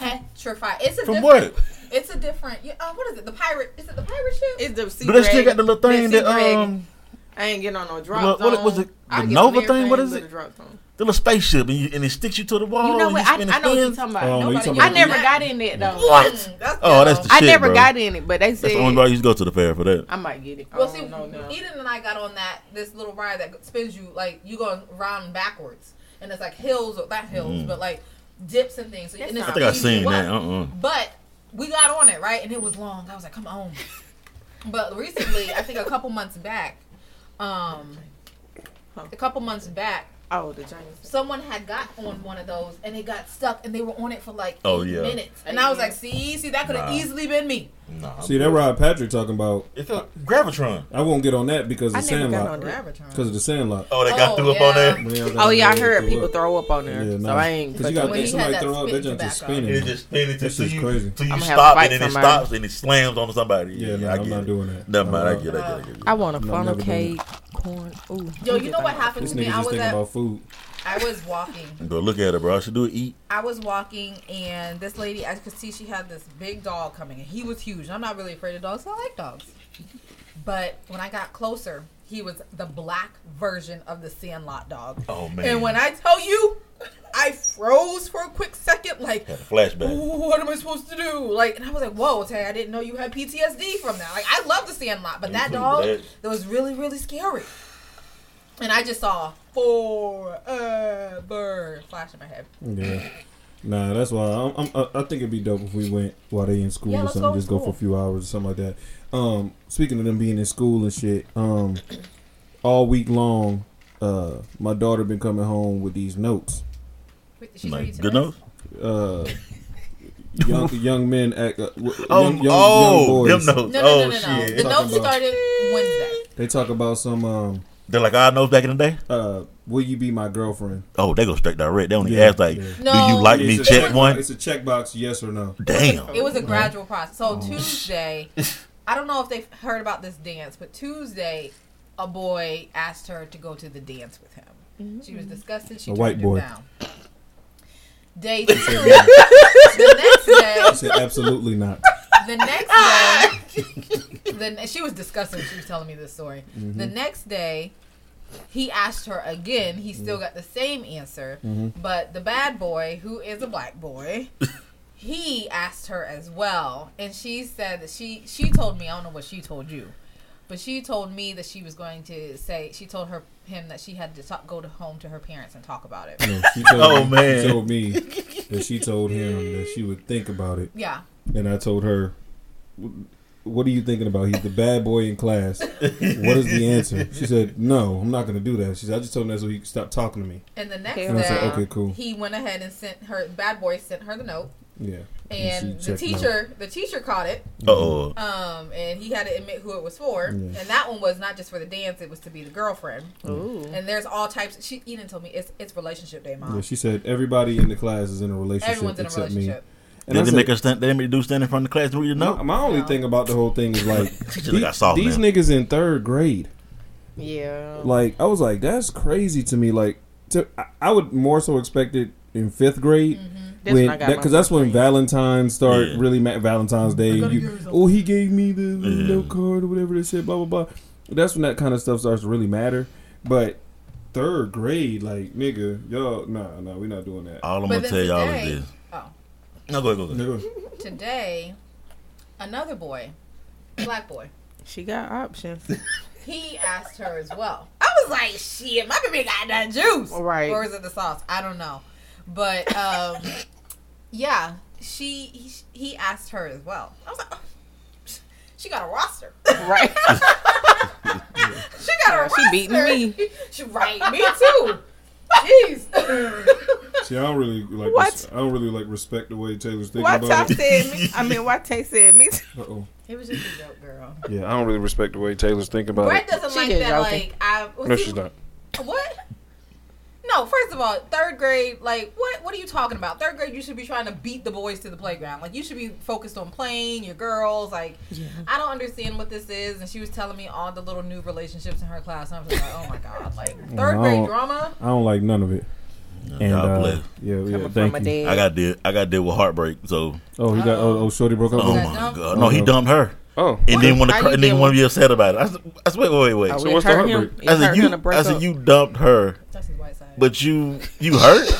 petrified. It's a from different, what? It's a different. What is it? The pirate? Is it the pirate ship? It's the sea. But that still got the little thing that I ain't getting on no drop zone. What was it? The Nova thing? What is it? The little spaceship and it sticks you to the wall. You know what? I know what you're talking about. I never got in it though. What? That's the shit, I never got in it, but they said that's the only way you used to go to the fair for that. I might get it. Well, see, Eden and I got on this little ride that spins you like you go round backwards, and it's like hills, but like dips and things. So, and I think I've seen that. But we got on it right, and it was long. I was like, come on. But recently, I think a couple months back. The someone had got on one of those and they got stuck and they were on it for like 8 minutes. And I was like, see, that could have easily been me. Nah, see, that ride Patrick talking about. It's a Gravitron. I won't get on that because of the Sandlot. Because of the Sandlot. Oh, they got threw up on there? Yeah, I heard people throw up on there. Yeah, so I ain't. Because you got to think somebody throw up, they're just spinning. It just spins until you stop and then it stops and it slams on somebody. Yeah, I'm not doing that. Never mind, I get it. I want a funnel cake, corn. Ooh. Yo, you know what happened to me? I was thinking about food. I was walking. Go look at it, bro. I should do it. Eat. I was walking, and this lady, I could see she had this big dog coming, and he was huge. I'm not really afraid of dogs. I like dogs, but when I got closer, he was the black version of the Sandlot dog. Oh man! And when I tell you, I froze for a quick second, like had a flashback. What am I supposed to do? Like, and I was like, "Whoa, Tay! I didn't know you had PTSD from that." Like, I love the Sandlot, but that dog that was really, really scary. And I just saw forever flash in my head. Yeah. Nah, that's why I think it'd be dope if we went while they in school or something. Just go for a few hours or something like that. Speaking of them being in school and shit, all week long, my daughter been coming home with these notes. Good notes? Young men act. Young boys. Them notes. No. Shit. The notes started Wednesday. They talk about some. They're like I know back in the day. Will you be my girlfriend? Oh, they go straight direct. They only ask like, do you like me? Check one. It's a checkbox, yes or no. Damn. It was a gradual process. So Tuesday, I don't know if they've heard about this dance, but Tuesday, a boy asked her to go to the dance with him. Mm-hmm. She was disgusted. She turned him down. Day two, the next day. She said, absolutely not. The next day, she was disgusting. She was telling me this story. Mm-hmm. The next day, he asked her again. He still got the same answer, but the bad boy, who is a black boy, he asked her as well, and she said that she told me, I don't know what she told you, but she told me that she was going to say she told him that she had to go home to her parents and talk about it. No, she told me that she told him that she would think about it. Yeah. And I told her, what are you thinking about? He's the bad boy in class. What is the answer? She said, no, I'm not going to do that. She said, I just told him that so he could stop talking to me. And the next day, like, okay, cool. He went ahead and sent her the note. Yeah. And the teacher caught it. Uh-oh. And he had to admit who it was for. Yeah. And that one was not just for the dance, it was to be the girlfriend. Ooh. And there's all types. Eden told me, it's relationship day, Mom. Yeah, she said, everybody in the class is in a relationship. Everyone's in a relationship. Me. Did they make us stand in front of the class and read a note? My only thing about the whole thing is like these niggas in third grade. Yeah. Like I was like, that's crazy to me. Like I would more so expect it in fifth grade. Mm-hmm. Because that's when Valentine's start really Valentine's Day. He gave me the note card or whatever they said, blah blah blah. That's when that kind of stuff starts to really matter. But third grade, like nigga, y'all, nah, we're not doing that. All I'm gonna tell y'all is this. No, go ahead. Today, another boy, black boy. She got options. He asked her as well. I was like, shit, my baby got that juice. Right. Or is it the sauce? I don't know. But, yeah, he asked her as well. I was like, she got a roster. Right. She got a roster. She beating me. She me too. Jeez. See, I don't really like respect the way Taylor's thinking about it. Why Tay said me? Uh-oh. It was just a joke, girl. Yeah, I don't really respect the way Taylor's thinking about it. Brett doesn't like that. Like, she's not. What? No, first of all, third grade. Like, what are you talking about? Third grade, you should be trying to beat the boys to the playground. Like, you should be focused on playing your girls. Like, I don't understand what this is. And she was telling me all the little new relationships in her class, and I was like, oh my god, like third grade drama. I don't like none of it. No. And God bless. Thank you. I got deal with heartbreak. So shorty broke up. Oh my God! No, he dumped her. Oh, and then want to be upset about it. I said, wait. So what's the heartbreak? I said you dumped her. But you hurt?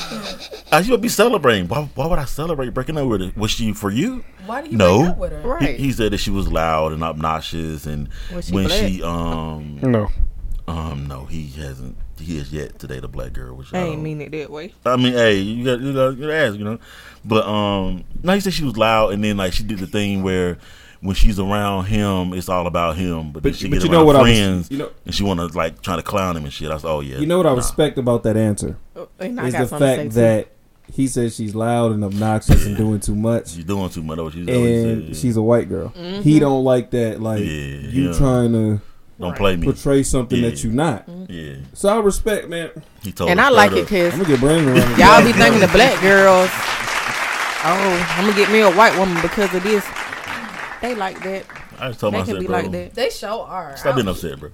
I should be celebrating. Why would I celebrate breaking up with her? Was she for you? Why did you break up with her? Right. He said that she was loud and obnoxious, and he hasn't. He has yet to date a black girl. Which I ain't mean it that way. I mean, hey, you gotta ask, you know. But no, he said she was loud, and then like she did the thing where, when she's around him, it's all about him. But then she gets around friends, and she want to like try to clown him and shit. I said, oh yeah. You know what I respect about that answer is the fact that he says she's loud and obnoxious and doing too much. She's doing too much. She's a white girl. Mm-hmm. He don't like that. Like you trying to don't play me, portray something that you not. Mm-hmm. Yeah. So I respect, man. He told and I like it because y'all be thinking the black girls. Oh, I'm gonna get me a white woman because of this. They like that. I just told myself, bro. Like that. They sure are. Stop being upset, bro.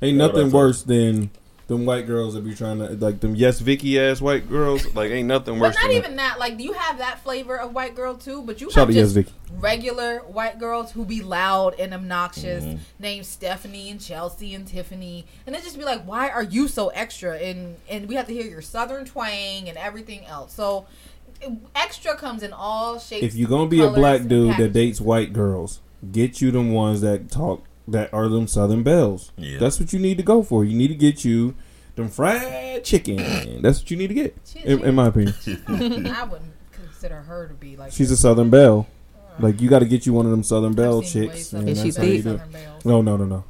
Ain't nothing worse than them white girls that be trying to, like, them yes, Vicky ass white girls. Like, ain't nothing worse than that. But not even that. Like, you have that flavor of white girl, too. But you have just regular white girls who be loud and obnoxious. Mm-hmm. Named Stephanie and Chelsea and Tiffany. And they just be like, why are you so extra? And we have to hear your southern twang and everything else. So... extra comes in all shapes. If you're gonna be a black dude that dates white girls, get you them ones that talk, that are them Southern belles. Yeah. That's what you need to go for. You need to get you them fried chicken. That's what you need to get. In my opinion, I wouldn't consider her to be like. She's a Southern belle. Like, you got to get you one of them Southern belle chicks. Is she thick? No. Now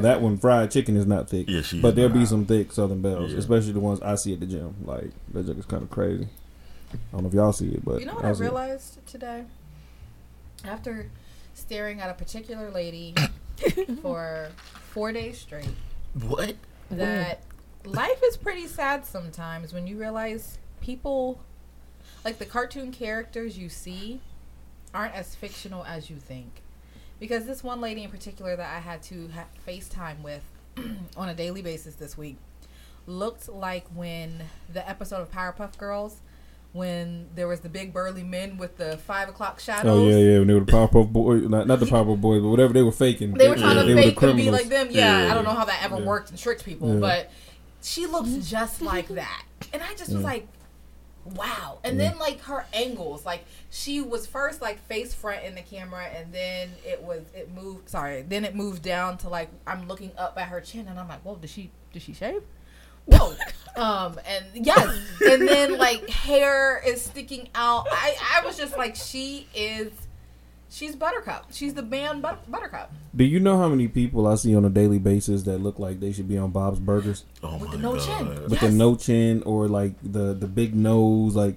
that one fried chicken is not thick. Yeah, but there'll be some thick Southern belles, especially the ones I see at the gym. Like, that joke is kind of crazy. I don't know if y'all see it, but... You know what I realized today? After staring at a particular lady for 4 days straight... What? That life is pretty sad sometimes when you realize people... Like, the cartoon characters you see aren't as fictional as you think. Because this one lady in particular that I had to FaceTime with on a daily basis this week looked like when the episode of Powerpuff Girls... when there was the big burly men with the 5 o'clock shadows. Oh yeah, when they were the Powerpuff Boys, not the Powerpuff Boys, but whatever they were faking. They were trying to fake and be like them. Yeah, I don't know how that ever worked and tricked people, but she looks just like that, and I just was like, wow. And then like her angles, like she was first like face front in the camera, and then it moved. Sorry, then it moved down to like I'm looking up at her chin, and I'm like, whoa, did she shave? Whoa. And yes, and then like hair is sticking out. I was just like, she's Buttercup. She's the band Buttercup. Do you know how many people I see on a daily basis that look like they should be on Bob's Burgers? Oh, with my God. Chin. With the no chin, or like the big nose, like.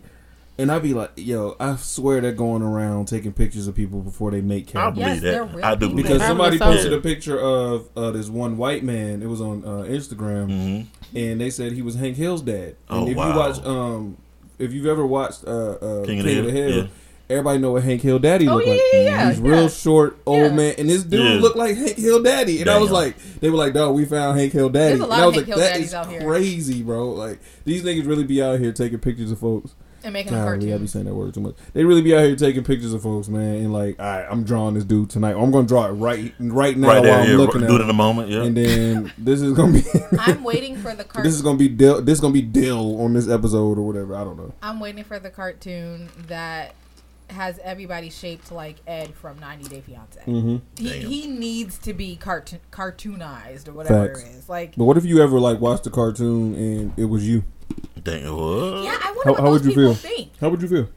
And I'd be like, yo, I swear they're going around taking pictures of people before they make cameras. I do believe that. Because somebody posted a picture of this one white man. It was on Instagram. Mm-hmm. And they said he was Hank Hill's dad. And you watch, if you've ever watched King of the Hill, everybody know what Hank Hill daddy looked like. He's real short, old man. And this dude looked like Hank Hill daddy. And I was like, they were like, dog, we found Hank Hill daddy. And I was like, that is crazy, bro. Like, these niggas really be out here taking pictures of folks. And making a cartoon. Yeah, I be saying that word too much. They really be out here taking pictures of folks, man. And like, all right, I'm drawing this dude tonight. I'm going to draw it right now while I'm looking at it. Do it in a moment, yeah. And then this is going to be... I'm waiting for the cartoon. This is going to be Dill on this episode or whatever. I don't know. I'm waiting for the cartoon that has everybody shaped like Ed from 90 Day Fiancé. Mm-hmm. He needs to be cartoonized or whatever. Facts. It is. Like, but what if you ever like watched the cartoon and it was you? Dang, what? Yeah, I wonder what those people think. How would you feel?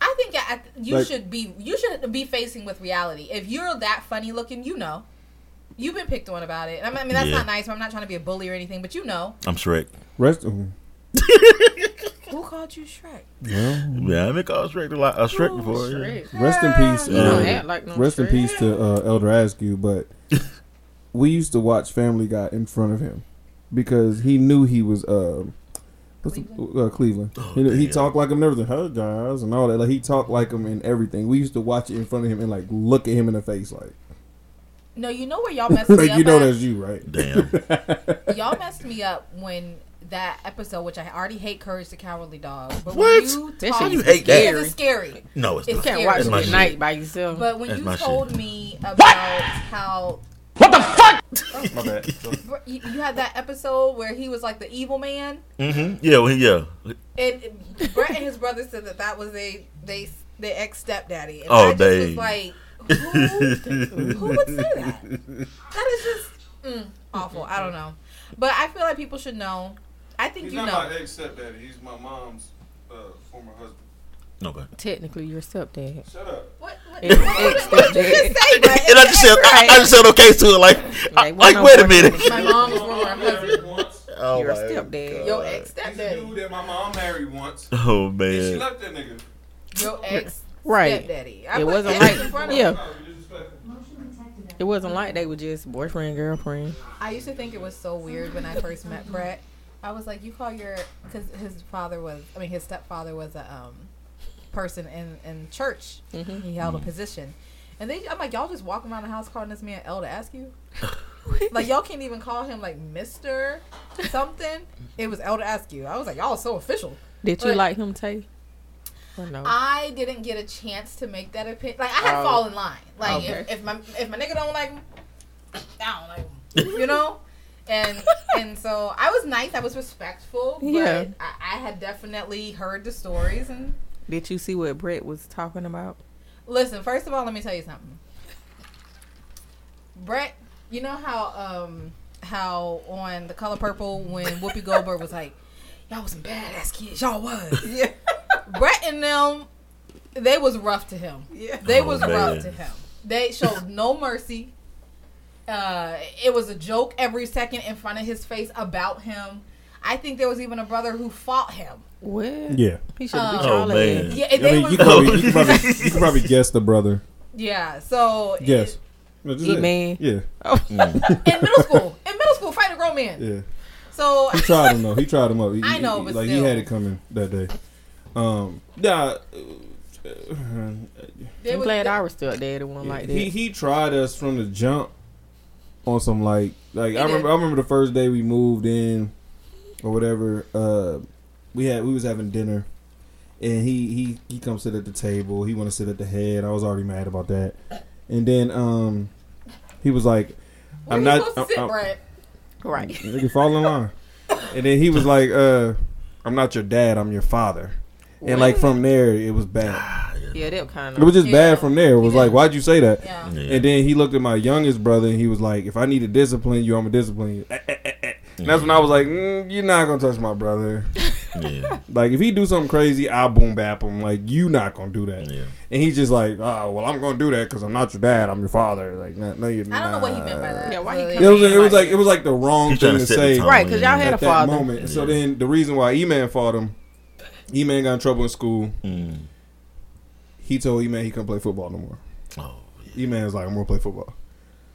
I think you should be facing with reality. If you're that funny looking, you've been picked on about it. I mean, that's not nice. I'm not trying to be a bully or anything, but I'm Shrek. Who called you Shrek? Yeah, I've been called Shrek before. Shrek. Yeah. Rest in peace. Rest in peace to Elder Askew. But we used to watch Family Guy in front of him. Because he knew he was Cleveland. Oh, he talked like him and everything. Hey, guys, and all that. Like, he talked like him and everything. We used to watch it in front of him and, like, look at him in the face. Like, no, you know where y'all messed me up. Like, you know that's you, right? Damn. Y'all messed me up when that episode, which I already hate, Courage the Cowardly Dog. But what? Because it's scary. No, it's not. You can't watch it at night by yourself. But when you told me about how... What the fuck? My bad. You had that episode where he was like the evil man. Mm-hmm. Yeah. Well, yeah. And Brett and his brother said that was their ex stepdaddy. And I was like, who would say that? That is just awful. I don't know, but I feel like people should know. I think he's not my ex stepdaddy. He's my mom's former husband. Okay. Technically, your stepdad. Shut up. What did you just say? And I just said okay to it. Like wait a minute. My mom was my husband once. Oh, your stepdad. Your ex stepdad. He's a dude that my mom married once. Oh man. And she left that nigga. Your ex stepdaddy. Right. It wasn't like It wasn't like they were just boyfriend girlfriend. I used to think it was so weird when I first met Brett. I was like, you call your because his stepfather was a person in church. Mm-hmm. He held a position. And then I'm like, y'all just walking around the house calling this man Elder Askew? Like, y'all can't even call him, like, Mr. something. It was Elder Askew. I was like, y'all are so official. Did you like him, Tay? Or no? I didn't get a chance to make that opinion. Like, I had fallen in line. Like, okay. if my nigga don't like him, I don't like him. You know? And so I was nice. I was respectful. But yeah. I had definitely heard the stories and... Did you see what Brett was talking about? Listen, first of all, let me tell you something. Brett, you know how on The Color Purple when Whoopi Goldberg was like, y'all was some badass kids. Y'all was. Yeah. Brett and them, they was rough to him. Yeah. They was rough to him. They showed no mercy. It was a joke every second in front of his face about him. I think there was even a brother who fought him. What? Yeah. He should have been all in. Yeah, you could probably guess the brother. Yeah, so. Yes. Eat man. Yeah. Oh. Mm. In middle school, fighting a grown man. Yeah. So. He tried him, though. He tried him up. I know, but still. He had it coming that day. I'm glad I was still there to one like that. He tried us from the jump on some, like I remember the first day we moved in. Or whatever. We was having dinner, and he comes sit at the table. He want to sit at the head. I was already mad about that, and then he was like, "I'm not right." They can fall in line, and then he was like, "I'm not your dad. I'm your father." What? And like from there, it was bad. Yeah, that kind of. It was just bad from there. It was like, why'd you say that? Yeah. Yeah. And then he looked at my youngest brother, and he was like, "If I need to discipline you, I'm gonna discipline you." And that's when I was like, you're not going to touch my brother. Yeah. Like, if he do something crazy, I'll boom bap him. Like, you not going to do that. Yeah. And he's just like, oh, well, I'm going to do that because I'm not your dad. I'm your father. Like, no, you're not. I don't know what he meant by that. Yeah, why he came it was like the wrong thing to say. Right, because y'all had a father. That moment. Yeah. So then the reason why E-Man fought him, E-Man got in trouble in school. Mm. He told E-Man he couldn't play football no more. Oh, yeah. E-Man was like, I'm going to play football.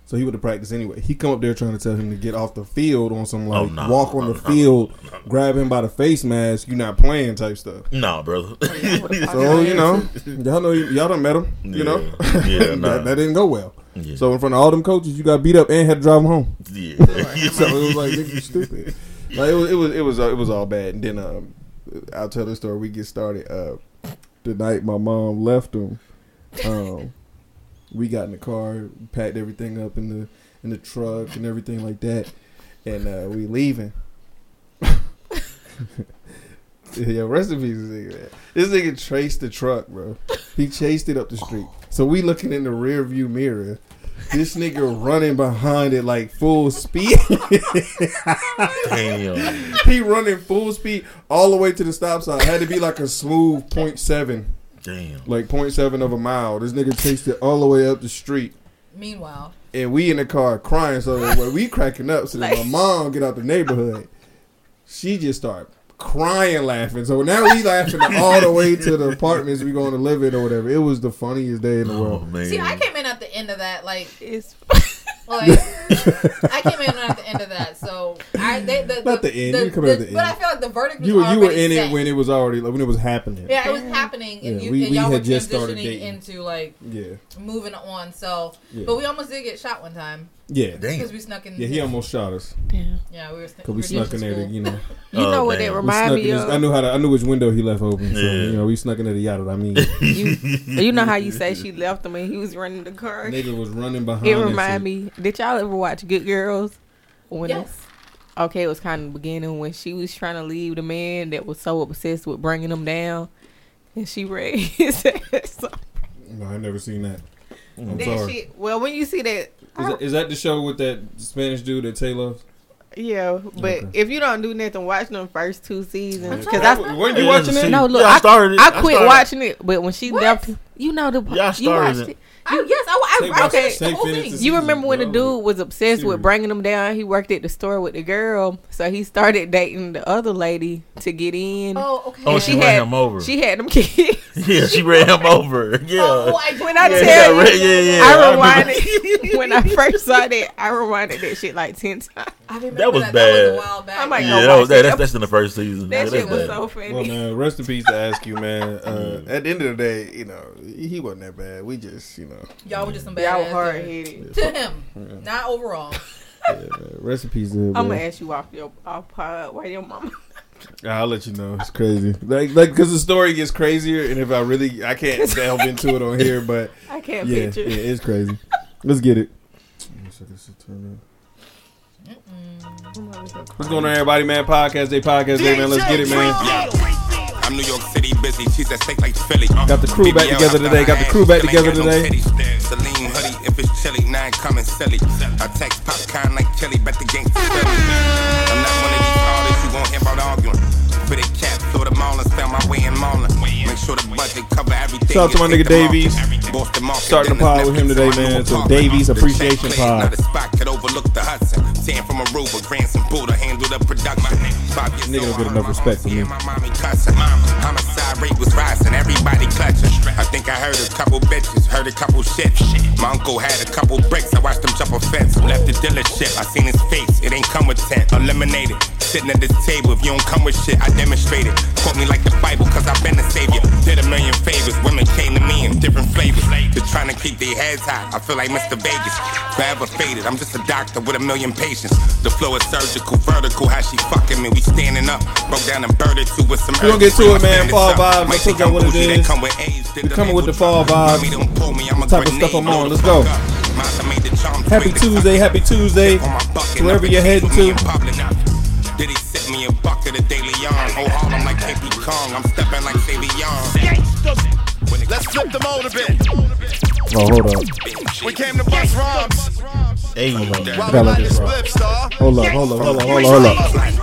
So he would have practiced anyway. He come up there trying to tell him to get off the field on some walk on the field, grab him by the face mask. You not playing type stuff. Nah, brother. So you know, y'all done met him. You know, yeah, nah. that didn't go well. Yeah. So in front of all them coaches, you got beat up and had to drive him home. Yeah. So it was like you stupid. Like it was all bad. And then I'll tell the story. We get started. The night my mom left him. We got in the car, packed everything up in the truck and everything like that, and we leaving. Yo, rest in peace, nigga. This nigga traced the truck, bro. He chased it up the street. So we looking in the rear view mirror. This nigga running behind it like full speed. Damn. He running full speed all the way to the stop sign. It had to be like a smooth 0.7. Damn. Like 0.7 of a mile. This nigga chased it all the way up the street. Meanwhile. And we in the car crying. So we cracking up. So then my mom get out the neighborhood. She just started crying laughing. So now we laughing all the way to the apartments we going to live in or whatever. It was the funniest day in the world. Man. See, I came in at the end of that. Like, I came in at the end of that. So I, they, Not the end. But I feel like the verdict was you were in it when it was already like, when it was happening. Yeah, it was happening, and y'all were just transitioning into moving on. So, but we almost did get shot one time. Yeah, damn. Because we snuck in. Yeah, he almost shot us. Yeah, yeah, we were because we snuck in there. To, you know, what that reminded me of. I knew which window he left open. So you know, we snuck into the yacht. I mean, you know how you say she left him and he was running the car. Nigga was running behind. It reminded me. Did y'all ever watch Good Girls? Yes. Okay, it was kind of the beginning when she was trying to leave the man that was so obsessed with bringing him down, and she read his ass. No, I never seen that. I'm sorry. Shit, well, when you see that, is that the show with that Spanish dude that Tay loves? Yeah, but if you don't do nothing, watch them first two seasons. Weren't you watching it? No, look, yeah, I quit watching it, but when she left, you know the you watched it. Yes, okay. You remember when the dude was obsessed with bringing him down? He worked at the store with the girl, so he started dating the other lady to get in. Oh, okay. Oh, she ran him over. She had them kids. Yeah, she ran him over. Yeah. Oh, when I tell you, I reminded when I first saw that, I reminded that shit like 10 times. That was bad. That was a while back. That's in the first season. That shit was so funny. Well, man, rest in peace to Askew, man. At the end of the day, you know, he wasn't that bad. We just, you know. Y'all were just some bad. Y'all hard-headed. To him. Yeah. Not overall. Yeah, rest in peace to him. I'm going to ask you off pod where your mama. I'll let you know. It's crazy. Like, because the story gets crazier, and if I really, I can't delve into it on here, but. I can't picture it. Yeah, it's crazy. Let's get it. What's going on, everybody, man? Podcast day, man. Let's get it, man. I'm New York City busy. She's at stake like Philly. Got the crew back together today. Celine hoodie, if it's chilly, nine coming silly. I text popcorn like chili, bet the game. I'm not one of these artists you won't hear about arguing. For the cap, throw them all and spell my way in Marlin. Make sure the budget cover everything. Shout out to my nigga Davies. Starting the pod with him today, man. So Davies Appreciation Pod. Not a spot could overlook the Hudson. Tan from Aruba, Grandson Buddha, handle the production. Nigga don't get enough respect for me. Homicide rate was rising, everybody clutching. I think I heard a couple bitches, heard a couple shit. My uncle had a couple bricks, I watched him jump a fence. Left the dealership, I seen his face, it ain't come with tent. Eliminated, sitting at this table, if you don't come with shit, I demonstrated. Quote me like the Bible, cause I've been the savior. Did a million favors, women came to me in different flavors. They're trying to keep their heads high, I feel like Mr. Vegas. Forever faded, I'm just a doctor with a million patients. The flow is surgical, vertical, how she fucking me. We standing up, broke down and birded to with some. We gonna get to it, man. Fall vibes, let's look at what it is. We're coming with the fall vibes, the type of stuff I'm on, let's go. Happy Tuesday, wherever you're heading to. Did he sent me a bucket of daily yarn? Oh, all I'm like Happy Kong. I'm stepping like Baby Yarn. Let's flip them over a bit. Oh, hold up. We came to bust rhymes. Hey, hold up.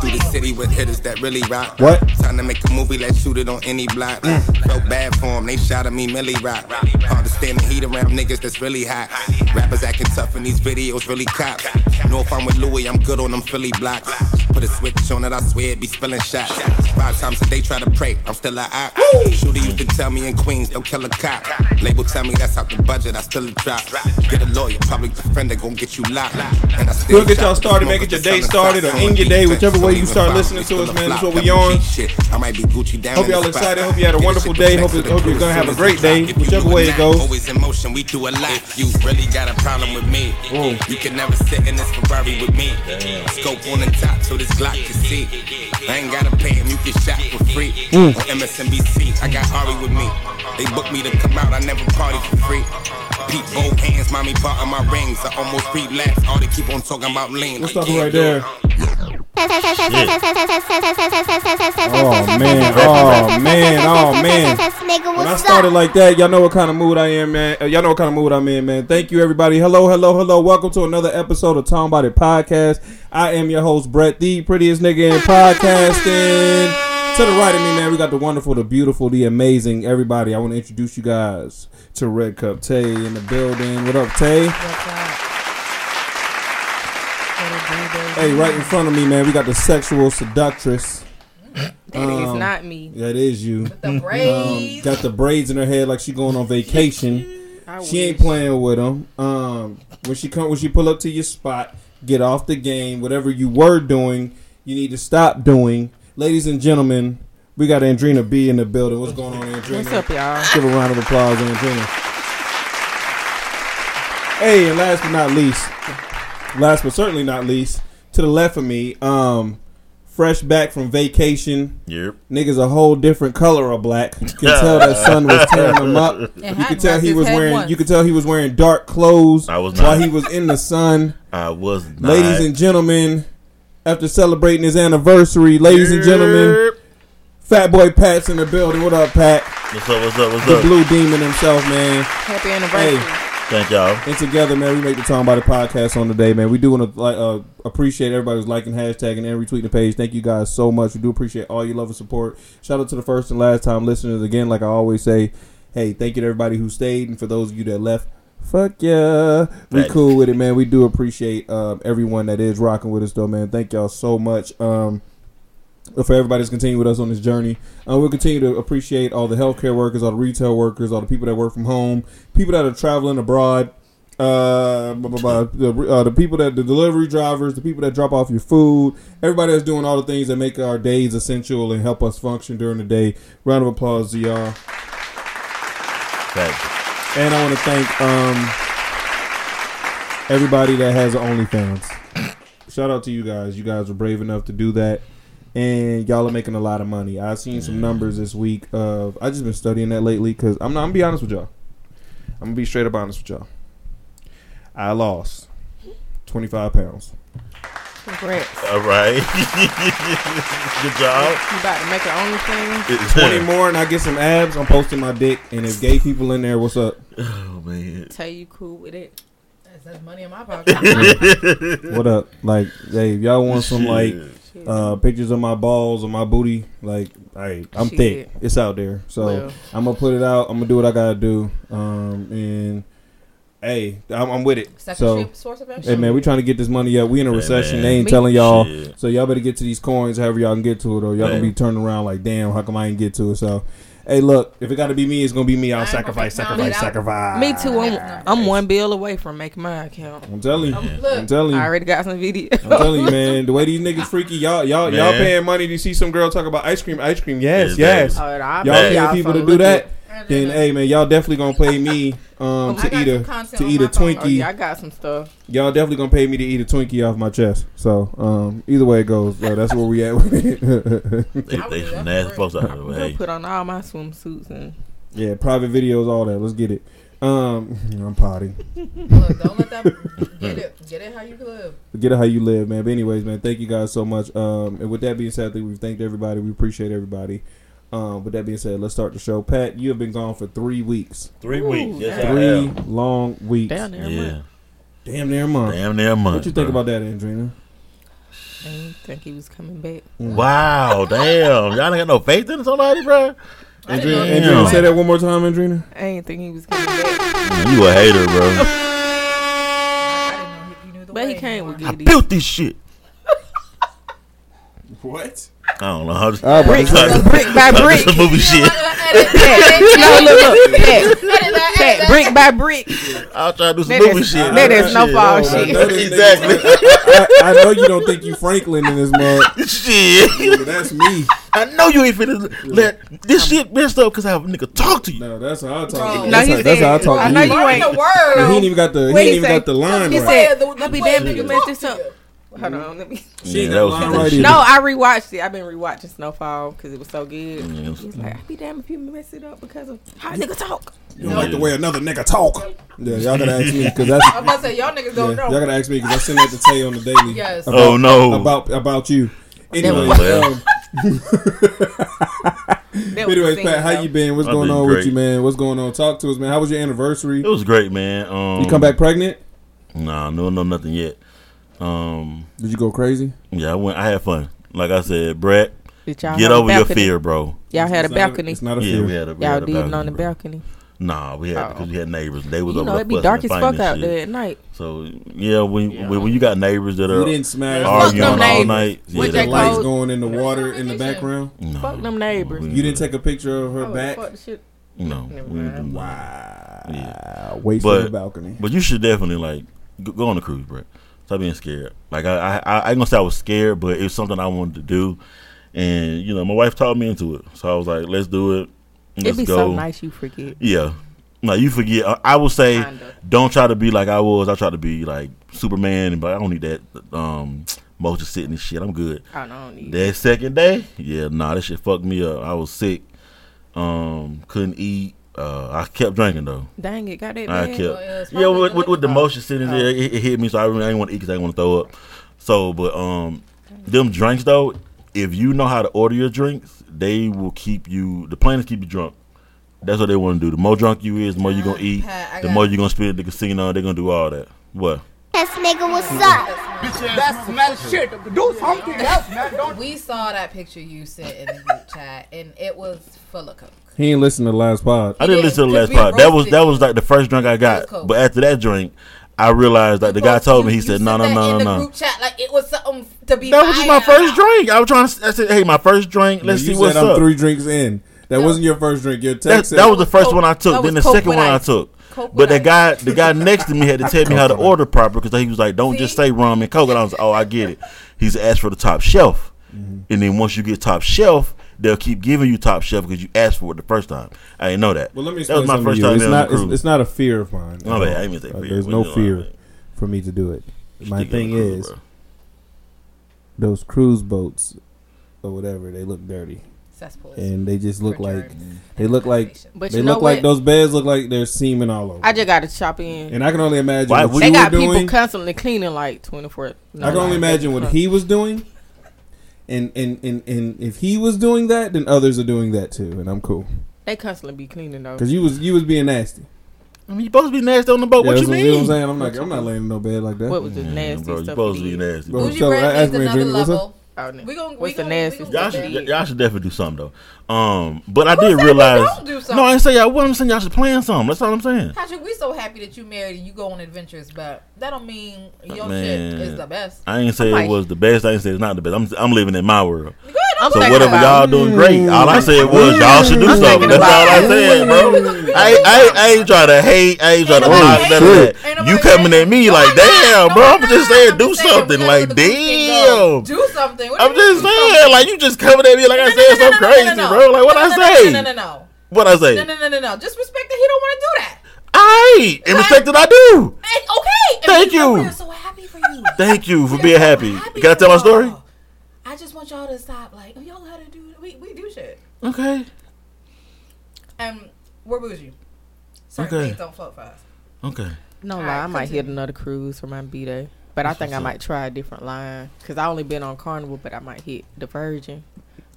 Through the city with hitters that really rock. What? Trying to make a movie, let's shoot it on any block. Felt bad for him, they shot at me, Millie Rock. Hard to stand the heat around niggas that's really hot. Rappers acting tough in these videos, really cops. Know if I'm with Louis, I'm good on them Philly blocks. Put a switch on it, I swear it be spilling shots. 5 times a day try to pray, I'm still a op. Shooter used to tell me in Queens, they'll kill a cop. Label tell me that's out the budget, I still a drop. Get a lawyer, public defender, gon' get you locked. And I still we'll get y'all started, man, get your day started or end your day, whichever way you start listening to us, man, that's what we on. Hope y'all excited, hope you had a wonderful day, hope you're gonna have a great day, whichever way it goes. Always in motion, we do a lot. You really got a problem with me. You can never sit in this Ferrari with me. Scope on the top, so this Glock can see. I ain't gotta pay him, you get shot for free. On MSNBC, I got Ari with me. They booked me to come out, I never party for free. Peep both hands, mommy part of my rings. I almost relapsed, all they keep on talking about lean. What's up right there? Oh man. When I started like that, y'all know what kind of mood I am, man. Y'all know what kind of mood I'm in, man. Thank you, everybody. Hello. Welcome to another episode of Tom Body Podcast. I am your host, Brett, the prettiest nigga in podcasting. To the right of me, man, we got the wonderful, the beautiful, the amazing, everybody. I want to introduce you guys to Red Cup Tay in the building. What up, Tay? What's up? Hey, right in front of me, man, we got the sexual seductress. That is not me. That is you. With the braids. Got the braids in her head like she going on vacation. She ain't playing with them. When she pull up to your spot, get off the game. Whatever you were doing, you need to stop doing. Ladies and gentlemen, we got Andrina B in the building. What's going on, Andrina? What's up, y'all? Give a round of applause, Andrina. Hey, and last but certainly not least, to the left of me, fresh back from vacation. Yep. Niggas a whole different color of black. You can tell that sun was tearing him up. You could tell he was wearing dark clothes while he was in the sun. I was not. Ladies and gentlemen, after celebrating his anniversary, ladies and gentlemen, Fat Boy Pat's in the building. What up, Pat? What's up? The Blue Demon himself, man. Happy anniversary. Hey. Thank y'all. And together, man, we make the Talking About It podcast on today, man. We do want to appreciate everybody who's liking, hashtagging, and retweeting the page. Thank you guys so much. We do appreciate all your love and support. Shout out to the first and last time listeners. Again, like I always say, hey, thank you to everybody who stayed. And for those of you that left, fuck yeah. We cool with it, man. We do appreciate everyone that is rocking with us, though, man. Thank y'all so much. For everybody that's continuing with us on this journey, we'll continue to appreciate all the healthcare workers, all the retail workers, all the people that work from home, people that are traveling abroad, the delivery drivers, the people that drop off your food, everybody that's doing all the things that make our days essential and help us function during the day. Round of applause to y'all. Thanks. And I want to thank everybody that has OnlyFans. Shout out to you guys. You guys were brave enough to do that. And y'all are making a lot of money. I've seen some numbers this week of. I just been studying that lately because I'm gonna be honest with y'all. I'm gonna be straight up honest with y'all. I lost 25 pounds. Congrats! All right, good job. You about to make your own thing. 20 more, and I get some abs. I'm posting my dick, and if gay people in there, what's up? Oh man! Tell you cool with it. That's money in my pocket. What up? Like, hey, if y'all want some like. Pictures of my balls or my booty, like, hey, I'm thick. It's out there, so well. I'm gonna put it out. I'm gonna do what I gotta do. And hey, I'm with it. Source of action. Hey man, we trying to get this money up. We in a recession. Man. They ain't telling y'all, so y'all better get to these coins. However y'all can get to it, or y'all gonna be turning around like, damn, how come I ain't get to it? So, hey, look, if it gotta be me, it's gonna be me. I'll sacrifice. Me too. I'm one bill away from making my account. I'm telling you. I already got some videos. I'm telling you, man. The way these niggas freaky, y'all paying money to see some girl talk about ice cream. Yes. Y'all paying people to do that. Then hey man, y'all definitely gonna pay me to eat a Twinkie. I got some stuff. Y'all definitely gonna pay me to eat a Twinkie off my chest. So either way it goes, that's where we at. I'm gonna put on all my swimsuits and private videos, all that. Let's get it. I'm potty. Look, don't let that get it how you live. Get it how you live, man. But anyways, man, thank you guys so much. And with that being said, I think we've thanked everybody. We appreciate everybody. With that being said, let's start the show. Pat, you have been gone for 3 weeks. Long weeks. Damn near a month. What you think about that, Andrina? I didn't think he was coming back. Wow, damn. Y'all ain't got no faith in somebody, bro? Andrina, say that one more time, Andrina. I ain't think he was coming back. You a hater, bro. I didn't know you knew the way. But he came with goodies. I built this shit. What? I don't know. Brick by brick. Some movie shit. Look. Brick by brick. I'll try to do some movie shit. That is Snowfall shit. Exactly. I know you don't think you Franklin in this mug. Shit. Dude, that's me. I know you ain't finna let this shit messed up because I have a nigga talk to you. No, that's how I talk. That's how I talk. I know you ain't the word. He ain't even got the. He ain't even got the line. He said, "Let me damn nigga mess this up." Hold on, let me. I rewatched it. I've been rewatching Snowfall because it was so good. Mm-hmm. He was like, I'd be damn if you mess it up because of how nigga talk. You don't like the way another nigga talk. Yeah, y'all gotta ask me because that's. I'm about to say y'all niggas don't know. Y'all gotta ask me because I send that to Tay on the daily. Yes. About you. Anyways, Pat, how you been? What's going on with you, man? What's going on? Talk to us, man. How was your anniversary? It was great, man. You come back pregnant? Nah, no, nothing yet. Did you go crazy? Yeah, I went. I had fun. Like I said, Brett, get over your fear, bro. Y'all had a balcony. It's not a fear. Y'all did on the balcony. Nah, we had because we had neighbors. They was over. It'd be dark as fuck out there at night. So yeah, when you got neighbors that are arguing all night, with the lights going in the water in the background. Fuck them neighbers. You didn't take a picture of her back. No. Wow. Wait for the balcony. But you should definitely like go on a cruise, Brett. Stop being scared. Like, I ain't gonna say I was scared, but it's something I wanted to do. And, you know, my wife talked me into it. So I was like, let's do it. Let's go. It'd be so nice you forget. Yeah. Like, you forget. I would say, kinda. Don't try to be like I was. I tried to be like Superman, but I don't need that motion sickness shit. I'm good. I don't need that. That second day, yeah, nah, that shit fucked me up. I was sick. Couldn't eat. I kept drinking, though. Dang it, got that bad. I kept. Yeah, with the motion sickness, it hit me, so I didn't want to eat because I didn't want to throw up. So, but them drinks, though, if you know how to order your drinks, they will keep you, the plan is keep you drunk. That's what they want to do. The more drunk you is, the more you're going to eat, the more you're going to spend at the casino. They're going to do all that. What? Yes, nigga, what's up? That's my shit. Do something else, man. Don't. We saw that picture you sent in the group chat, and it was full of coke. He ain't listen to the last pod. I didn't listen to the last pod. That was like the first drink I got. But after that drink, I realized that the guy told me, he said, no. Group chat, like it was something to be. That was just my first drink. I said, hey, my first drink. Let's see what's up. I'm 3 drinks in. That wasn't your first drink. Your text. That was the first one I took. Then the second one I took. But the guy next to me had to tell me how to order proper because he was like, don't just say rum and coke. And I was like, oh, I get it. He's asked for the top shelf. Mm-hmm. And then once you get top shelf, they'll keep giving you top shelf because you asked for it the first time. I didn't know that. Well, let me explain. That was my first time. It's not a fear of mine. No, I didn't say fear. There's no fear for me to do it. My thing is, those cruise boats or whatever, they look dirty. And they just look like those beds look like they're semen all over. I just got to chop in, and I can only imagine what they got people constantly cleaning like 24. I can only imagine what he was doing, and if he was doing that, then others are doing that too, and I'm cool. They constantly be cleaning though, because you was being nasty. I mean, you supposed to be nasty on the boat. Yeah, what you mean? I'm saying I'm not laying in no bed like that. What was the nasty stuff? You supposed to be nasty. Would you ask me a drink? What's up? Y'all should definitely do something though. But I did realize. No, I didn't say y'all. What I'm saying, y'all should plan something. That's all I'm saying. Patrick, we so happy that you married and you go on adventures, but that don't mean your shit is the best. I ain't say it was the best. I ain't say it's not the best. I'm living in my world. Good, so whatever y'all doing, great. All I said was y'all should do something. That's all I said, bro. I ain't trying to hate. I ain't trying to lie. You coming at me like, damn, bro. I'm just saying, do something. Like, damn, do something. I'm just saying, like, you just coming at me like I said something crazy, bro. Like, what I say? No. What I say? No. Just respect that he don't want to do that. Aight, and respect that I do. Okay. Thank you. We're so happy for you. Thank you for being happy. Can I tell my story? I just want y'all to stop. Like, y'all know how to do. We do shit. Okay. We're bougie. Certain things don't float for us. Okay. No lie, I might hit another cruise for my b-day. But I think I might try a different line because I only been on Carnival, but I might hit the Virgin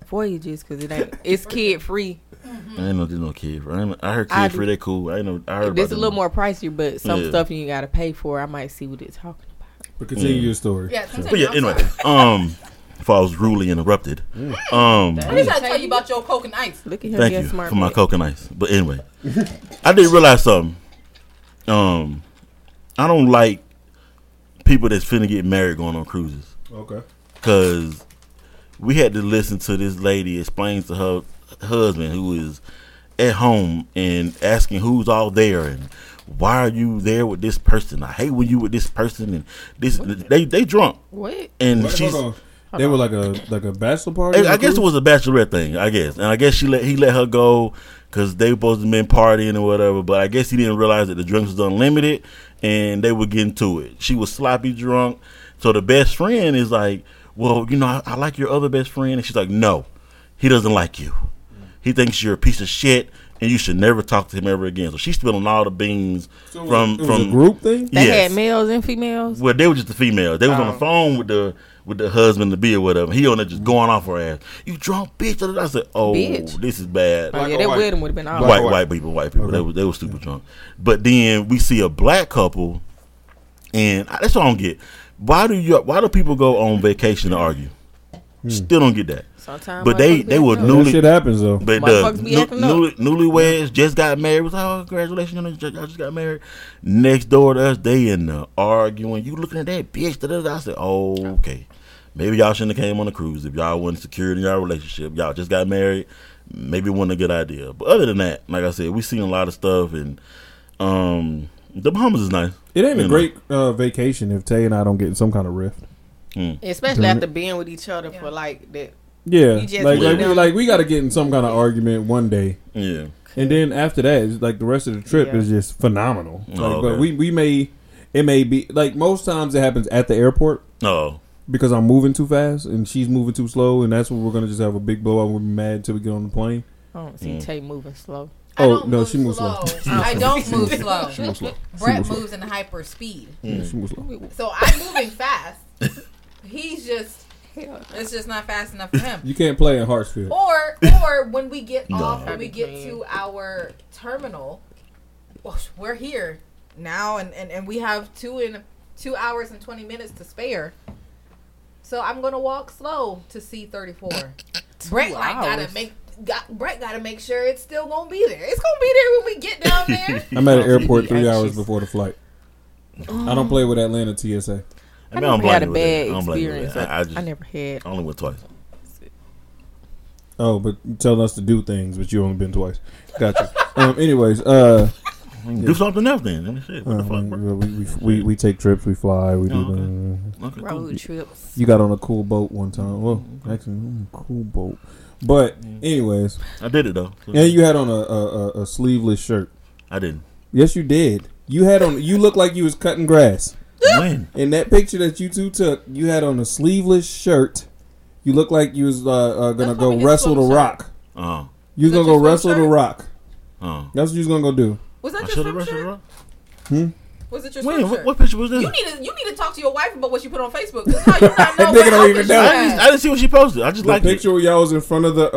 Voyages because it's kid free. Mm-hmm. I ain't know there's no kid free. I heard kid free, they cool. I ain't know. I heard it's a little more pricier, but some stuff you gotta pay for. I might see what it's talking about. But continue your story. Yeah, anyway, if I was rudely interrupted, I need to tell you about your coke and ice. Look at him. Thank you smart for my coke and ice. But anyway, I did realize something. I don't like people that's finna get married going on cruises. Okay. Because we had to listen to this lady explain to her husband who is at home and asking who's all there and why are you there with this person? I hate when you with this person and this. What? They drunk. What? And she's. They were like a bachelor party. I guess it was a bachelorette thing. I guess, and I guess he let her go because they were supposed to been partying or whatever. But I guess he didn't realize that the drinks was unlimited, and they were getting to it. She was sloppy drunk. So the best friend is like, well, you know, I like your other best friend, and she's like, no, he doesn't like you. He thinks you're a piece of shit, and you should never talk to him ever again. So she's spilling all the beans from a group thing. They had males and females. Well, they were just the females. They was on the phone with the husband to be or whatever. He on there just going off her ass. You drunk bitch. I said, oh, bitch. This is bad. Oh, yeah, their wedding would have been all white people. Okay. They were super drunk. But then we see a black couple, and that's what I don't get. Why do people go on vacation to argue? Still don't get that. Sometimes, but they were newly. That shit happens though. But newlyweds just got married. It was like, oh, congratulations, I just got married. Next door to us, they in there arguing. You looking at that bitch? I said, oh, okay. Maybe y'all shouldn't have came on a cruise if y'all wasn't secure in y'all relationship. Y'all just got married. Maybe it wasn't a good idea. But other than that, like I said, we seen a lot of stuff, and the Bahamas is nice. It ain't a great vacation if Tay and I don't get in some kind of rift. Mm. Especially after being with each other for like that. Yeah, we got to get in some kind of argument one day. Yeah, and then after that, it's like the rest of the trip is just phenomenal. Like, but it may be like most times it happens at the airport. Oh. Because I'm moving too fast and she's moving too slow, and that's when we're gonna just have a big blowout. We'll be mad until we get on the plane. I don't see Tay moving slow. Oh no, she moves slow. I don't move slow. She moves slow. Brett moves in hyper speed. Yeah, she moves slow. So I'm moving fast. He's just. It's just not fast enough for him. You can't play in Hartsfield. Or when we get off, when we get to our terminal, we're here now, and we have 2 hours and 20 minutes to spare. So I'm gonna walk slow to C34. Brett gotta make sure it's still gonna be there. It's gonna be there when we get down there. I'm at an airport 3 hours before the flight. I don't play with Atlanta TSA. I never had a bad experience. I never had. I only went twice. Oh, but you tell us to do things, but you only been twice. Gotcha. Anyways, do something else then. We take trips. We fly. We do road trips. You got on a cool boat one time. Well, actually, cool boat. But anyways, I did it though. And you had on a sleeveless shirt. I didn't. Yes, you did. You had on. You looked like you was cutting grass. When? In that picture that you two took, you had on a sleeveless shirt. You looked like you was gonna go wrestle the Rock. Uh-huh. You was gonna go wrestle the Rock. Uh-huh. That's what you was gonna go do. Was that your swim shirt? Hmm? Was it your swim shirt? What picture was this? You need to talk to your wife about what you put on Facebook. Because how you not know what outfit she had. I didn't see what she posted. I just liked it. The picture where y'all was in front of the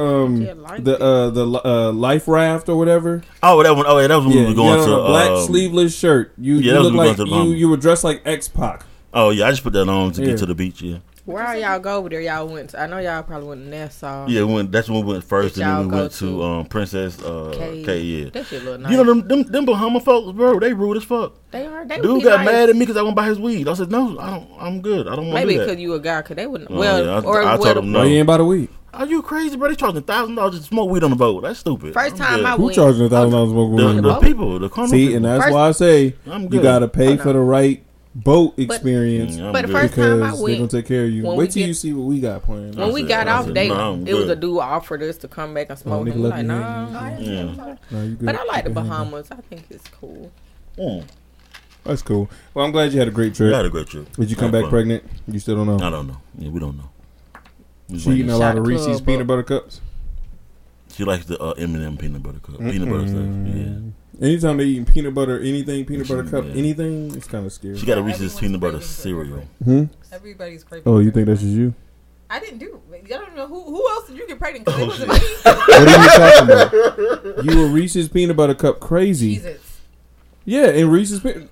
life raft or whatever. Oh, that one. Oh, yeah, that was when we were going to a black sleeveless shirt. You look like you were dressed like X-Pac. Oh yeah, I just put that on to get to the beach. Yeah. Where are y'all go over there? Y'all went. I know y'all probably went to Nassau. Yeah, that's when we went first, and then we went to Princess K. Yeah, that shit look nice. You know them Bahama folks, bro. They rude as fuck. They are. They dude got mad at me because I went buy his weed. I said no, I don't. I'm good. I don't want to do that. Maybe because you a guy, because they wouldn't. I told them no. You ain't buy the weed. Are you crazy, bro? They charging $1,000 to smoke weed on the boat. That's stupid. First time I went. Who charging $1,000 to smoke weed on the boat? The people, the carnival. See, and that's why I say you gotta pay for the right. Boat experience, but the first time I went, they're gonna take care of you. Wait till you see what we got planned. When we got off date, it was a dude offered us to come back and smoke. I'm like, no, but I like the Bahamas. I think it's cool. That's cool. Well, I'm glad you had a great trip. I had a great trip. Did you come back pregnant? You still don't know? I don't know. Yeah, we don't know. She eating a lot of Reese's peanut butter cups. She likes the M&M peanut butter cup. Peanut butter stuff. Yeah. Anytime they eat peanut butter, anything, peanut butter cup, anything, it's kind of scary. She got to reach this peanut butter cereal. Everybody's craving. Oh, you think that's just you? I didn't do it. I don't know. Who else did you get pregnant? Oh, shit. What are you talking about? You were Reese's peanut butter cup crazy. Jesus. Yeah, and Reese's peanut.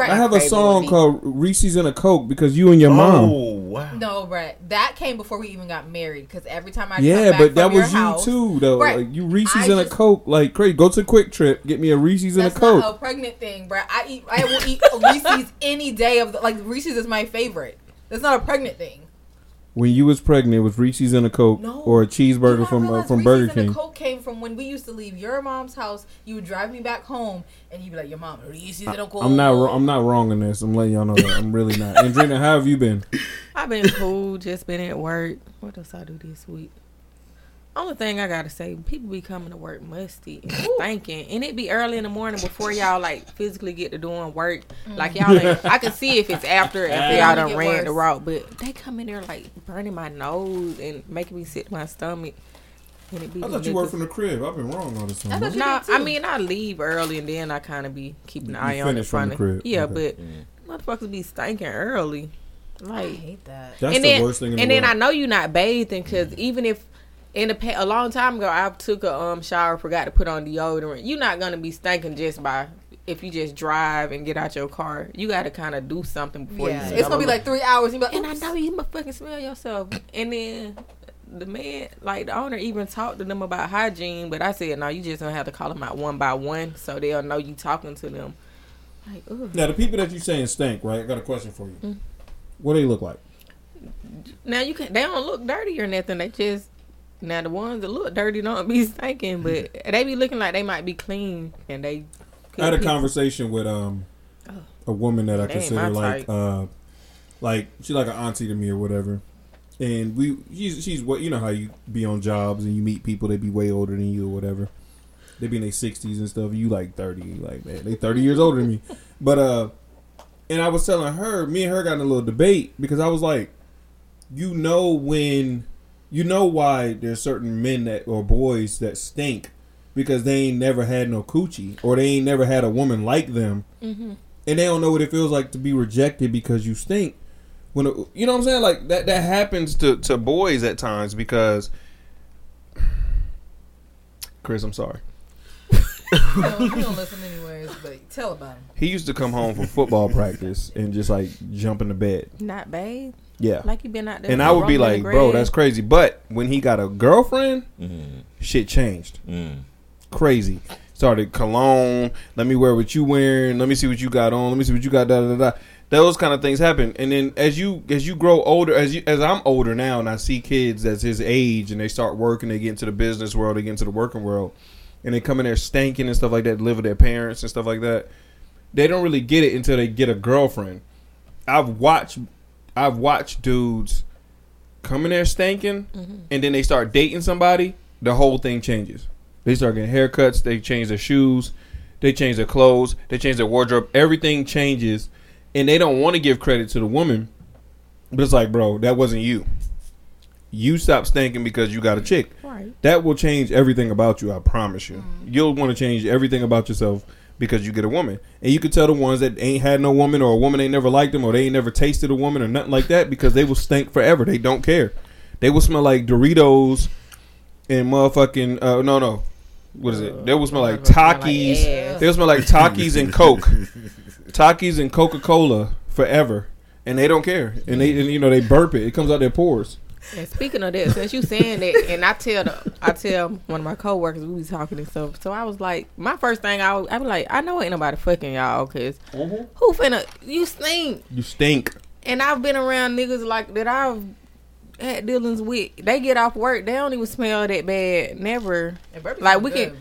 I have a song called Reese's and a Coke because you and your mom. Oh, wow. No, Brett. That came before we even got married because every time I come back but that was house, you too, though. Brett, like, you Reese's and a Coke. Like, crazy. Go to Quick Trip. Get me a Reese's and a Coke. That's not a pregnant thing, Brett. I will eat Reese's any day of the... Like, Reese's is my favorite. That's not a pregnant thing. When you was pregnant, it was Reese's and a Coke or a cheeseburger from Burger King. Reese's and a Coke came from when we used to leave your mom's house. You would drive me back home, and you'd be like, "Your mom, Reese's and a Coke." I'm not wrong in this. I'm letting y'all know that I'm really not. Andrina, how have you been? I've been cool. Just been at work. What else I do this week? Only thing I gotta say, people be coming to work musty and thinking, and it be early in the morning before y'all like physically get to doing work. Like y'all, I can see if it's after y'all done ran the route, but they come in there like burning my nose and making me sick to my stomach. And it be I thought you worked from the crib. I've been wrong all this time. I mean I leave early and then I kind of be keeping an eye on it from the crib. Yeah, okay. But motherfuckers be stinking early. Like I hate that. That's the worst thing in the world. And then I know you not bathing because even if. A long time ago, I took a shower, forgot to put on deodorant. You're not going to be stinking just by if you just drive and get out your car. You got to kind of do something before you smell. It's going to be like 3 hours. And, I know you motherfucking smell yourself. And then the man, like the owner, even talked to them about hygiene. But I said, no, you just don't have to call them out one by one so they'll know you talking to them. Like, ugh. Now, the people that you saying stink, right? I got a question for you. Mm-hmm. What do they look like? Now, they don't look dirty or nothing. They just... Now the ones that look dirty don't be stinking, but they be looking like they might be clean, and they. I had a conversation with a woman that I consider like she's like an auntie to me or whatever. And she's what, you know how you be on jobs and you meet people that be way older than you or whatever. They be in their 60s and stuff. You like 30, like, man, they 30 years older than me. But and I was telling her, me and her got in a little debate because I was like, why there's certain men that or boys that stink because they ain't never had no coochie or they ain't never had a woman like them, mm-hmm. and they don't know what it feels like to be rejected because you stink. When you know what I'm saying, like that happens to boys at times because. Chris, I'm sorry. You don't listen anyways, but tell about him. He used to come home from football practice and just like jump in the bed, not bathe. Yeah, like you been out there. And I would be like, bro, that's crazy. But when he got a girlfriend, mm-hmm. shit changed. Mm. Crazy. Started cologne. Let me wear what you wearing. Let me see what you got on. Let me see what you got. Da da da. Those kind of things happen. And then as you grow older, as I'm older now, and I see kids that's his age, and they start working, they get into the business world, they get into the working world, and they come in there stinking and stuff like that, live with their parents and stuff like that. They don't really get it until they get a girlfriend. I've watched dudes come in there stinking, mm-hmm. and then they start dating somebody, the whole thing changes. They start getting haircuts, they change their shoes, they change their clothes, they change their wardrobe, everything changes, and they don't want to give credit to the woman, but it's like, bro, that wasn't you. You stop stinking because you got a chick. Right. That will change everything about you, I promise you. Mm-hmm. You'll want to change everything about yourself because you get a woman. And you can tell the ones that ain't had no woman or a woman ain't never liked them or they ain't never tasted a woman or nothing like that because they will stink forever. They don't care. They will smell like Doritos and motherfucking... What is it? They will smell like Takis. They will smell like Takis and Coke. Takis and Coca-Cola forever. And they don't care. And they burp it. It comes out their pores. And speaking of that, since you saying that, and I tell one of my coworkers, we was talking and stuff. So I was like, my first thing I was like, I know ain't nobody fucking y'all, cause mm-hmm. who finna? You stink. You stink. And I've been around niggas like that. I've had dealings with. They get off work, they don't even smell that bad. Never. Like we can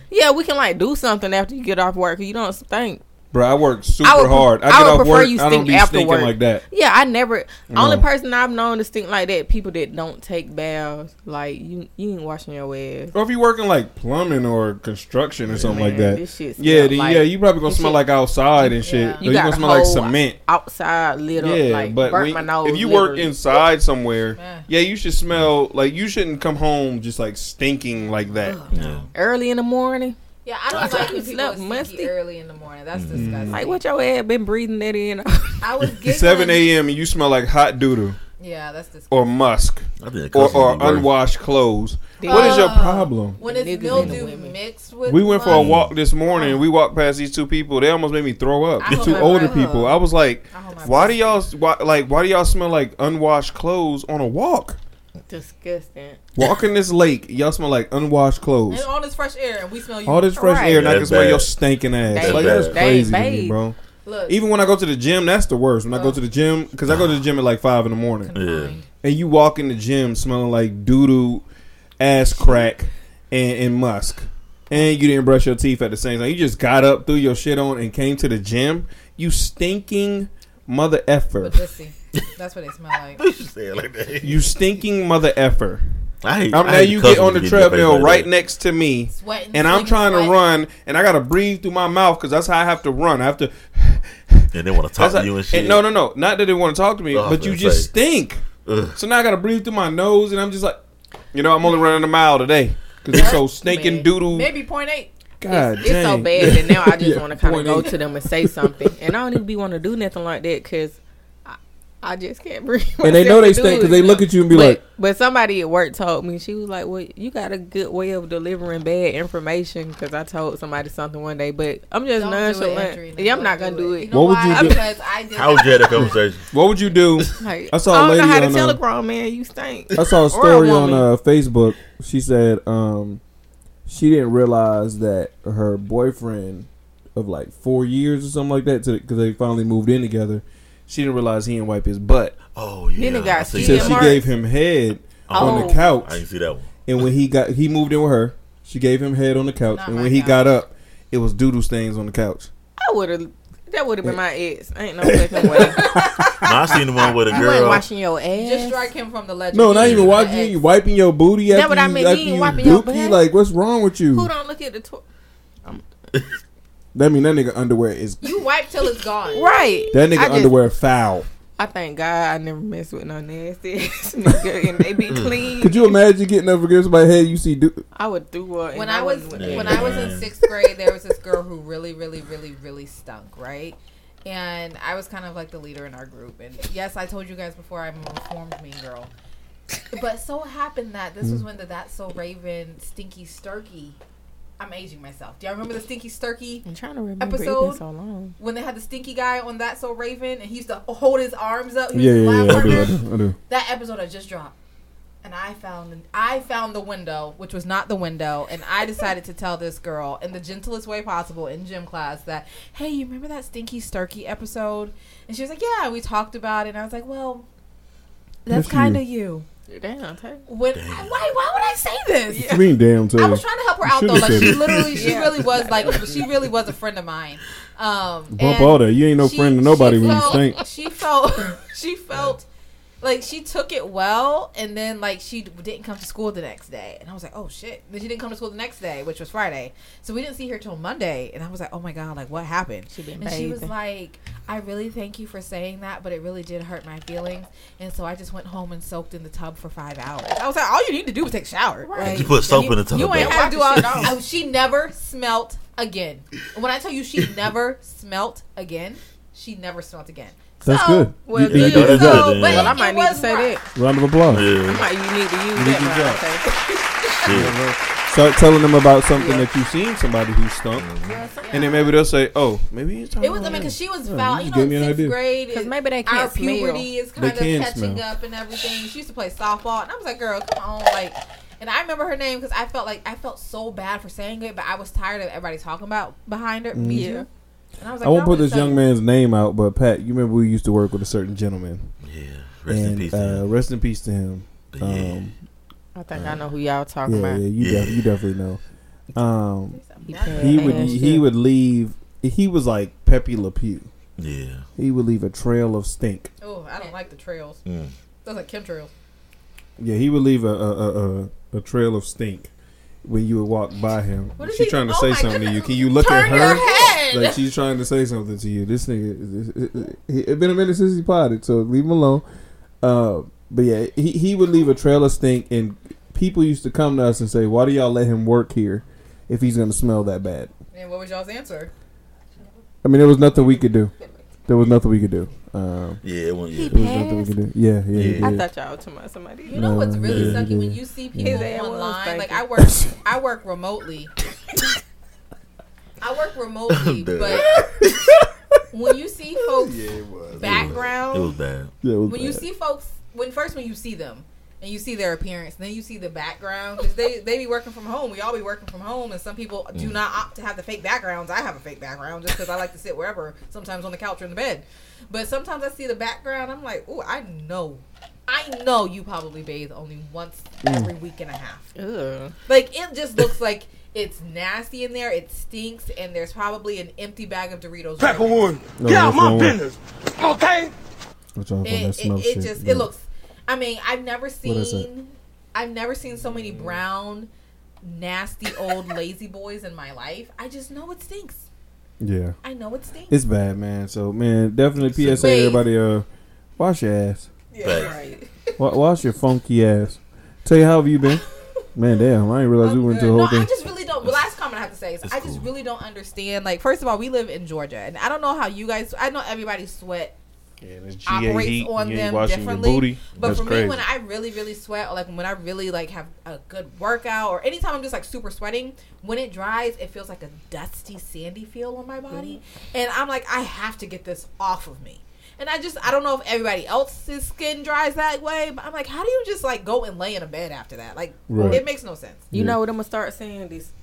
like do something after you get off work. Cause you don't stink. Bro, I work hard. I get off work. I don't be stinking like that. Yeah, I never. No. Only person I've known to stink like that, people that don't take baths. Like you ain't washing your ass. Or if you working like plumbing or construction or something like that. This shit you probably gonna smell like outside and shit. Yeah. You gonna smell like cement outside lit up. Yeah, like, but burnt my nose, if you work inside somewhere, you should smell like you shouldn't come home just like stinking like that. No. Early in the morning. Yeah, I don't like when people are stinky early in the morning. That's disgusting. Like, what your ass been breathing that in? I was giggling. 7 a.m. and you smell like hot doodoo. Yeah, that's disgusting. Or musk. Or unwashed clothes. What is your problem? When it's mildew mixed with We went for a walk this morning. And we walked past these two people. They almost made me throw up. The two older people. I was like, why do y'all smell like unwashed clothes on a walk? Disgusting. Walking this lake, y'all smell like unwashed clothes. And all this fresh air, and we smell you. All this fresh air, and I can smell your stinking ass. That's crazy to me, bro. Look. Even when I go to the gym, that's the worst. When I go to the gym, because I go to the gym at like 5 in the morning. Yeah. And you walk in the gym smelling like doo-doo, ass crack, and musk. And you didn't brush your teeth at the same time. You just got up, threw your shit on, and came to the gym. You stinking mother effer. That's what it smell like. You stinking mother effer. Now you get on the treadmill right next to me, sweating, and I'm trying to run, and I gotta breathe through my mouth because that's how I have to run. I have to. And they want to talk to you and shit. No, not that they want to talk to me, but you just stink. Ugh. So now I gotta breathe through my nose, and I'm just like, I'm only running a mile today because it's so stinking doodle. Maybe 0.8. God, it's so bad that now I just want to kind of go to them and say something, and I don't even want to do nothing like that because. I just can't breathe. And they know they stink because they look at you and be like. But somebody at work told me, she was like, well, you got a good way of delivering bad information because I told somebody something one day, but I'm just nonchalant. Yeah, I'm not going to do it. What would you do? How would you have that conversation? What would you do? I saw a lady on. I don't know how to tell a grown man you stink. I saw a story on Facebook. She said she didn't realize that her boyfriend of like 4 years or something like that, because they finally moved in together. She didn't realize he didn't wipe his butt. Oh, yeah. Then it got she gave him head on the couch. I didn't see that one. And when he moved in with her. She gave him head on the couch. Not and when he got up, it was doodle stains on the couch. I would have That would have been my ex. I ain't no fucking way. I seen the one with a girl. I wasn't washing your ass. Just strike him from the legend. No, not even washing. You wiping your booty. That's what I mean. He ain't wiping your booty. Like, what's wrong with you? Who don't look at the That mean that nigga underwear is. You wipe till it's gone. Right. That nigga underwear foul. I thank God I never mess with no nasty ass nigga, and they be clean. Could you imagine getting up against my head? You see, dude, I would do it. When I was in 6th grade, there was this girl who really, really, really, really stunk, right? And I was kind of like the leader in our group. And yes, I told you guys before, I'm a reformed mean girl. But so happened that this was when the That's So Raven Stinky Sturkey. I'm aging myself. Do y'all remember the Stinky Sturkey? I'm trying to remember. Episode so long. When they had the stinky guy on That So Raven, and he used to hold his arms up. I do. That episode had just dropped, and I found the window, which was not the window, and I decided to tell this girl in the gentlest way possible in gym class that, hey, you remember that Stinky Sturkey episode? And she was like, yeah. We talked about it, and I was like, well, that's kind of you. Damn, Wait, why would I say this? Yeah. I mean, damn, I was trying to help her out though. Like she really was a friend of mine. Bump all that. You ain't no friend to nobody when you stink. She felt like she took it well, and then like she didn't come to school the next day, and I was like, oh shit. Then she didn't come to school the next day, which was Friday, so we didn't see her till Monday, and I was like, oh my god, like what happened? She was like, I really thank you for saying that, but it really did hurt my feelings, and so I just went home and soaked in the tub for 5 hours. I was like, all you need to do is take a shower. Right. Like, you put soap in the tub. You ain't have to do all that. She never smelt again. When I tell you she never smelt again, she never smelt again. That's good. Well, I might need to say that. Round of applause. Yeah. You need to use that. Start telling them about something that you've seen somebody who stunk, and then maybe they'll say, "Oh, maybe it's." It was because she was foul. You know, in 6th grade, because maybe they can't smell. Our puberty is kind of catching up and everything. She used to play softball, and I was like, "Girl, come on!" Like, and I remember her name because I felt so bad for saying it, but I was tired of everybody talking behind her. Me too. And I was like, I won't put this young man's name out, but Pat, you remember we used to work with a certain gentleman. Yeah, rest in peace to him. Rest in peace to him. Yeah. I think I know who y'all talking about. Yeah, you definitely know. He would leave. He was like Pepe Le Pew. Yeah, he would leave a trail of stink. Oh, I don't like the trails. Yeah. Those are chemtrails. Yeah, he would leave a trail of stink. When you would walk by him, she's trying to say something to you. Can you look at her? Like she's trying to say something to you. This nigga, it's been a minute since he potted, so leave him alone. But yeah, he would leave a trail of stink, and people used to come to us and say, "Why do y'all let him work here if he's gonna smell that bad?" And what was y'all's answer? I mean, there was nothing we could do. There was nothing we could do. Yeah. I thought y'all were too much. Somebody. You know what's really sucky when you see people online? Like I work remotely. But when you see folks' background, it was bad. Yeah, it was bad. You see folks, when you see them and you see their appearance, and then you see the background, because they be working from home. We all be working from home, and some people do not opt to have the fake backgrounds. I have a fake background just because I like to sit wherever, sometimes on the couch or in the bed. But sometimes I see the background, I'm like, ooh, I know you probably bathe only once every week and a half. Ew. Like, it just looks like it's nasty in there, it stinks, and there's probably an empty bag of Doritos. Pepperwood, get out my business, okay? It looks... I mean, I've never seen so many brown, nasty old lazy boys in my life. I just know it stinks. Yeah, I know it stinks. It's bad, man. So, man, definitely PSA everybody. Wash your ass. Yeah, right. Wash your funky ass. Tell you how have you been, man? Damn, I didn't realize we went into the whole thing. I just really don't. Last comment I have to say is I just really don't understand. Like, first of all, we live in Georgia, and I don't know how you guys. I know everybody sweat. Yeah, operates on them differently, but that's for me crazy. When I really really sweat, or like when I really like have a good workout, or anytime I'm just like super sweating, when it dries it feels like a dusty sandy feel on my body, and I'm like, I have to get this off of me. And I don't know if everybody else's skin dries that way, but I'm like, how do you just like go and lay in a bed after that? Like it makes no sense. You know what I'm gonna start saying this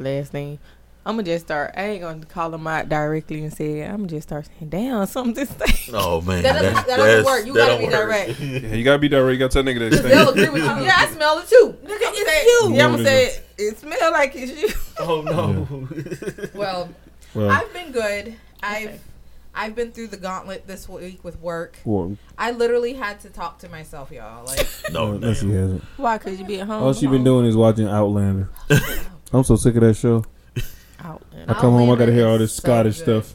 last thing. I'm going to just start. I ain't going to call them out directly and say, I'm going to just start saying, damn, something's thing. Oh, man. That doesn't work. You got to be direct. Yeah, you got to be direct. You got to tell nigga that thing. They'll agree with you. Yeah, I smell it too. Nigga, it's you. Yeah, I'm going to say, it smells like it's you. Oh no. Yeah. Well, I've been good. I've been through the gauntlet this week with work. Well, I literally had to talk to myself, y'all. Like, no, she hasn't. Why? 'Cause you be at home. All she's been doing is watching Outlander. I'm so sick of that show. Outlander. I come home, I gotta hear all this Scottish stuff.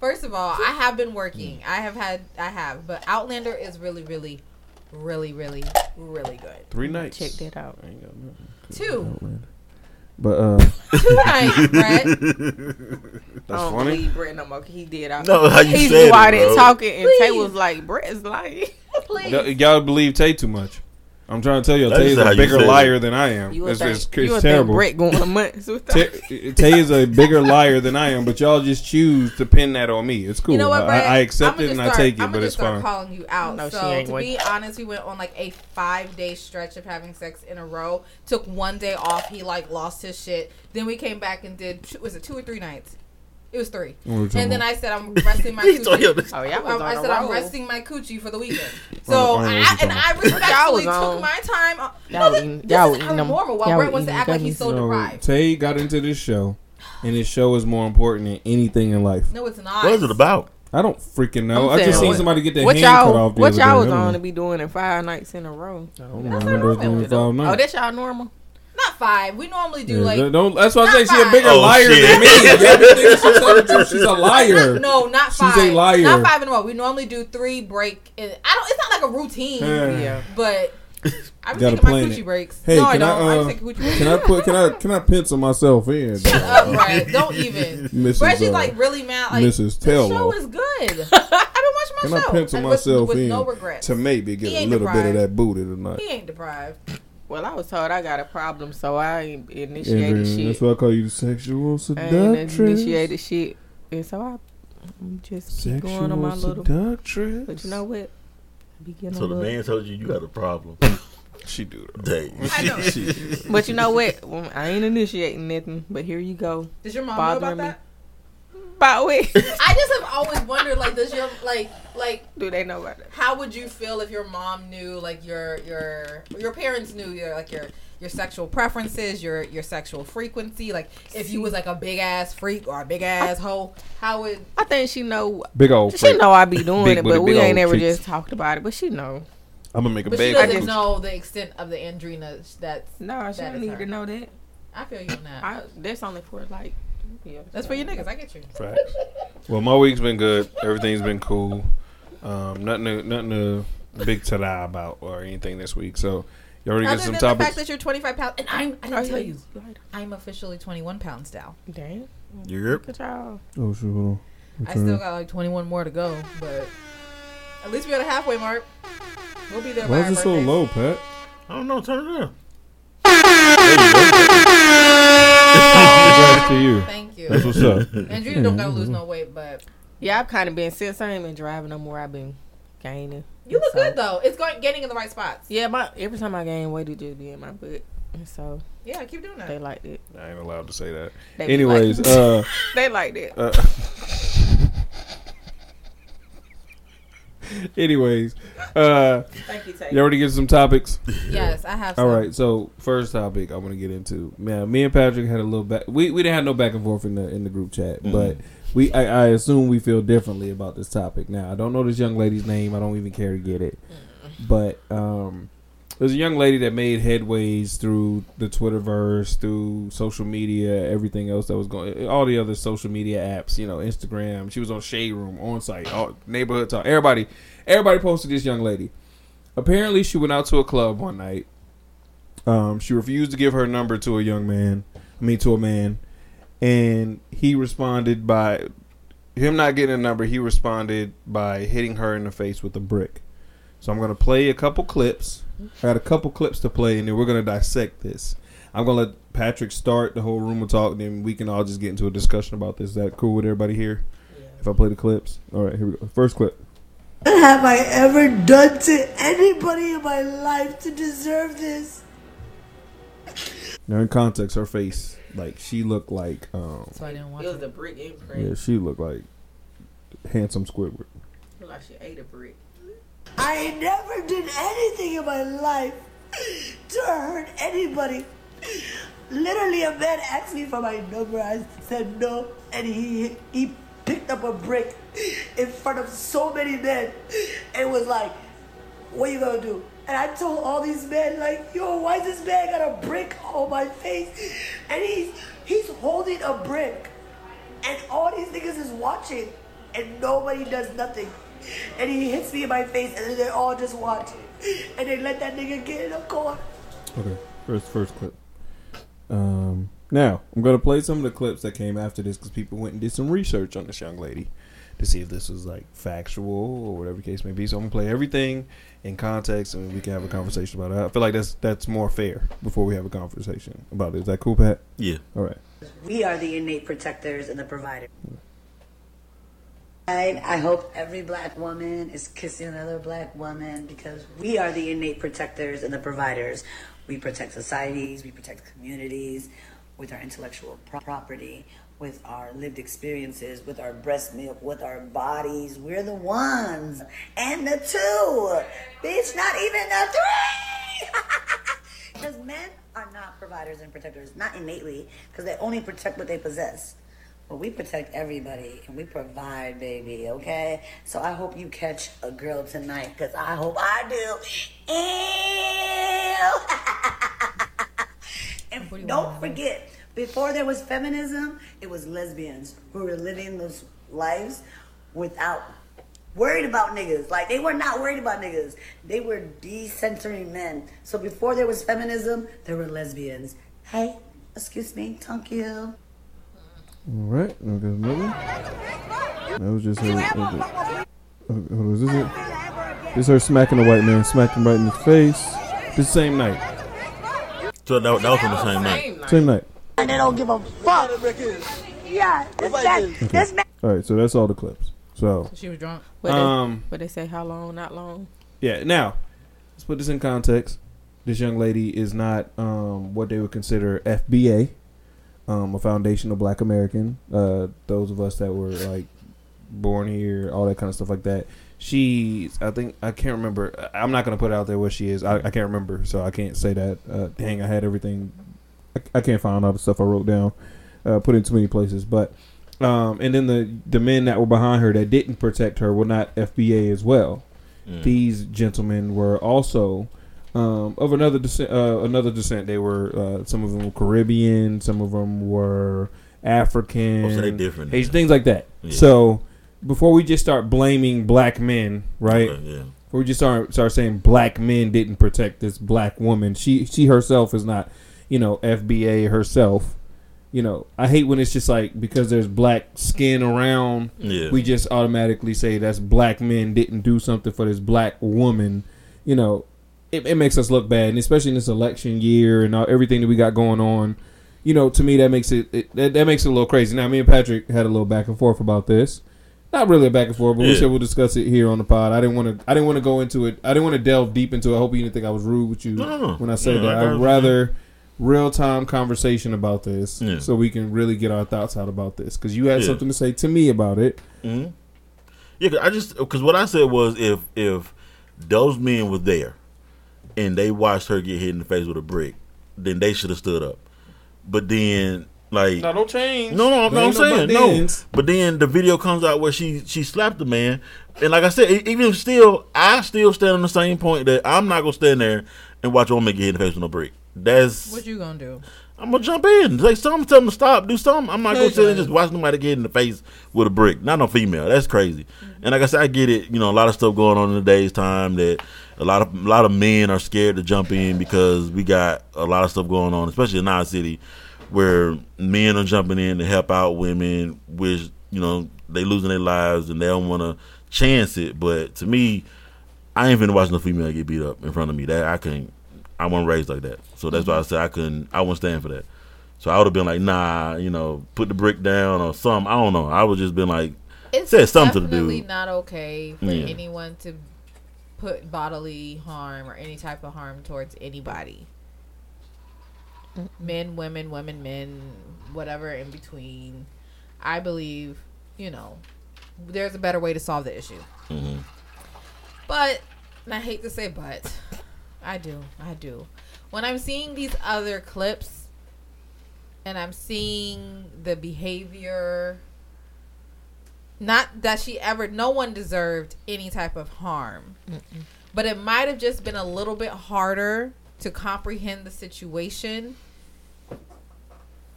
First of all, I have been working. But Outlander is really, really, really, really, really good. 3 nights. Check that out. I ain't got nothing. 2. Outlander. But 2 nights, Brett. That's funny. Believe Brett no more. He did. How you said it? He's wide and talking, and Tay was like, "Brett is lying." Please, y'all believe Tay too much. I'm trying to tell you, Tay is a bigger liar than I am. It's terrible. Brett going a month with Tay is a bigger liar than I am, but y'all just choose to pin that on me. It's cool. You know what, Brett? I accept it and I take it, but it's fine. I'm calling you out. No, so to be honest, we went on like a 5-day stretch of having sex in a row. Took 1 day off. He like lost his shit. Then we came back and did 2 or 3 nights. It was 3. And then I said, I'm resting my coochie. I said, I'm resting my coochie for the weekend. So, I respectfully took my time. This is abnormal. While Brett wants to act like he's so deprived. Tay got into this show, and this show is more important than anything in life. No, it's not. What is it about? I don't freaking know. I just seen somebody get their hand cut off. What y'all was on to be doing in 5 nights in a row? I don't remember doing 5 nights. Oh, that's y'all normal? Not 5. We normally do like. Don't, that's why I say she's a bigger liar than me. She's a liar. No, not 5. She's a liar. Not 5 in a row. We normally do 3 break. It's not like a routine. Yeah. But I'm taking my coochie breaks. Hey, no, I don't. I'm taking coochie breaks. Can I pencil myself in? Shut up, Brett. Don't even. Brett, she's like really mad. Like, Mrs. Taylor. The show is good. I don't watch my show. Can I pencil myself in? With no regrets. To maybe get a little bit of that booty tonight. He ain't deprived. Well, I was told I got a problem, so I initiated shit. That's why I call you sexual seductress. I initiated shit, and so I'm just keep going on my little seductress. But you know what? So the man told you got a problem. She do it. Dang. I know. But you know what? Well, I ain't initiating nothing. But here you go. Does your mom know about that? I just have always wondered, like, does your like do they know about it? How would you feel if your mom knew, like, your parents knew your like your sexual preferences, your sexual frequency, like if you was like a big ass freak or a big ass hoe? How would I think she know? Big old freak. She know I be doing big, it, but we ain't ever freaks. Just talked about it. But she know. I'm gonna make a big. She doesn't know the extent of the Andrina. She don't need to know that. I feel you on that. That's only for like. Yeah, that's for your niggas. I get you. Right. Well, my week's been good. Everything's been cool. Nothing big to lie about or anything this week. So you already got some topics. Other than the fact that you're 25 pounds, and I didn't tell you, I'm officially 21 pounds down. Dang. Yep. Good job. Oh, sure. I still got like 21 more to go, but at least we're at a halfway mark. We'll be there. Why is it so low, Pat? I don't know. Turn it up. To you. Thank you. That's what's up. Andrea don't gotta lose no weight, but yeah, I've kind of been since I ain't been driving no more. I've been gaining. You look good though. It's getting in the right spots. Yeah, every time I gain weight, it just be in my butt. So yeah, I keep doing that. They liked it. I ain't allowed to say that. Anyways, they liked it. Anyways, thank you, Tay. You already get some topics? Yes, I have some. All right, so first topic I want to get into. Man, me and Patrick had a little back. We didn't have no back and forth in the group chat, but I assume we feel differently about this topic. Now, I don't know this young lady's name. I don't even care to get it. But there's a young lady that made headways through the Twitterverse, through social media, everything else that was going, all the other social media apps, you know, Instagram. She was on Shade Room, On Site, Neighborhood Talk. Everybody posted this young lady. Apparently, she went out to a club one night. She refused to give her number to a man, and he responded by him not getting a number. He responded by hitting her in the face with a brick. So I'm gonna play a couple clips. I got a couple clips to play, and then we're going to dissect this. I'm going to let Patrick start the whole room of talk, and then we can all just get into a discussion about this. Is that cool with everybody here? Yeah. If I play the clips? All right, here we go. First clip. Have I ever done to anybody in my life to deserve this? Now, in context, her face, like, she looked like... so I didn't watch it. Was the brick imprint. Yeah, she looked like handsome Squidward. Looked like she ate a brick. I never did anything in my life to hurt anybody. Literally, a man asked me for my number. I said no, and he picked up a brick in front of so many men and was like, what are you gonna do? And I told all these men, like, yo, why is this man got a brick on my face? And he's holding a brick. And all these niggas is watching. And nobody does nothing. And he hits me in my face, and then they all just watch. And they let that nigga get in a car. Okay, first clip. Now, I'm going to play some of the clips that came after this, because people went and did some research on this young lady to see if this was like factual or whatever the case may be. So I'm going to play everything in context, and we can have a conversation about it. I feel like that's more fair before we have a conversation about it. Is that cool, Pat? Yeah. All right. We are the innate protectors and the providers. I hope every black woman is kissing another black woman, because we are the innate protectors and the providers. We protect societies, we protect communities with our intellectual property, with our lived experiences, with our breast milk, with our bodies. We're the ones and the two. Bitch, not even the three. Because men are not providers and protectors, not innately, because they only protect what they possess. But we protect everybody and we provide, baby, okay? So I hope you catch a girl tonight, because I hope I do. And don't forget, before there was feminism, it was lesbians who were living those lives without worried about niggas. Like, they were not worried about niggas. They were decentering men. So before there was feminism, there were lesbians. Hey, excuse me, thank you. All right, okay, maybe. That was just her. Hold on, is this it? This is her smacking a white man, smacking right in the face. This same night. So that was on the same night. And they don't give a fuck. Yeah, this man. All right, so that's all the clips. So she was drunk. But they say how long? Not long. Yeah. Now, let's put this in context. This young lady is not what they would consider FBA, a foundational Black American. Those of us that were like born here, all that kind of stuff like that. I can't remember. I'm not gonna put out there what she is. I can't remember, so I can't say that. Dang, I had everything. I can't find all the stuff I wrote down. Put in too many places, but. And then the men that were behind her that didn't protect her were not FBA as well. Mm. These gentlemen were also of another descent. They were some of them were Caribbean, some of them were African. Oh, so they different. Things like that. Yeah. So before we just start blaming black men, right? Okay, yeah. Before we just start saying black men didn't protect this black woman. She herself is not, FBA herself. I hate when it's just like, because there's black skin around, we just automatically say that's black men didn't do something for this black woman. It makes us look bad, and especially in this election year and everything that we got going on. To me that makes it a little crazy. Now, me and Patrick had a little back and forth about this. Not really a back and forth, but we said we'll discuss it here on the pod. I didn't want to go into it. I didn't want to delve deep into it. I hope you didn't think I was rude with you when I said that. I'd rather real-time conversation about this so we can really get our thoughts out about this, because you had something to say to me about it. Mm-hmm. Yeah, because what I said was if those men were there and they watched her get hit in the face with a brick, then they should have stood up. But then, like... No, don't change. No, I'm saying, no. But then the video comes out where she slapped the man, and like I said, even still, I still stand on the same point that I'm not going to stand there and watch a woman get hit in the face with a brick. That's what you gonna do? I'm gonna jump in. Like, something, tell them to stop, do something. I'm not gonna sit and just watch somebody get in the face with a brick. Not no female. That's crazy. Mm-hmm. And like I said, I get it. A lot of stuff going on in today's time that a lot of men are scared to jump in, because we got a lot of stuff going on, especially in our city, where men are jumping in to help out women, which they losing their lives and they don't want to chance it. But to me, I ain't finna watch no female get beat up in front of me. That I can't. I wasn't raised like that. So that's why I said I wouldn't stand for that. So I would have been like, nah, put the brick down or something. I don't know. I would just been like, said something to the dude. It's definitely not okay for anyone to put bodily harm or any type of harm towards anybody. Men, women, men, whatever in between. I believe, there's a better way to solve the issue. Mm-hmm. But, and I hate to say but... I do. When I'm seeing these other clips, and I'm seeing the behavior. Not that she ever, no one deserved any type of harm. Mm-mm. But it might have just been a little bit harder to comprehend the situation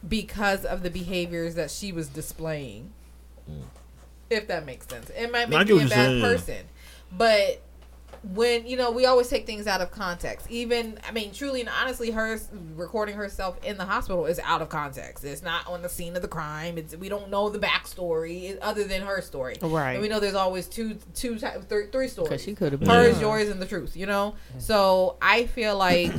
because of the behaviors that she was displaying. Mm. If that makes sense. It might make me a bad person. But when, you know, we always take things out of context. Even, I mean, truly and honestly, her recording herself in the hospital is out of context. It's not on the scene of the crime. It's, we don't know the backstory other than her story. Right. And we know there's always three stories. Because she could have been. Hers, yours, and the truth, you know? Yeah. So I feel like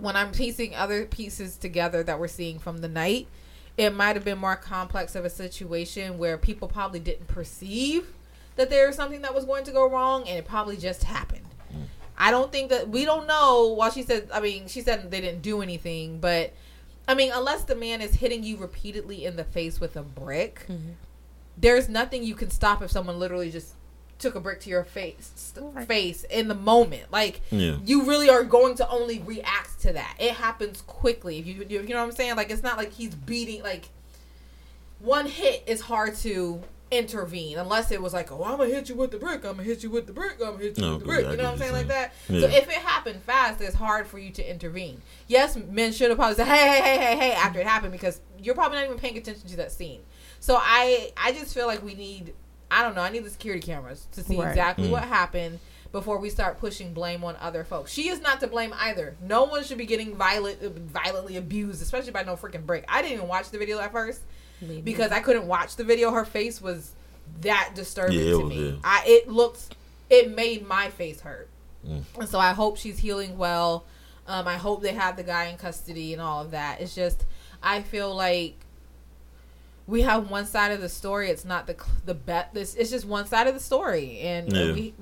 when I'm piecing other pieces together that we're seeing from the night, it might have been more complex of a situation where people probably didn't perceive that there was something that was going to go wrong, and it probably just happened. Mm. I don't think that, we don't know. While she said, I mean, she said they didn't do anything, but I mean, unless the man is hitting you repeatedly in the face with a brick, mm-hmm. there's nothing you can stop if someone literally just took a brick to your face in the moment. Like, yeah. you really are going to only react to that. It happens quickly. If you know what I'm saying? Like, it's not like he's beating, like, one hit is hard to intervene unless it was like, oh, I'm gonna hit you with the brick, I'm gonna hit you with the brick, I'm gonna hit you with the brick. You know what I'm saying? Like that. Yeah. So if it happened fast, it's hard for you to intervene. Yes, men should have probably said, hey, after it happened, because you're probably not even paying attention to that scene. So I just feel like we need, I don't know, I need the security cameras to see exactly what happened before we start pushing blame on other folks. She is not to blame either. No one should be getting violently abused, especially by no freaking brick. I didn't even watch the video at first. Maybe. Because I couldn't watch the video. Her face was that disturbing to me. Yeah. It made my face hurt. Mm. And so I hope she's healing well. I hope they have the guy in custody and all of that. It's just, I feel like we have one side of the story. It's not the bet. It's just one side of the story. And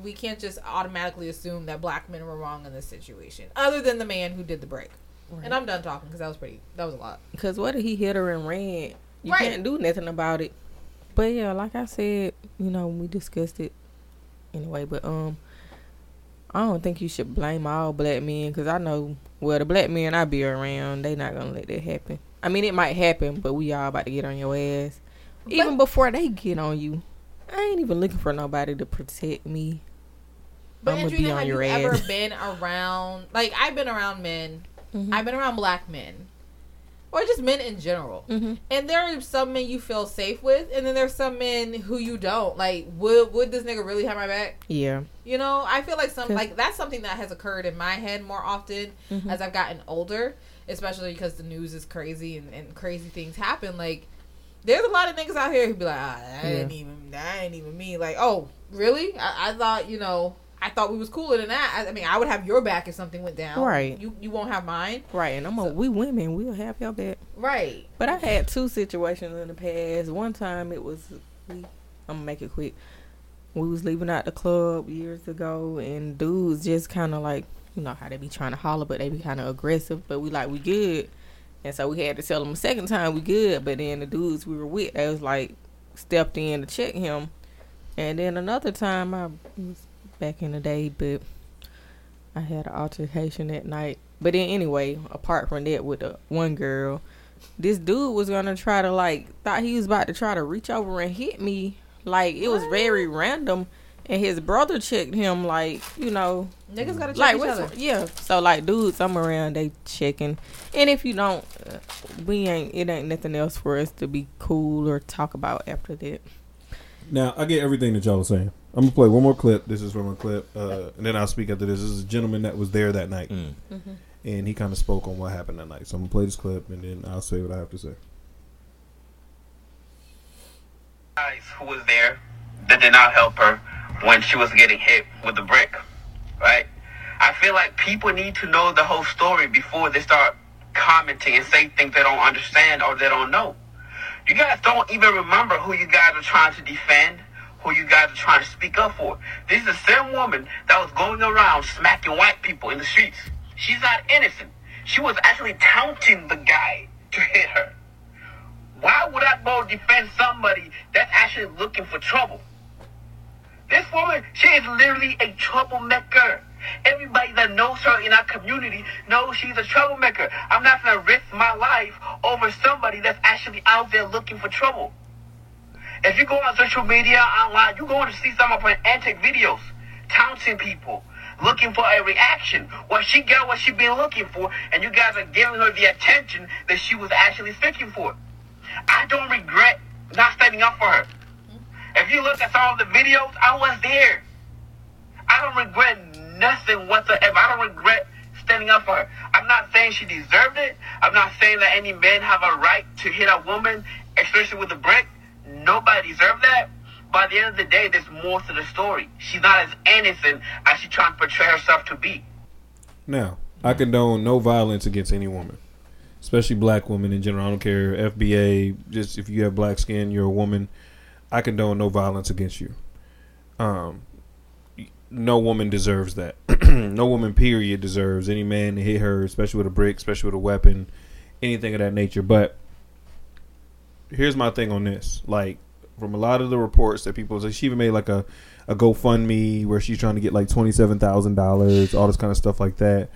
we can't just automatically assume that black men were wrong in this situation. Other than the man who did the break. Right. And I'm done talking because that was a lot. Because what did he hit her and ran? You can't do nothing about it. But yeah, like I said, you know, we discussed it anyway, but I don't think you should blame all black men, because I know, well, the black men I be around, they not gonna let that happen. I mean, it might happen, but we all about to get on your ass. But even before they get on you, I ain't even looking for nobody to protect me. But Andrew, have you ever been around, like, I've been around men, mm-hmm. I've been around black men, or just men in general. Mm-hmm. And there are some men you feel safe with, and then there's some men who you don't. Like, would this nigga really have my back? Yeah. You know, I feel like that's something that has occurred in my head more often mm-hmm. as I've gotten older, especially because the news is crazy and crazy things happen. Like, there's a lot of niggas out here who be like, that ain't even me. Like, oh, really? I thought, you know, I thought we was cooler than that. I mean, I would have your back if something went down. Right. You won't have mine. Right. And we women, we'll have your back. Right. But I've had two situations in the past. One time it was, I'm gonna make it quick. We was leaving out the club years ago, and dudes just kind of like, you know how they be trying to holler, but they be kind of aggressive. But we good. And so we had to tell them a second time we good. But then the dudes we were with, they was like, stepped in to check him. And then another time back in the day, but I had an altercation that night. But then anyway, apart from that, with the one girl, this dude was gonna try to thought he was about to try to reach over and hit me. Like, it was very random, and his brother checked him. Like, you know, niggas gotta check each other. Yeah. So like, dudes, I'm around, they checking, and if you don't, it ain't nothing else for us to be cool or talk about after that. Now I get everything that y'all was saying. I'm going to play one more clip. This is from a clip. And then I'll speak after this. This is a gentleman that was there that night. Mm. Mm-hmm. And he kind of spoke on what happened that night. So I'm going to play this clip, and then I'll say what I have to say. Guys who was there that did not help her when she was getting hit with the brick, right? I feel like people need to know the whole story before they start commenting and say things they don't understand or they don't know. You guys don't even remember who you guys are trying to defend, who you guys are trying to speak up for. This is the same woman that was going around smacking white people in the streets. She's not innocent. She was actually taunting the guy to hit her. Why would I go defend somebody that's actually looking for trouble? This woman, she is literally a troublemaker. Everybody that knows her in our community knows she's a troublemaker. I'm not going to risk my life over somebody that's actually out there looking for trouble. If you go on social media, online, you're going to see some of her antic videos, taunting people, looking for a reaction. Well, she got what she's been looking for, and you guys are giving her the attention that she was actually seeking for. I don't regret not standing up for her. If you look at some of the videos, I was there. I don't regret nothing whatsoever. I don't regret standing up for her. I'm not saying she deserved it. I'm not saying that any men have a right to hit a woman, especially with a brick. Nobody deserved that. By the end of the day, there's more to the story. She's not as innocent as she's trying to portray herself to be. Now, I condone no violence against any woman, especially black women in general. I don't care, FBA, just if you have black skin, you're a woman. I condone no violence against you. No woman deserves that. No woman, period, deserves any man to hit her, especially with a brick, especially with a weapon, anything of that nature. But here's my thing on this. Like, from a lot of the reports that people say, she even made like a GoFundMe where she's trying to get like $27,000, all this kind of stuff like that.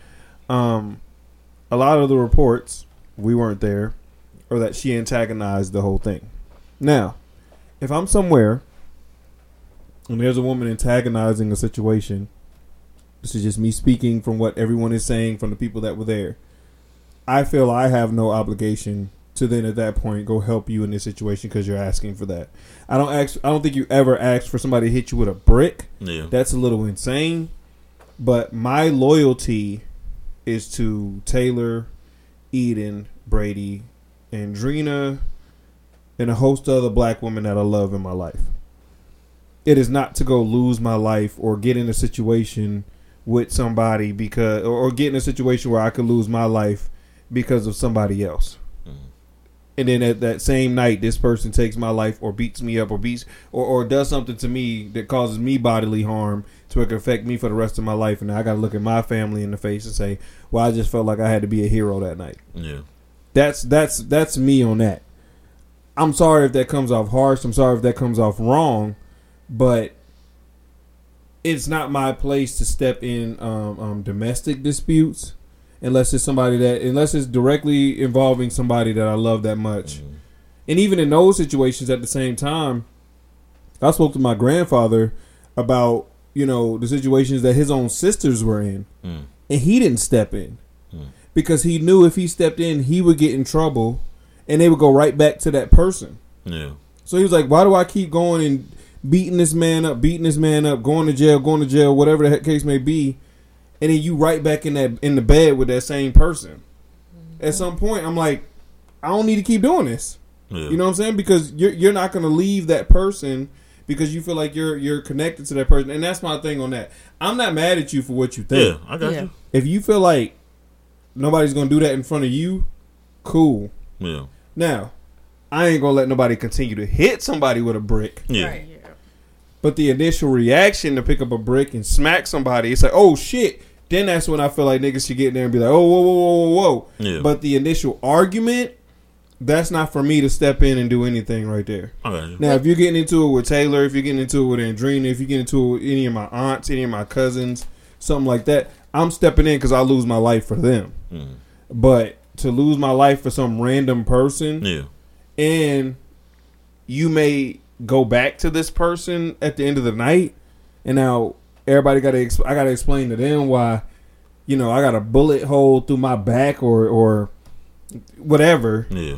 A lot of the reports, we weren't there, or that she antagonized the whole thing. Now, if I'm somewhere and there's a woman antagonizing a situation, this is just me speaking from what everyone is saying from the people that were there. I feel I have no obligation to then at that point go help you in this situation because you're asking for that. I don't think you ever asked for somebody to hit you with a brick. Yeah. That's a little insane. But my loyalty is to Taylor, Eden, Brady, Andrina, and a host of other black women that I love in my life. It is not to go lose my life or get in a situation with somebody because, or get in a situation where I could lose my life because of somebody else. And then at that same night, this person takes my life or beats me up or does something to me that causes me bodily harm to affect me for the rest of my life. And I got to look at my family in the face and say, well, I just felt like I had to be a hero that night. Yeah, that's me on that. I'm sorry if that comes off harsh. I'm sorry if that comes off wrong, but it's not my place to step in domestic disputes. Unless it's directly involving somebody that I love that much. Mm-hmm. And even in those situations at the same time, I spoke to my grandfather about, you know, the situations that his own sisters were in. Mm. And he didn't step in. Mm. Because he knew if he stepped in, he would get in trouble and they would go right back to that person. Yeah. So he was like, why do I keep going and beating this man up, going to jail, whatever the case may be. And then you right back in the bed with that same person. Mm-hmm. At some point, I'm like, I don't need to keep doing this. Yeah. You know what I'm saying? Because you're not going to leave that person because you feel like you're connected to that person. And that's my thing on that. I'm not mad at you for what you think. Yeah, I got you. If you feel like nobody's going to do that in front of you, cool. Yeah. Now, I ain't going to let nobody continue to hit somebody with a brick. Yeah. Right. But the initial reaction to pick up a brick and smack somebody, it's like, oh, shit. Then that's when I feel like niggas should get there and be like, oh, whoa. Yeah. But the initial argument, that's not for me to step in and do anything right there. Okay. Now, if you're getting into it with Taylor, if you're getting into it with Andrina, if you're getting into it with any of my aunts, any of my cousins, something like that, I'm stepping in because I lose my life for them. Mm. But to lose my life for some random person, and you may go back to this person at the end of the night, and now everybody I gotta explain to them why, you know, I got a bullet hole through my back or whatever. Yeah.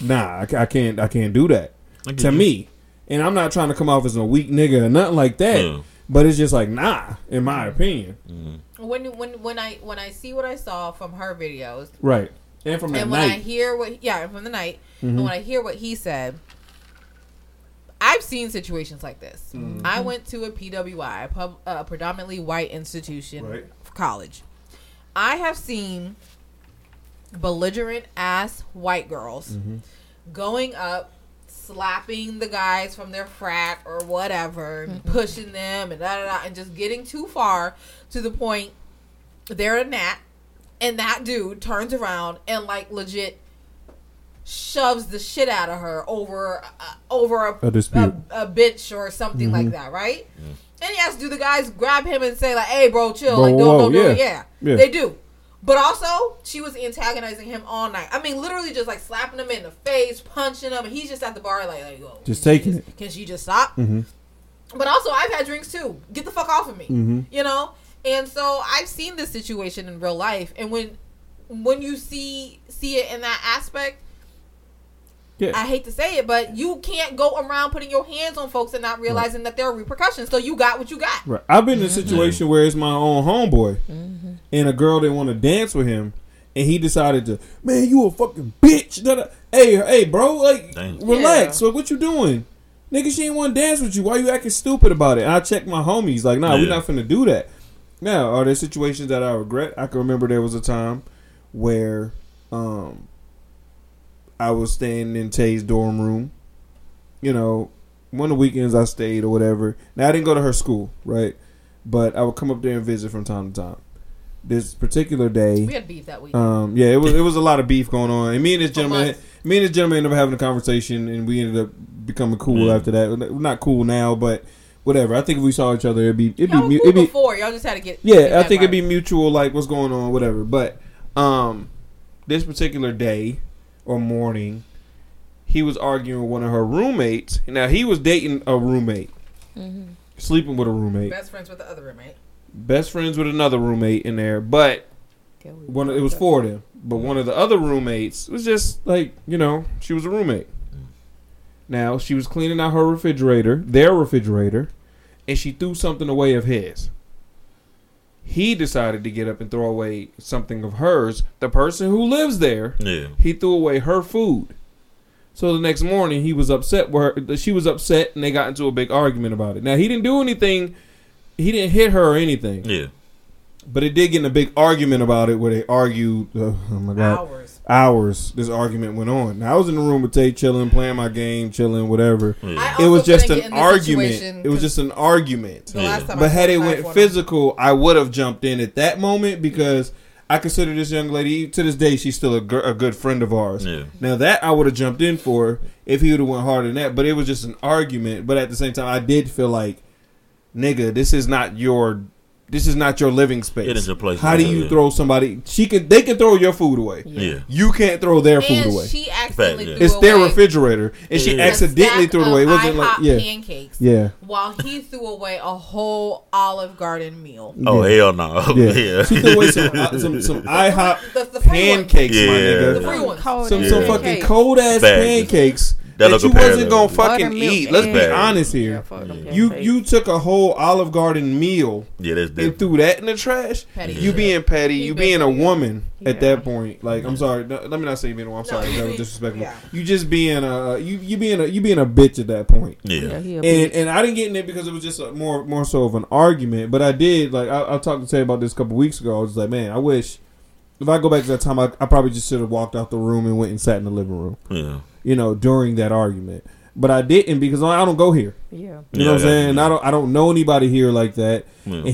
Nah, I can't do that to me, and I'm not trying to come off as a weak nigga or nothing like that. Yeah. But it's just like, nah, in my opinion. Mm-hmm. When I see what I saw from her videos, right, and from the night, when I hear from the night, mm-hmm. and when I hear what he said. I've seen situations like this. Mm-hmm. I went to a PWI, a predominantly white institution, right. College. I have seen belligerent ass white girls mm-hmm. going up, slapping the guys from their frat or whatever, mm-hmm. pushing them and and just getting too far to the point they're a gnat, and that dude turns around and like legit shoves the shit out of her over a bench or something mm-hmm. like that, right? Yeah. And yes, do the guys grab him and say like, "Hey, bro, chill, like, don't do it." Yeah, they do. But also, she was antagonizing him all night. I mean, literally just like slapping him in the face, punching him, and he's just at the bar like oh, just taking it. Can she just stop? Mm-hmm. But also, I've had drinks too. Get the fuck off of me, mm-hmm. you know. And so I've seen this situation in real life, and when you see it in that aspect, yeah. I hate to say it, but you can't go around putting your hands on folks and not realizing right. that there are repercussions. So you got what you got. Right. I've been in a situation mm-hmm. where it's my own homeboy, mm-hmm. and a girl didn't want to dance with him, and he decided to, man, you a fucking bitch. Hey, bro, like, relax. Yeah. Like, what you doing? Nigga, she ain't want to dance with you. Why you acting stupid about it? And I checked my homies. Like, nah, we're not finna do that. Now, are there situations that I regret? I can remember there was a time where I was staying in Tay's dorm room. You know, one of the weekends I stayed or whatever. Now, I didn't go to her school, right? But I would come up there and visit from time to time. This particular day, we had beef that week. Yeah, it was a lot of beef going on, and me and this gentleman ended up having a conversation, and we ended up becoming cool after that. We're not cool now, but whatever. I think if we saw each other, it'd be before y'all just had to get. Yeah, I think it'd be mutual, like what's going on, whatever. But this particular day or morning, he was arguing with one of her roommates. Now he was dating a roommate, mm-hmm. sleeping with a roommate, best friends with the other roommate. Best friends with another roommate in there, but it was four of them. But one of the other roommates was just like, you know, she was a roommate. Now, she was cleaning out her refrigerator, their refrigerator, and she threw something away of his. He decided to get up and throw away something of hers. The person who lives there, he threw away her food. So the next morning, he was upset with her. She was upset, and they got into a big argument about it. Now, he didn't do anything. He didn't hit her or anything. Yeah. But it did get in a big argument about it where they argued. Oh, my God. Hours. This argument went on. Now, I was in the room with Tay chilling, playing my game, chilling, whatever. Yeah. It was just an argument. It was just an argument. But had it went physical, I would have jumped in at that moment because I consider this young lady, to this day, she's still a good friend of ours. Yeah. Now, that I would have jumped in for if he would have went harder than that. But it was just an argument. But at the same time, I did feel like, nigga, this is not your living space. It is your place. How do you throw somebody? They can throw your food away. Yeah. You can't throw their food away. She accidentally threw it's away their refrigerator, and she accidentally threw it away. It wasn't like pancakes. Yeah. While he threw away a whole Olive Garden meal. Oh hell no! Yeah. She threw away some IHOP the pancakes, my nigga. The free ones. Some fucking cold ass pancakes. That you wasn't gonna fucking eat. Let's be honest here. Yeah, you took a whole Olive Garden meal and threw that in the trash. Petty. You being petty. You being a woman at that point. Like I'm sorry. No, let me not say being a woman. I'm sorry. That was disrespectful. Yeah. You just being a you being a bitch at that point. Yeah. And I didn't get in it because it was just more so of an argument. But I did like I talked to Tay about this a couple weeks ago. I was like, man, I wish if I go back to that time, I probably just should have walked out the room and went and sat in the living room. Yeah. You know, during that argument. But I didn't because I don't go here. Yeah. You know what I'm saying? Yeah. I don't know anybody here like that. Yeah. And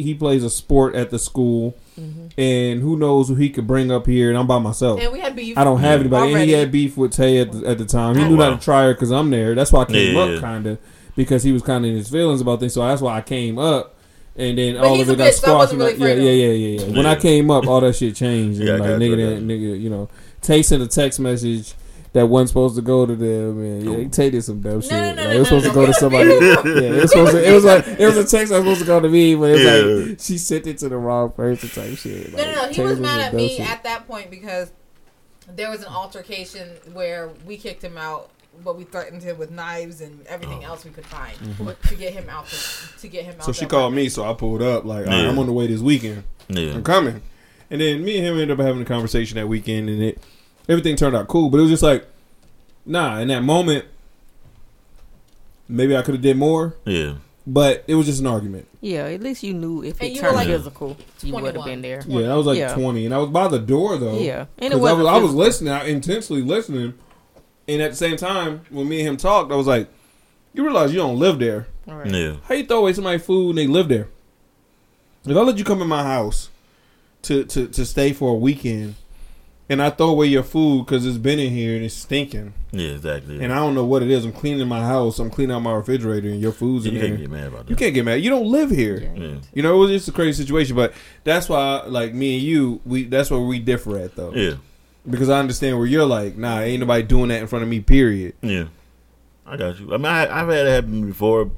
he plays a sport at the school. Mm-hmm. And who knows who he could bring up here, and I'm by myself. And we had beef. I don't have anybody. Already. And he had beef with Tay at the time. He knew not to try her because I'm there. That's why I came up kind of because he was kind of in his feelings about things. So that's why I came up. And then all of it got squashed. Yeah. When I came up, all that shit changed. And like nigga, you know. Tay sent a text message that wasn't supposed to go to them, and Tay did some dumb shit. It was supposed to go to somebody. It was a text that was supposed to go to me, but it's like she sent it to the wrong person type shit. Like, no. He was mad at me at that point because there was an altercation where we kicked him out, but we threatened him with knives and everything else we could find to get him out. So she called me, so I pulled up. Like I'm on the way this weekend. Yeah. I'm coming. And then me and him ended up having a conversation that weekend, and everything turned out cool. But it was just like, nah, in that moment, maybe I could have did more. Yeah. But it was just an argument. Yeah, at least you knew if it turned physical, you would have been there. Yeah, I was like 20, and I was by the door, though. Yeah. And it wasn't I was listening, I intensely listening. And at the same time, when me and him talked, I was like, you realize you don't live there. Right. Yeah. How you throw away somebody's food and they live there? If I let you come in my house to stay for a weekend And I throw away your food because it's been in here and it's stinking. Yeah, exactly. And I don't know what it is. I'm cleaning my house. I'm cleaning out my refrigerator and your food's in there. You can't get mad about that. You can't get mad. You don't live here. Yeah. You know, it was just a crazy situation. But that's why, like, me and you, that's where we differ at, though. Yeah. Because I understand where you're like, nah, ain't nobody doing that in front of me, period. Yeah. I got you. I mean, I've had it happen before.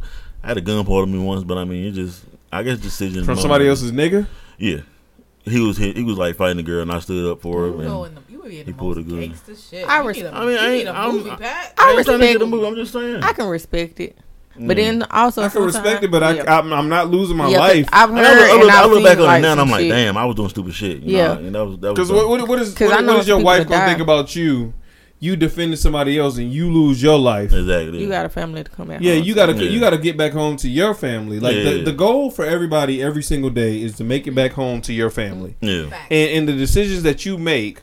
I had a gun pulled on me once, but I mean, it just, I guess decision. From somebody else's nigga? Yeah. He was like fighting the girl, and I stood up for him. He pulled a gun. I respect the movie. I'm just saying. I can respect it, but then also I can respect it. But I'm not losing my life. I've heard. I look back on it now, and I'm like, damn, I was doing stupid shit. Because what is your wife gonna think about you? You defended somebody else, and you lose your life. Exactly. You got a family to come out. Yeah, you gotta get back home to your family. Like the goal for everybody every single day is to make it back home to your family. Yeah. And the decisions that you make,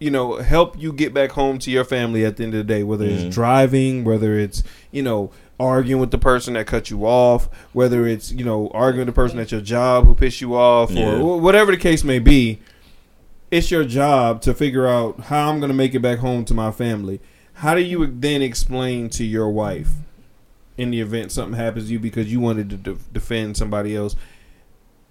you know, help you get back home to your family at the end of the day. Whether it's driving, whether it's, you know, arguing with the person that cut you off, whether it's, you know, arguing with the person at your job who pissed you off, or whatever the case may be. It's your job to figure out how I'm going to make it back home to my family. How do you then explain to your wife in the event something happens to you because you wanted to defend somebody else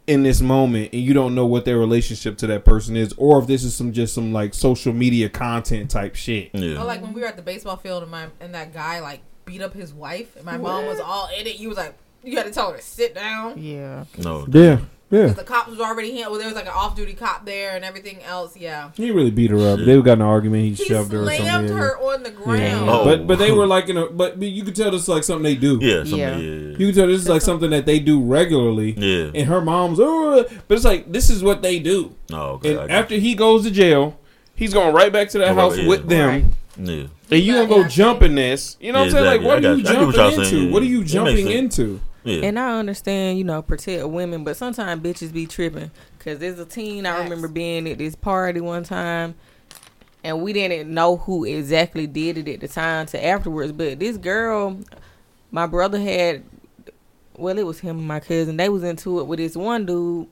in this moment, and you don't know what their relationship to that person is, or if this is some like social media content type shit? Yeah. Or like when we were at the baseball field and that guy like beat up his wife, and my mom was all in it. You was like, you had to tell her to sit down. Yeah. No. Yeah. Yeah. The cops was already here. Well, there was like an off-duty cop there and everything else. Yeah, he really beat her up. They got in an argument. He shoved her. He slammed her on the ground. Yeah. Oh. But they were like, but you could tell this is like something they do. Yeah, you could tell this is like something that they do regularly. Yeah, and her mom's, but it's like this is what they do. Oh, okay. And after he goes to jail, he's going right back to that house with them. Right. Yeah, and you gonna go jump in this? You know what I'm saying? Like, what are you jumping into? What are you jumping into? Yeah. And I understand, you know, protect women, but sometimes bitches be tripping. Because there's a teen I remember being at this party one time, and we didn't know who exactly did it at the time to afterwards. But this girl, my brother had, well, it was him and my cousin. They was into it with this one dude,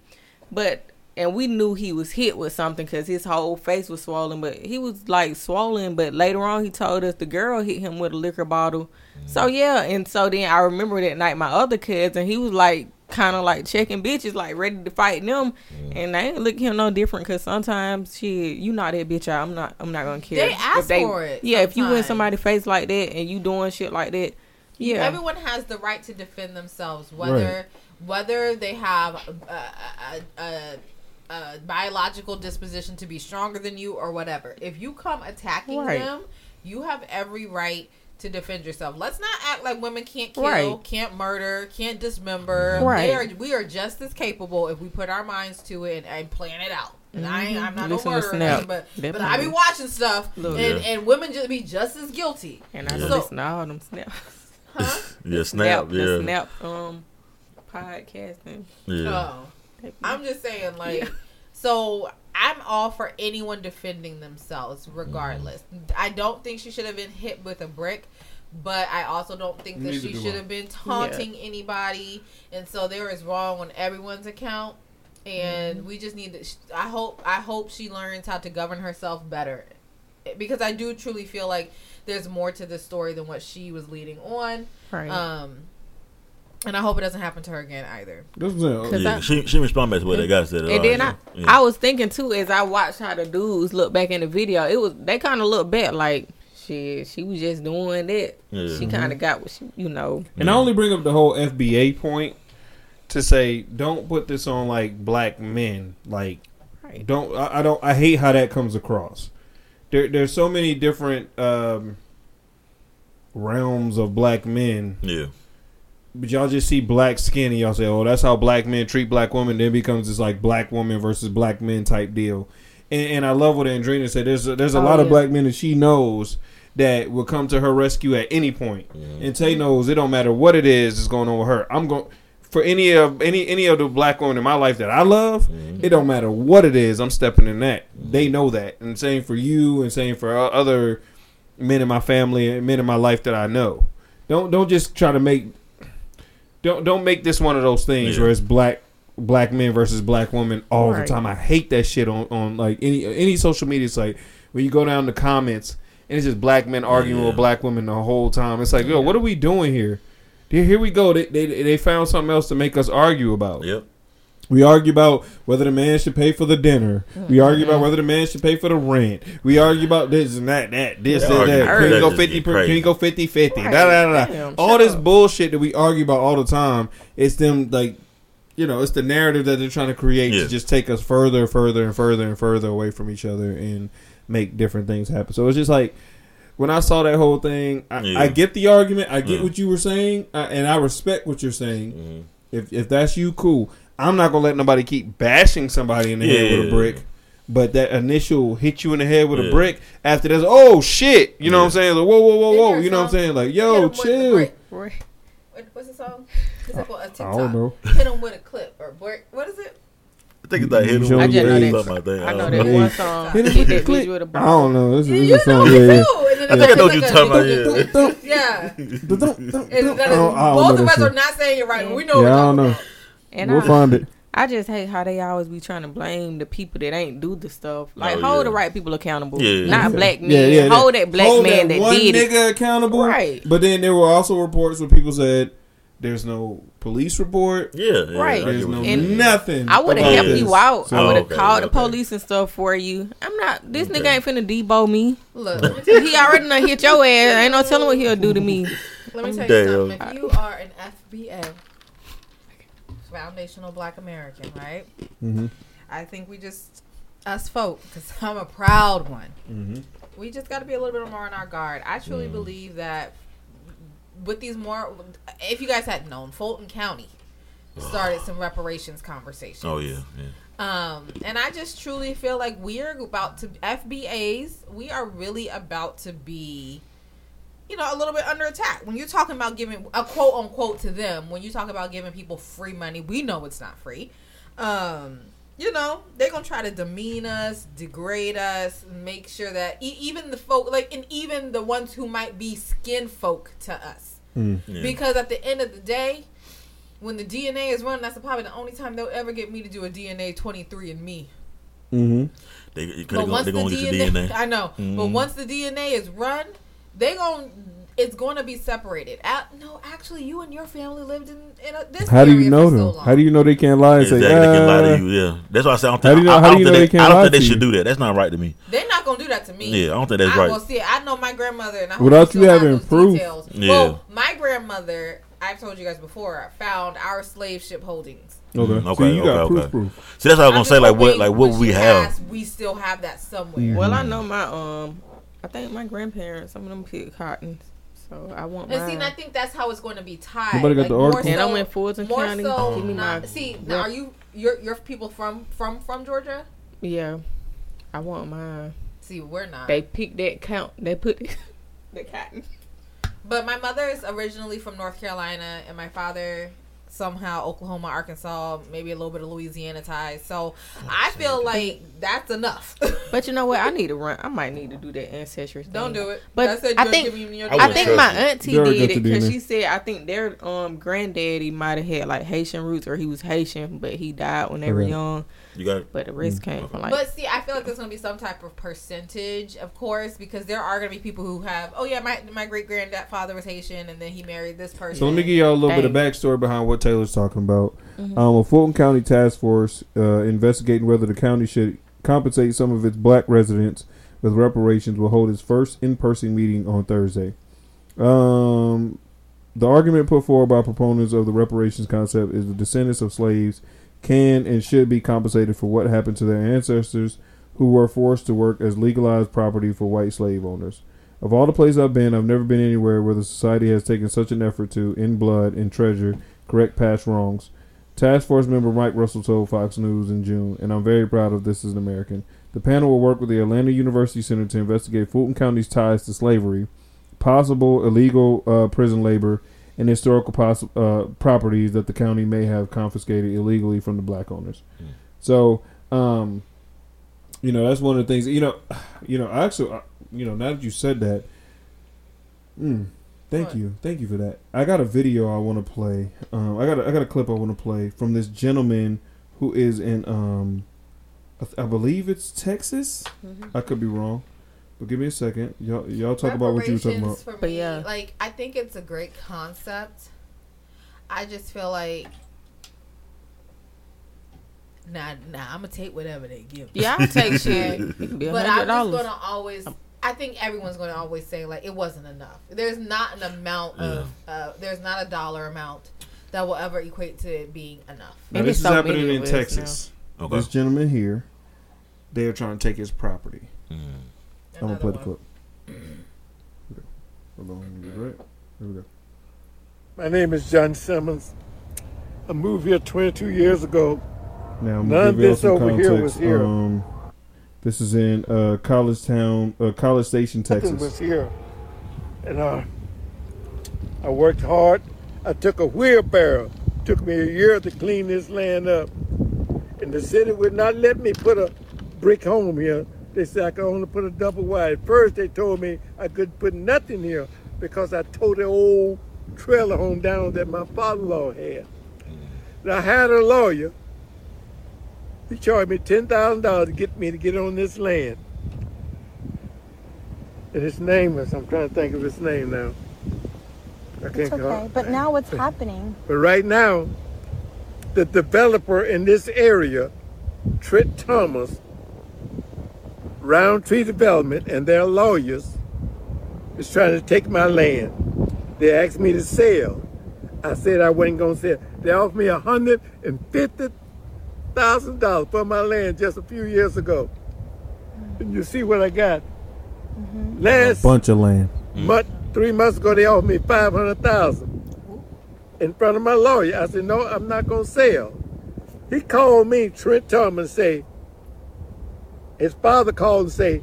and we knew he was hit with something because his whole face was swollen. But he was like swollen. But later on, he told us the girl hit him with a liquor bottle. So yeah, and so then I remember that night my other cousin, he was like kind of like checking bitches, like ready to fight them, and I ain't look at him no different because sometimes shit, you not that bitch out. I'm not gonna care. They ask for it. Yeah, sometimes. If you in somebody's face like that and you doing shit like that, yeah, everyone has the right to defend themselves, whether they have a biological disposition to be stronger than you or whatever. If you come attacking them, you have every right to defend yourself. Let's not act like women can't kill, can't murder, can't dismember. Right. We are just as capable if we put our minds to it and plan it out. And I'm not a murderer, but I be watching stuff, and women just be just as guilty. And I listen to all them snaps. Huh? Yeah, snap podcasting. Yeah. Oh. I'm just saying, like, so I'm all for anyone defending themselves regardless. I don't think she should have been hit with a brick, but I also don't think that she should have been taunting anybody. And so there is wrong on everyone's account. And we just need to, I hope she learns how to govern herself better, because I do truly feel like there's more to this story than what she was leading on. Right. And I hope it doesn't happen to her again either. Yeah, she responded to what that guy said. And then I was thinking too, as I watched how the dudes look back in the video, they kind of look back like, shit, she was just doing that. Yeah. She kind of got what she, you know. And I only bring up the whole FBA point to say, don't put this on like black men. Like, I hate how that comes across. There's so many different realms of black men. Yeah. But y'all just see black skin and y'all say, oh, that's how black men treat black women. Then it becomes this like black woman versus black men type deal. And I love what Andrina said. There's a lot of black men that she knows that will come to her rescue at any point. Mm-hmm. And Tay knows it don't matter what it is that's going on with her. I'm going for any of the black women in my life that I love, it don't matter what it is, I'm stepping in that. They know that. And same for you, and same for other men in my family and men in my life that I know. Don't just try to make this one of those things where it's black black men versus black women all right. the time. I hate that shit on like any social media site. When you go down the comments and it's just black men arguing with black women the whole time. It's like, yo, what are we doing here? Here we go. They found something else to make us argue about. Yep. We argue about whether the man should pay for the dinner. We argue about whether the man should pay for the rent. We argue about this and that, this and that. Can you go 50? Can you go 50-50? Right. Damn, all this bullshit that we argue about all the time. It's them like, you know, it's the narrative that they're trying to create to just take us further and further away from each other and make different things happen. So it's just like, when I saw that whole thing, I get the argument. I get what you were saying, and I respect what you're saying. Mm. If that's you, cool. I'm not gonna let nobody keep bashing somebody in the head with a brick. But that initial hit you in the head with a brick after this, oh shit, you know what I'm saying? Like, whoa, you know what I'm saying? Like, yo, chill. What's the song? It's like on TikTok. I don't know. Hit him with a clip or brick. What is it? I think it's like hit him with a brick. I know that one song. Hit him with a brick. I don't know. This is a song. I think I know what you're talking about. Yeah. Both of us are not saying it right. We know. Yeah, I don't know. And we'll find it. I just hate how they always be trying to blame the people that ain't do the stuff. Like, hold the right people accountable. Yeah. Not black men. Yeah. Hold that black man that did it. Hold that one nigga accountable. Right. But then there were also reports where people said, there's no police report. Yeah. Right. There's no nothing. I would have helped you out. So, I would have called the police and stuff for you. I'm not, this nigga ain't finna debo me. Look. He already done hit your ass. Ain't no telling what he'll do to me. Let me tell you something. If you are an FBA, Foundational Black American, right? Mm-hmm. I think we just, us folk, because I'm a proud one. Mm-hmm. We just got to be a little bit more on our guard. I truly believe that with these more, if you guys hadn't known, Fulton County started some reparations conversations. Oh, yeah. And I just truly feel like we are about to, FBAs, we are really about to be, you know, a little bit under attack. When you're talking about giving a quote unquote to them, when you talk about giving people free money, we know it's not free. You know, they're going to try to demean us, degrade us, make sure that even the folk, like, and even the ones who might be skin folk to us. Yeah. Because at the end of the day, when the DNA is run, that's probably the only time they'll ever get me to do a DNA 23andMe. Mm-hmm. They're going to get your DNA. I know. Mm-hmm. But once the DNA is run, it's going to be separated. No, actually, you and your family lived in this. How do you know them? So how do you know they can't lie? And exactly, say, they can lie to you. Yeah, that's why I say I don't think they should do that. That's not right to me. They're not going to do that to me. Yeah, I don't think that's right. Gonna see it. I know my grandmother, and I without you having proof. Yeah. Well, my grandmother, I've told you guys before, found our slave ship holdings. Okay, so you got proof. See, that's what I was going to say. Like what we have, we still have that somewhere. Mm-hmm. Well, I know my I think my grandparents, some of them picked cotton, so I want. And mine. See, and I think that's how it's going to be tied. Nobody got the article. And I went Fulton County. So give me my now are you your people from Georgia? Yeah, I want mine. See, we're not. They picked that count. They put the cotton. But my mother is originally from North Carolina, and my father somehow Oklahoma, Arkansas, maybe a little bit of Louisiana ties. So I feel like that's enough. But you know what? I need to run. I might need to do that ancestry thing. Don't do it. But I think my auntie did it because she said I think their granddaddy might have had like Haitian roots, or he was Haitian, but he died when they were young. You got it. But the risk came from like. But see, I feel like there's gonna be some type of percentage, of course, because there are gonna be people who have. Oh yeah, my great grandfather was Haitian, and then he married this person. So let me give y'all a little bit of backstory behind what Taylor's talking about. Mm-hmm. A Fulton County task force investigating whether the county should compensate some of its black residents with reparations will hold its first in-person meeting on Thursday. The argument put forward by proponents of the reparations concept is the descendants of slaves can and should be compensated for what happened to their ancestors who were forced to work as legalized property for white slave owners. Of all the places I've been, I've never been anywhere where the society has taken such an effort to, in blood and treasure, correct past wrongs. Task Force member Mike Russell told Fox News in June, and I'm very proud of This Is an American. The panel will work with the Atlanta University Center to investigate Fulton County's ties to slavery, possible illegal prison labor, and historical properties that the county may have confiscated illegally from the black owners. Mm. So, you know, that's one of the things. You know, actually, you know, now that you said that, Thank you for that. I got a video I want to play. I got a clip I want to play from this gentleman who is in I believe it's Texas. Mm-hmm. I could be wrong, but give me a second. Y'all talk about what you were talking about. For me, but yeah, like I think it's a great concept. I just feel like. Nah, I'm gonna take whatever they give me. Yeah, I'll take shit. But I'm just gonna always. I think everyone's gonna always say like it wasn't enough. There's not an amount of. There's not a dollar amount that will ever equate to it being enough. Now, this is happening in Texas. Now. Okay. This gentleman here, they are trying to take his property. Mm. I'm gonna play the clip. Okay. Hold on, right? Here we go. My name is John Simmons. I moved here 22 years ago. Now, none of this over context. Here was here. This is in College Station, Texas. Nothing was here. And I worked hard. I took a wheelbarrow. It took me a year to clean this land up. And the city would not let me put a brick home here. They said I could only put a double wide. First, they told me I couldn't put nothing here because I tore the old trailer home down that my father-in-law had. And I hired a lawyer. He charged me $10,000 to get on this land. And his name was, I'm trying to think of his name now. I can't call it. Okay, but now what's happening? But right now, the developer in this area, Trent Thomas, Roundtree Development, and their lawyers is trying to take my land. They asked me to sell. I said I wasn't going to sell. They offered me $150,000 for my land just a few years ago. And you see what I got. Mm-hmm. Last a bunch of land. Month, 3 months ago, they offered me $500,000 in front of my lawyer. I said, no, I'm not going to sell. He called me, Trent Thomas, say, his father called and say,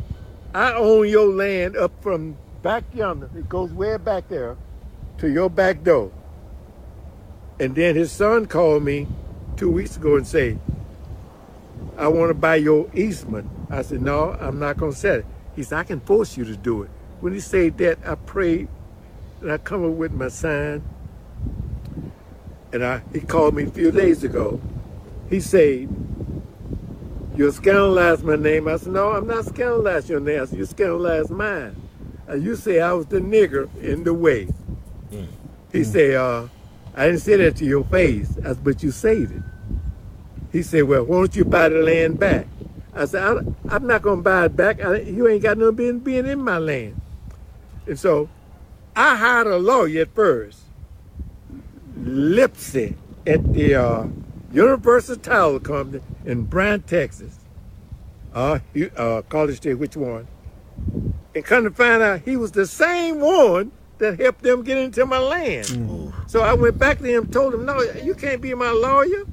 I own your land up from back yonder. It goes way back there to your back door. And then his son called me 2 weeks ago and say, I want to buy your easement. I said, no, I'm not going to sell it. He said, I can force you to do it. When he said that, I prayed and I come up with my sign. And he called me a few days ago. He said, you'll scandalize my name. I said, no, I'm not scandalizing your name. I said, you scandalize mine. And you say I was the nigger in the way. Mm. He said, I didn't say that to your face. I said, but you said it. He said, well, why don't you buy the land back? I said, I'm not going to buy it back. You ain't got no business being in my land. And so I hired a lawyer at first, Lipsy, at the Universal Title Company in Bryan, Texas. College State, which one? And come to find out he was the same one that helped them get into my land. Mm. So I went back to him, told him, no, you can't be my lawyer.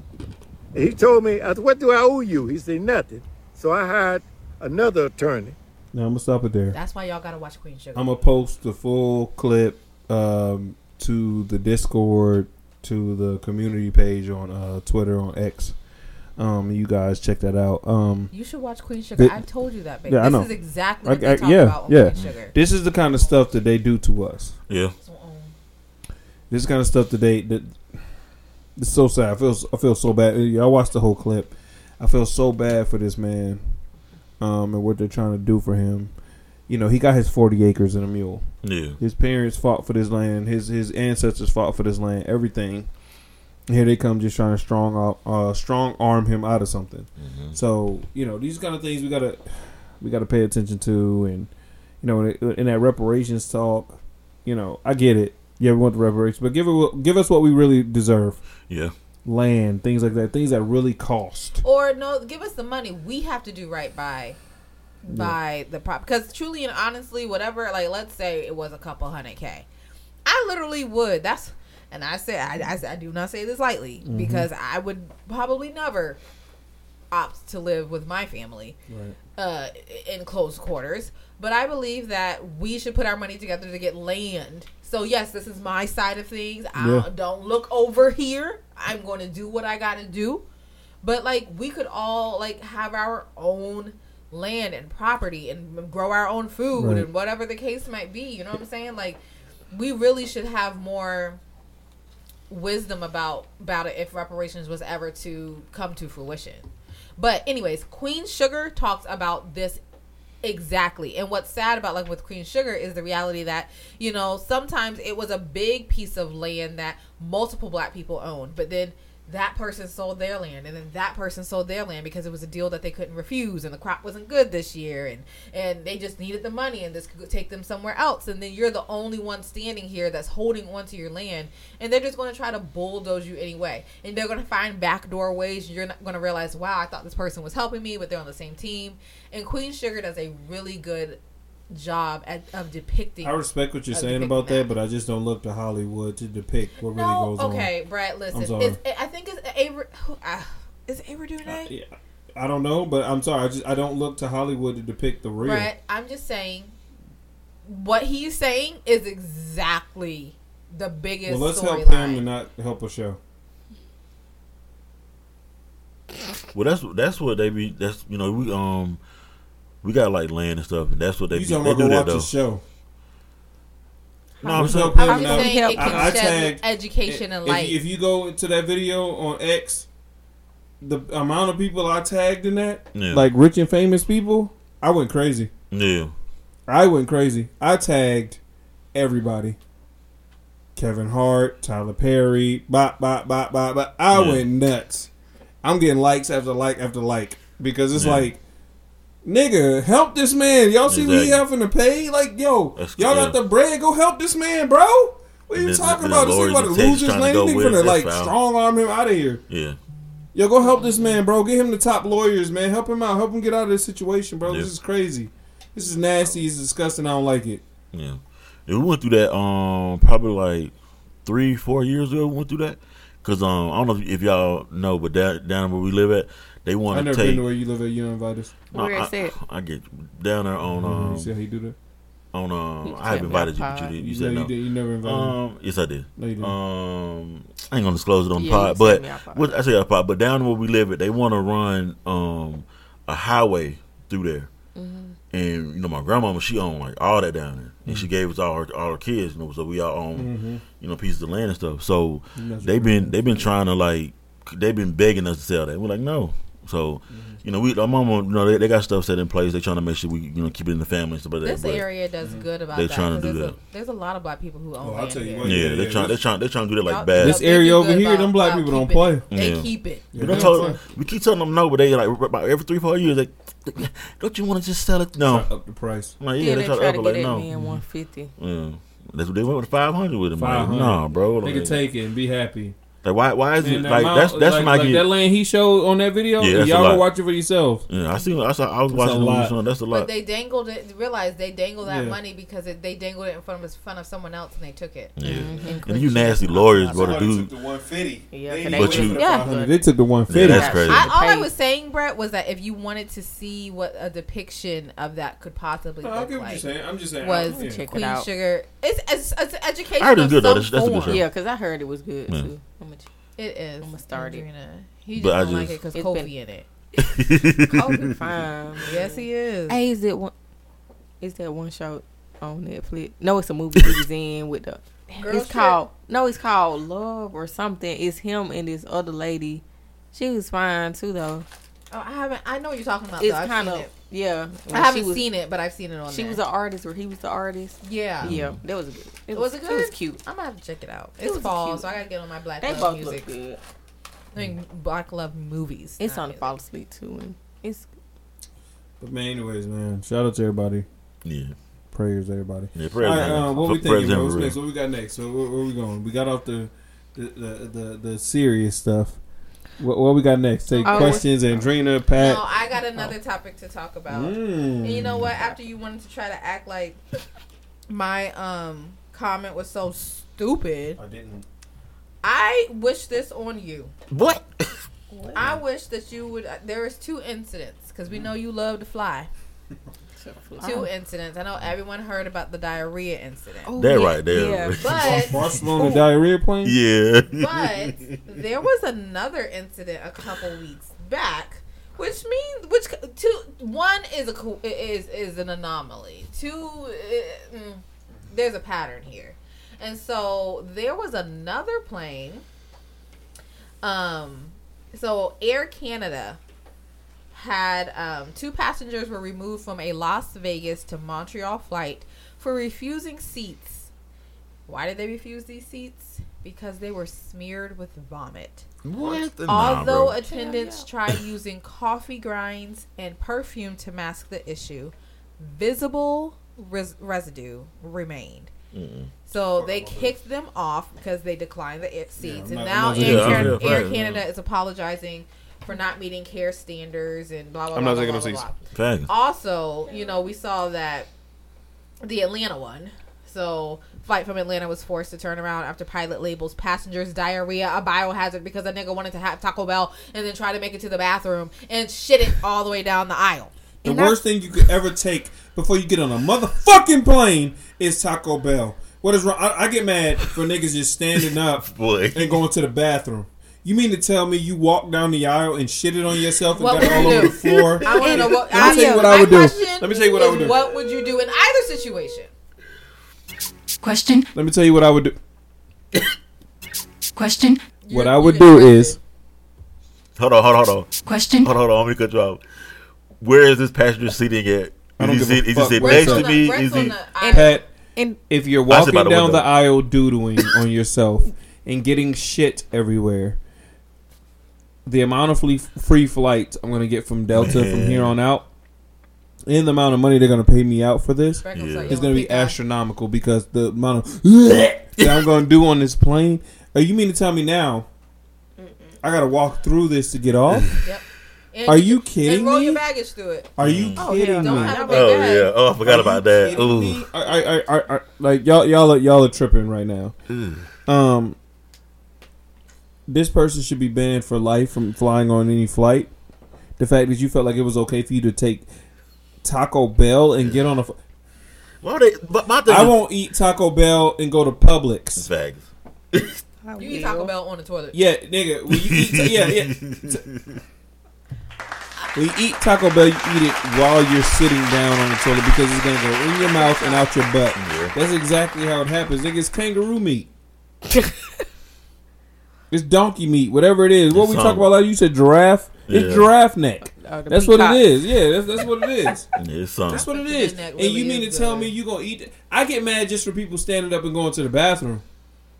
And he told me, I said, what do I owe you? He said, nothing. So I hired another attorney. Now I'm going to stop it there. That's why y'all got to watch Queen Sugar. I'm going to post the full clip to the Discord, to the community page on Twitter, on X. You guys check that out. You should watch Queen Sugar. I told you that, baby. Yeah, this is exactly what they talk about on Queen Sugar. This is the kind of stuff that they do to us. Yeah. This kind of stuff that it's so sad. I feel so bad. Y'all watched the whole clip. I feel so bad for this man, and what they're trying to do for him. You know, he got his 40 acres and a mule. Yeah. His parents fought for this land. His ancestors fought for this land. Everything. Here they come, just trying to strong arm him out of something. Mm-hmm. So you know these kind of things we gotta pay attention to, and you know in that reparations talk, you know I get it. Yeah, we want the reparations, but give us what we really deserve. Yeah, land, things like that, things that really cost. Or no, give us the money. We have to do right by the prop. Because truly and honestly, whatever. Like let's say it was a couple $100K. I literally would. That's. And I say, I do not say this lightly because I would probably never opt to live with my family in close quarters. But I believe that we should put our money together to get land. So, yes, this is my side of things. I don't look over here. I'm going to do what I got to do. But, like, we could all, like, have our own land and property and grow our own food and whatever the case might be. You know what I'm saying? Like, we really should have more wisdom about it if reparations was ever to come to fruition. But anyways, Queen Sugar talks about this exactly. And what's sad about, like, with Queen Sugar is the reality that, you know, sometimes it was a big piece of land that multiple black people owned, but then that person sold their land, and then that person sold their land because it was a deal that they couldn't refuse, and the crop wasn't good this year, and they just needed the money, and this could take them somewhere else. And then you're the only one standing here that's holding onto your land, and they're just going to try to bulldoze you anyway. And they're going to find backdoor ways. You're not going to realize, wow, I thought this person was helping me, but they're on the same team. And Queen Sugar does a really good job of depicting. I respect what you're saying about that, but I just don't look to Hollywood to depict what really goes on. Okay, Brett, listen. I think it's Avery. Is it Avery doing that? Yeah, I don't know, but I'm sorry. I don't look to Hollywood to depict the real. Brett, I'm just saying what he's saying is exactly the biggest storyline. Well, let's help him and not help a show. Well, that's what they be. That's, you know, we got like land and stuff, and that's what they do. You don't watch the show. No, I'm saying it can shed education and light. If you go to that video on X, the amount of people I tagged in that, yeah, like rich and famous people, I went crazy. Yeah, I went crazy. I tagged everybody. Kevin Hart, Tyler Perry, bop. I went nuts. I'm getting likes after like after like, because it's like, nigga, help this man. Y'all see what he having to pay? Like, yo, y'all got the bread. Go help this man, bro. What are you talking about? This nigga about to lose his landing for the, like, strong arm him out of here. Yeah. Yo, go help this man, bro. Get him the top lawyers, man. Help him out. Help him get out of this situation, bro. Yeah. This is crazy. This is nasty. It's disgusting. I don't like it. Yeah. And we went through that probably like 3-4 years ago. We went through that. Because I don't know if y'all know, but down where we live at, they want to take. I never been to where you live at. You don't invite us. I get down there on. You see how you do that? On I have invited you, but you didn't. You said no. You did. You never invited me. Yes, I did. No, you didn't. I ain't gonna disclose it on pod, but I say pod. But down where we live at, they want to run a highway through there, and you know my grandmama, she owned like all that down there, and she gave us all her kids, you know, so we all own you know pieces of land and stuff. So they've been trying to like they've been begging us to sell that. We're like no. So, you know, our mama, you know, they got stuff set in place. They're trying to make sure we, you know, keep it in the family and stuff like that. This area does good about that. They're trying to do that. There's a lot of black people who own land. Yeah, they're trying to do that like bad. This area over here, them black people don't play. They keep it. We keep telling them no, but they like about every 3-4 years, like, don't you want to just sell it? No, up the price. Like, yeah, they try to up it like no. $150. Yeah, that's what they went with $500 with them. Nah, bro, they can take it and be happy. Like why is it like amount, that's like, when I like get that land he showed on that video? Yeah, y'all go watch it for yourself. Yeah, I was watching the movie. That's a lot. But they dangled it. Realized they dangled that money because they dangled it in front of someone else and they took it. Yeah, and you nasty lawyers, bro. The dude took the 150. They took the 150. That's crazy. All I was saying, Brett, was that if you wanted to see what a depiction of that could possibly look like, I'm just saying, was Queen Sugar? It's education. I heard it's good though. That's a good show. Yeah, because I heard it was good too. It is. I'm gonna start it. He just don't like it because Kofi in it. Kofi fine. Yes, he is. Hey, is that one show on Netflix? No, it's a movie he was in with the. It's called Love or something. It's him and this other lady. She was fine too, though. Oh, I know what you're talking about. It's kind of. Yeah, I haven't seen it, but I've seen it on. She was an artist, or he was the artist. Yeah, that was good. It was good. It was cute. I'm gonna have to check it out. It's fall, so I gotta get on my Black Love music. They both look good. I mean, Black Love movies. It's on the fall asleep too, and it's. But man, anyways, man, shout out to everybody. Yeah, prayers, everybody. Yeah, prayers. All right, what we thinking? What's next? What we got next? So where we going? We got off the serious stuff. What we got next? Take questions, Andrina, Pat. No, I got another topic to talk about. And you know what? After you wanted to try to act like my comment was so stupid. I didn't. I wish this on you. What? I wish that you would. There is 2 incidents, because we know you love to fly. 2 incidents. I know everyone heard about the diarrhea incident. Oh, that right there. Yeah, but Barcelona diarrhea plane. Yeah. But there was another incident a couple weeks back, which means one is an anomaly. Two, there's a pattern here. And so there was another plane. So Air Canada had two passengers were removed from a Las Vegas to Montreal flight for refusing seats. Why did they refuse these seats? Because they were smeared with vomit. What? Although attendants tried using coffee grinds and perfume to mask the issue, visible residue remained. Mm-mm. So they kicked them off because they declined the seats. Yeah, and now Air Canada is apologizing for not meeting care standards and blah, blah, blah, blah, blah, blah, blah. Also, you know, we saw that the Atlanta one. So flight from Atlanta was forced to turn around after pilot labels passengers diarrhea a biohazard because a nigga wanted to have Taco Bell and then try to make it to the bathroom and shit it all the way down the aisle. The worst thing you could ever take before you get on a motherfucking plane is Taco Bell. What is wrong? I get mad for niggas just standing up and going to the bathroom. You mean to tell me you walked down the aisle and shitted on yourself and got all over the floor? I want to know what I would do. Let me tell you what I would do. What would you do in either situation? Question. Let me tell you what I would do. Question. What I would do is... Hold on. Question. Hold on. Let me cut you off. Where is this passenger seating at? Is he next to me? Is he... Pat, if you're walking down the aisle doodling on yourself and getting shit everywhere, the amount of free flights I'm going to get from Delta from here on out, and the amount of money they're going to pay me out for this is going to be astronomical because the amount of that I'm going to do on this plane. Are you mean to tell me now I got to walk through this to get off? Yep. And are you kidding me? Roll your baggage through it. Are you kidding me? Yeah. Oh, I forgot about that. Ooh. I like y'all are tripping right now. This person should be banned for life from flying on any flight. The fact that you felt like it was okay for you to take Taco Bell and get on a. I won't eat Taco Bell and go to Publix. Facts. You eat Taco Bell on the toilet. Yeah, nigga. When you eat, when you eat Taco Bell, you eat it while you're sitting down on the toilet because it's going to go in your mouth and out your butt. Yeah. That's exactly how it happens. It's kangaroo meat. It's donkey meat, whatever it is. What we talk about, like you said, giraffe. Yeah. It's giraffe neck. That's what it is. Yeah, that's what it is. That's what it is. And you mean to tell me you're going to eat that? I get mad just for people standing up and going to the bathroom.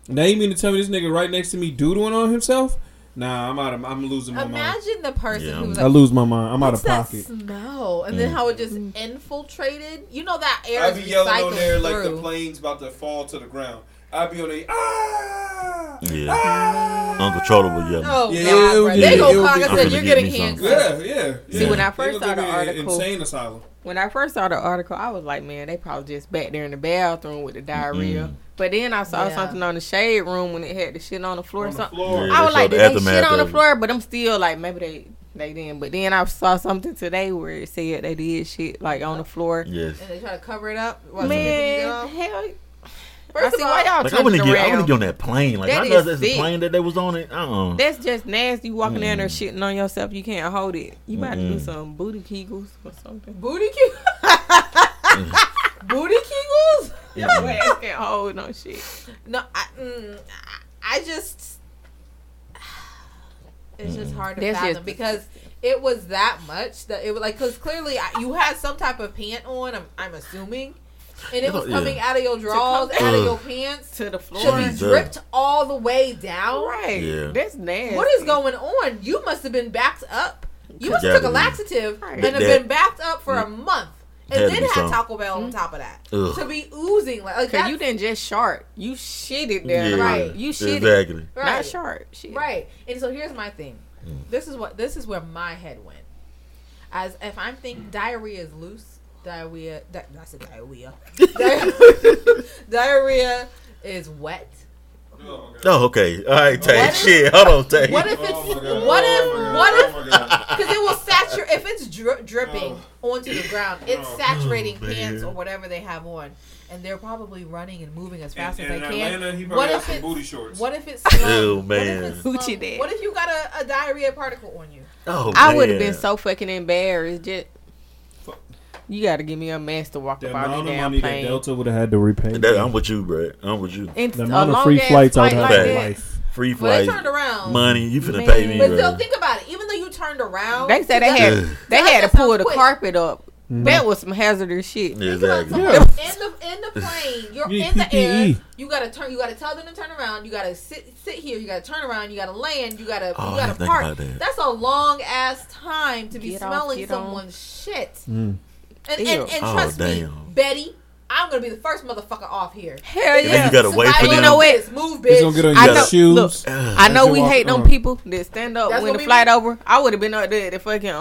Now you mean to tell me this nigga right next to me doodling on himself? Nah, I'm losing my mind. Imagine the person who's like, I lose my mind. I'm out of pocket. Smell, and then how it just infiltrated. You know that air. I'd be yelling on there like the plane's about to fall to the ground. I'd be on there. Uncontrollable yelling. Oh God, they go call and said you're getting hands. Yeah. See, when I first saw the article, insane asylum. When I first saw the article, I was like, man, they probably just back there in the bathroom with the diarrhea. Mm-hmm. But then I saw something on the Shade Room when it had the shit on the floor. I was like, did they shit on the floor? But I'm still like, maybe they didn't. But then I saw something today where it said they did shit like on the floor. Yes. And they try to cover it up. Man, hell. First of all, why y'all touching around. I wouldn't get on that plane. Like, I know that's the plane that they was on it. Uh-uh. That's just nasty. You walking down there shitting on yourself. You can't hold it. You about to do some booty kegels or something. Booty kegels? Booty kegels? Your ass can't hold no shit. No, I just... It's just hard to fathom because... It was that much that it was like... Because clearly you had some type of pant on, I'm assuming... And it was coming out of your drawers, out of your pants to the floor. Should be dripped all the way down. Right. Yeah. That's nasty. What is going on? You must have been backed up. You must have took a laxative and have been backed up for a month. And then had Taco Bell on top of that. To be oozing. Because you didn't just shart. You shitted there. Yeah. Right. You shitted. Exactly. Right. Not shart. Shit. Right. And so here's my thing. This is where my head went. As if I'm thinking diarrhea is loose. Diarrhea is wet. Oh, okay. All right, Tay. Shit, hold on, Tay. What if it's... Because it will saturate... If it's dripping onto the ground, it's saturating pants or whatever they have on. And they're probably running and moving as fast as they can. Atlanta, he what if it's booty shorts? What if it's slung? What if you got a diarrhea particle on you? Oh, I would have been so fucking embarrassed. You got to give me a mess to walk up all the damn plane. That Delta would have had to repay. I'm with you, Brett. I'm with you. And the amount of free flights I would have in my life. Free flights. They turned around. Money. You finna pay me, but still, think about it. Even though you turned around. They said they had to pull the carpet up. Mm-hmm. That was some hazardous shit. Exactly. Yeah. In the plane, you're in the air. You gotta turn. You gotta tell them to turn around. You gotta sit here. You gotta turn around. You gotta land. You gotta park. That's a long ass time to be smelling someone's shit. Mm. And trust me, Betty, I'm gonna be the first motherfucker off here. Hell yeah! You gotta wait for them. You know what? Move, bitch. He's gonna get on your shoes. Look, I know we hate them people that stand up when the flight over. I would have been up there at the fucking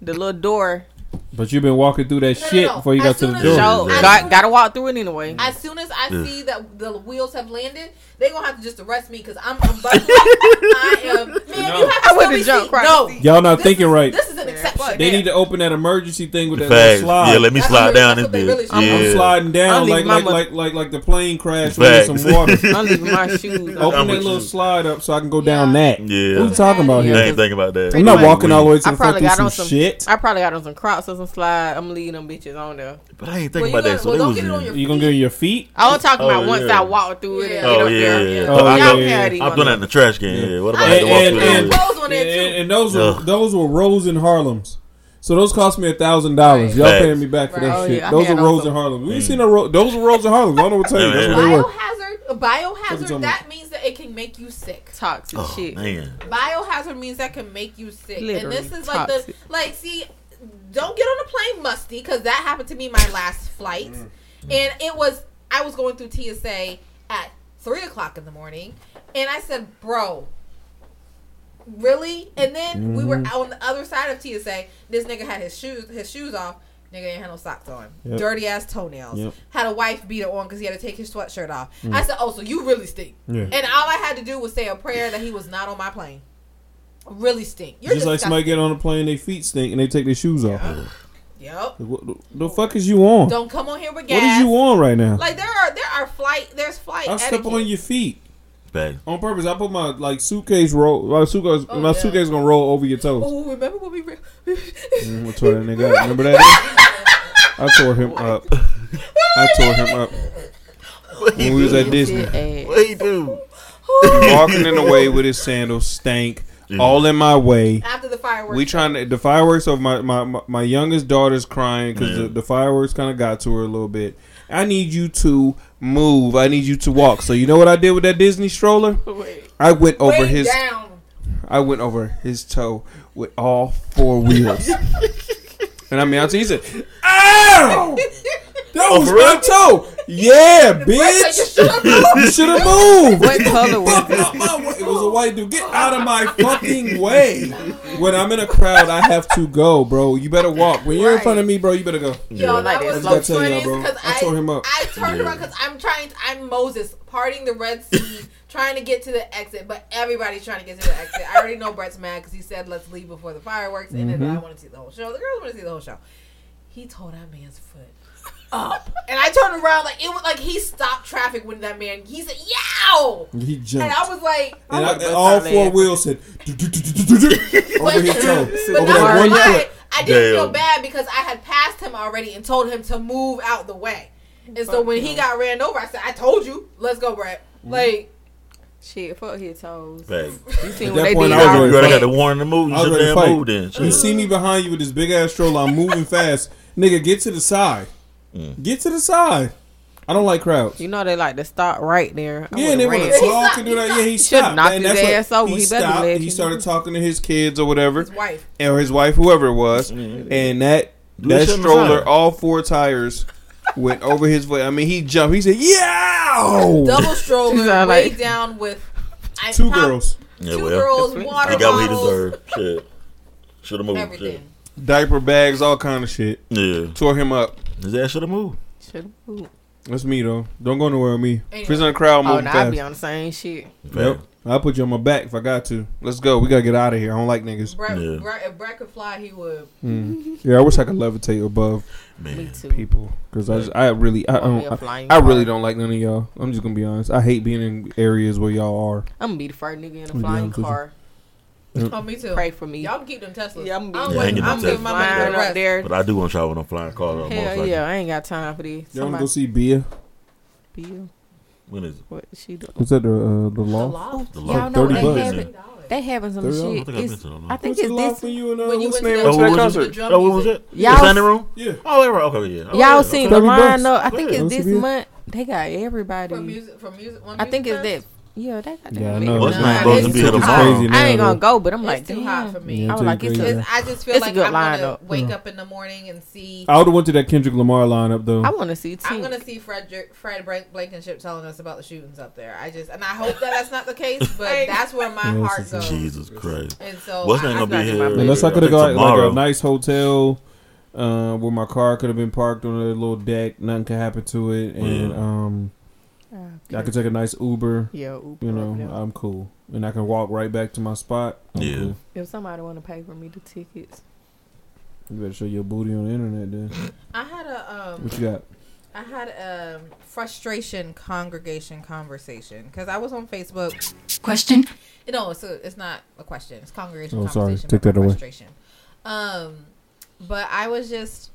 the little door. But you've been walking through that shit before you got to the door. Gotta walk through it anyway. As soon as I see that the wheels have landed, they gonna have to just arrest me because I'm buzzing. I am. Man, you have to still be drunk. No, y'all not thinking right. This is an exception. They need to open that emergency thing with that slide. Yeah, let me slide down this bitch. I'm sliding down like the plane crash with some water. I'm leaving my shoes. Open that little slide up so I can go down that. Yeah, what are you talking about here? I ain't thinking about that. I'm not walking all the way to the front through some shit. I probably got on some Crocs or some slide. I'm leaving them bitches on there. But I ain't thinking about that. So you gonna get on your feet? I was talking about once I walked through it. Oh yeah. Yeah. Oh, I'm doing that in the trash can. Yeah. Yeah. What about those were Rose in Harlem's. So those cost me $1,000. Y'all paying me back for that shit. Yeah, those are Rose in Harlem's. We ain't seen those were Rose in Harlem's. I don't know what to tell you. That's what they were. Biohazard. That means that it can make you sick. Toxic shit. Man. Biohazard means that can make you sick. Literally, and this is toxic. Don't get on the plane musty because that happened to me my last flight, and I was going through TSA at 3:00 in the morning, and I said, bro, really? And then we were on the other side of TSA. This nigga had his shoes off. Nigga ain't had no socks on. Yep. Dirty ass toenails. Yep. Had a wife beater on because he had to take his sweatshirt off. Mm. I said, oh, so you really stink. Yeah. And all I had to do was say a prayer that he was not on my plane. Really stink. You're just like somebody get on a plane, their feet stink, and they take their shoes off. Yeah. Yep. What the fuck is you on? Don't come on here with gas. What is you on right now? Like there are flight. I step on your feet. Bang. On purpose. I put my suitcase roll. My suitcase gonna roll over your toes. Oh, remember when we tore that nigga up? Remember that? I tore him up. When we was at Disney. What he do? Walking in the way with his sandals stank. Yeah. All in my way. After the fireworks, the fireworks of my youngest daughter's crying because the fireworks kind of got to her a little bit. I need you to move. I need you to walk. So you know what I did with that Disney stroller? I went over his toe with all four wheels. And I mean, I teased it. Ow! That was my toe. Yeah, bitch. You should have moved. What color was it? It was a white dude. Get out of my fucking way. When I'm in a crowd, I have to go, bro. You better walk. When you're in front of me, bro, you better go. Yo, that was so funny because I tore him up. I turned around because I'm Moses parting the Red Sea, trying to get to the exit, but everybody's trying to get to the exit. I already know Brett's mad because he said, let's leave before the fireworks, and then I want to see the whole show. The girls want to see the whole show. He tore that man's foot up, and I turned around he stopped traffic when that man. He said, "Yow!" He jumped, and I was like, and all four wheels said, "Over his toe." But I didn't feel bad because I had passed him already and told him to move out the way. And so when he got ran over, I said, "I told you, let's go, Brett." Like. Shit, fuck his toes. Right. You seen what they did? You already had to warn the move. You should have moved in. You see me behind you with this big ass stroller. I'm moving fast, nigga. Get to the side. Get to the side. I don't like crowds. You know they like to stop right there. Yeah, and they want to talk and do that. Yeah, he stopped. Knocked his ass over. He stopped. He started talking to his kids or whatever. His wife, whoever it was. Mm-hmm. And that stroller, all four tires went over his foot. I mean, he jumped. He said, "Yeah!" Double stroller, way down with two girls. Two girls, water bottles. He got what he deserved. Shit. Should have moved. Everything. Diaper bags, all kind of shit. Yeah. Tore him up. His ass should have moved. That's me though. Don't go nowhere with me. If it's in the crowd, move fast. I'll be on the same shit. Yep. I'll put you on my back if I got to. Let's go. We gotta get out of here. I don't like niggas. If Brett could fly, he would. Mm. Yeah, I wish I could levitate above people because I really don't like none of y'all. I'm just gonna be honest. I hate being in areas where y'all are. I'm gonna be the first nigga in a flying car. Oh, me too. Pray for me. Y'all can keep them Teslas. Yeah, I'm giving my money to the rest. But I do want to try when I'm flying cars. Hell yeah, I ain't got time for these. Y'all want to go see Bia? Bia? When is it? What is she doing? Was that the loft? The loft. $30. They having some shit. I think it's this. When you went to what was it? The standing room? Yeah. Oh, they were okay. Yeah. Y'all seen the lineup? I think it's this month. They got everybody. From music. I think it's that. Yeah, they got that. Yeah, I know. Well, it's crazy. I ain't gonna go, but I'm like, it's too hot for me. Yeah, I was like, I just feel like I'm gonna wake up in the morning and see. I would have went to that Kendrick Lamar lineup though. I want to see. I'm gonna see Fred Blankenship telling us about the shootings up there. And I hope that's not the case, but that's where my heart goes. Jesus Christ! And so what's not gonna be here? Unless I could have got like a nice hotel. Where my car could have been parked on a little deck, nothing could happen to it, and I could take a nice Uber. Yeah, Uber. You know, I'm cool, and I can walk right back to my spot. I'm cool. If somebody want to pay for me the tickets, you better show your booty on the internet. Then I had a what you got? I had a frustration congregation conversation because I was on Facebook. Question? No, it's not a question. It's congregation. Oh, sorry. Take that away. Frustration. But I just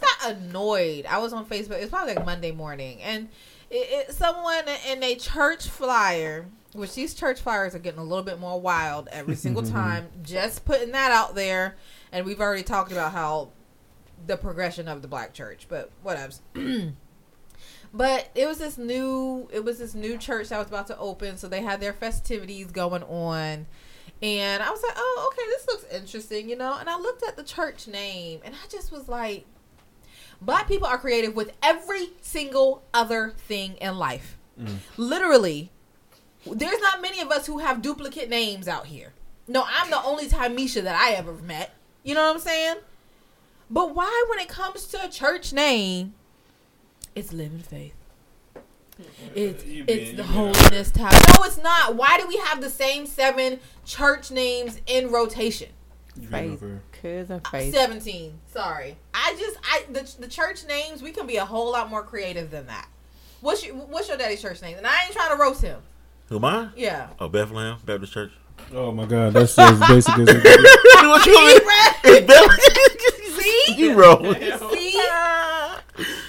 got annoyed. I was on Facebook. It's probably like Monday morning, and someone in a church flyer, which these church flyers are getting a little bit more wild every single time. Just putting that out there, and we've already talked about how the progression of the black church, but whatevs. But it was this new church that was about to open, so they had their festivities going on. And I was like, oh, okay, this looks interesting, you know. And I looked at the church name, and I just was like, black people are creative with every single other thing in life. Mm. Literally, there's not many of us who have duplicate names out here. No, I'm the only Tamisha that I ever met. You know what I'm saying? But why, when it comes to a church name, it's living faith. It's the holiness time. No, it's not. Why do we have the same 7 church names in rotation? Faith, cousin, faith. 17. Sorry, the church names, we can be a whole lot more creative than that. What's your daddy's church name? And I ain't trying to roast him. Who mine? Yeah. Oh, Bethlehem Baptist Church. Oh my God, that's as basic as it is. What you mean? See, you rolled. See.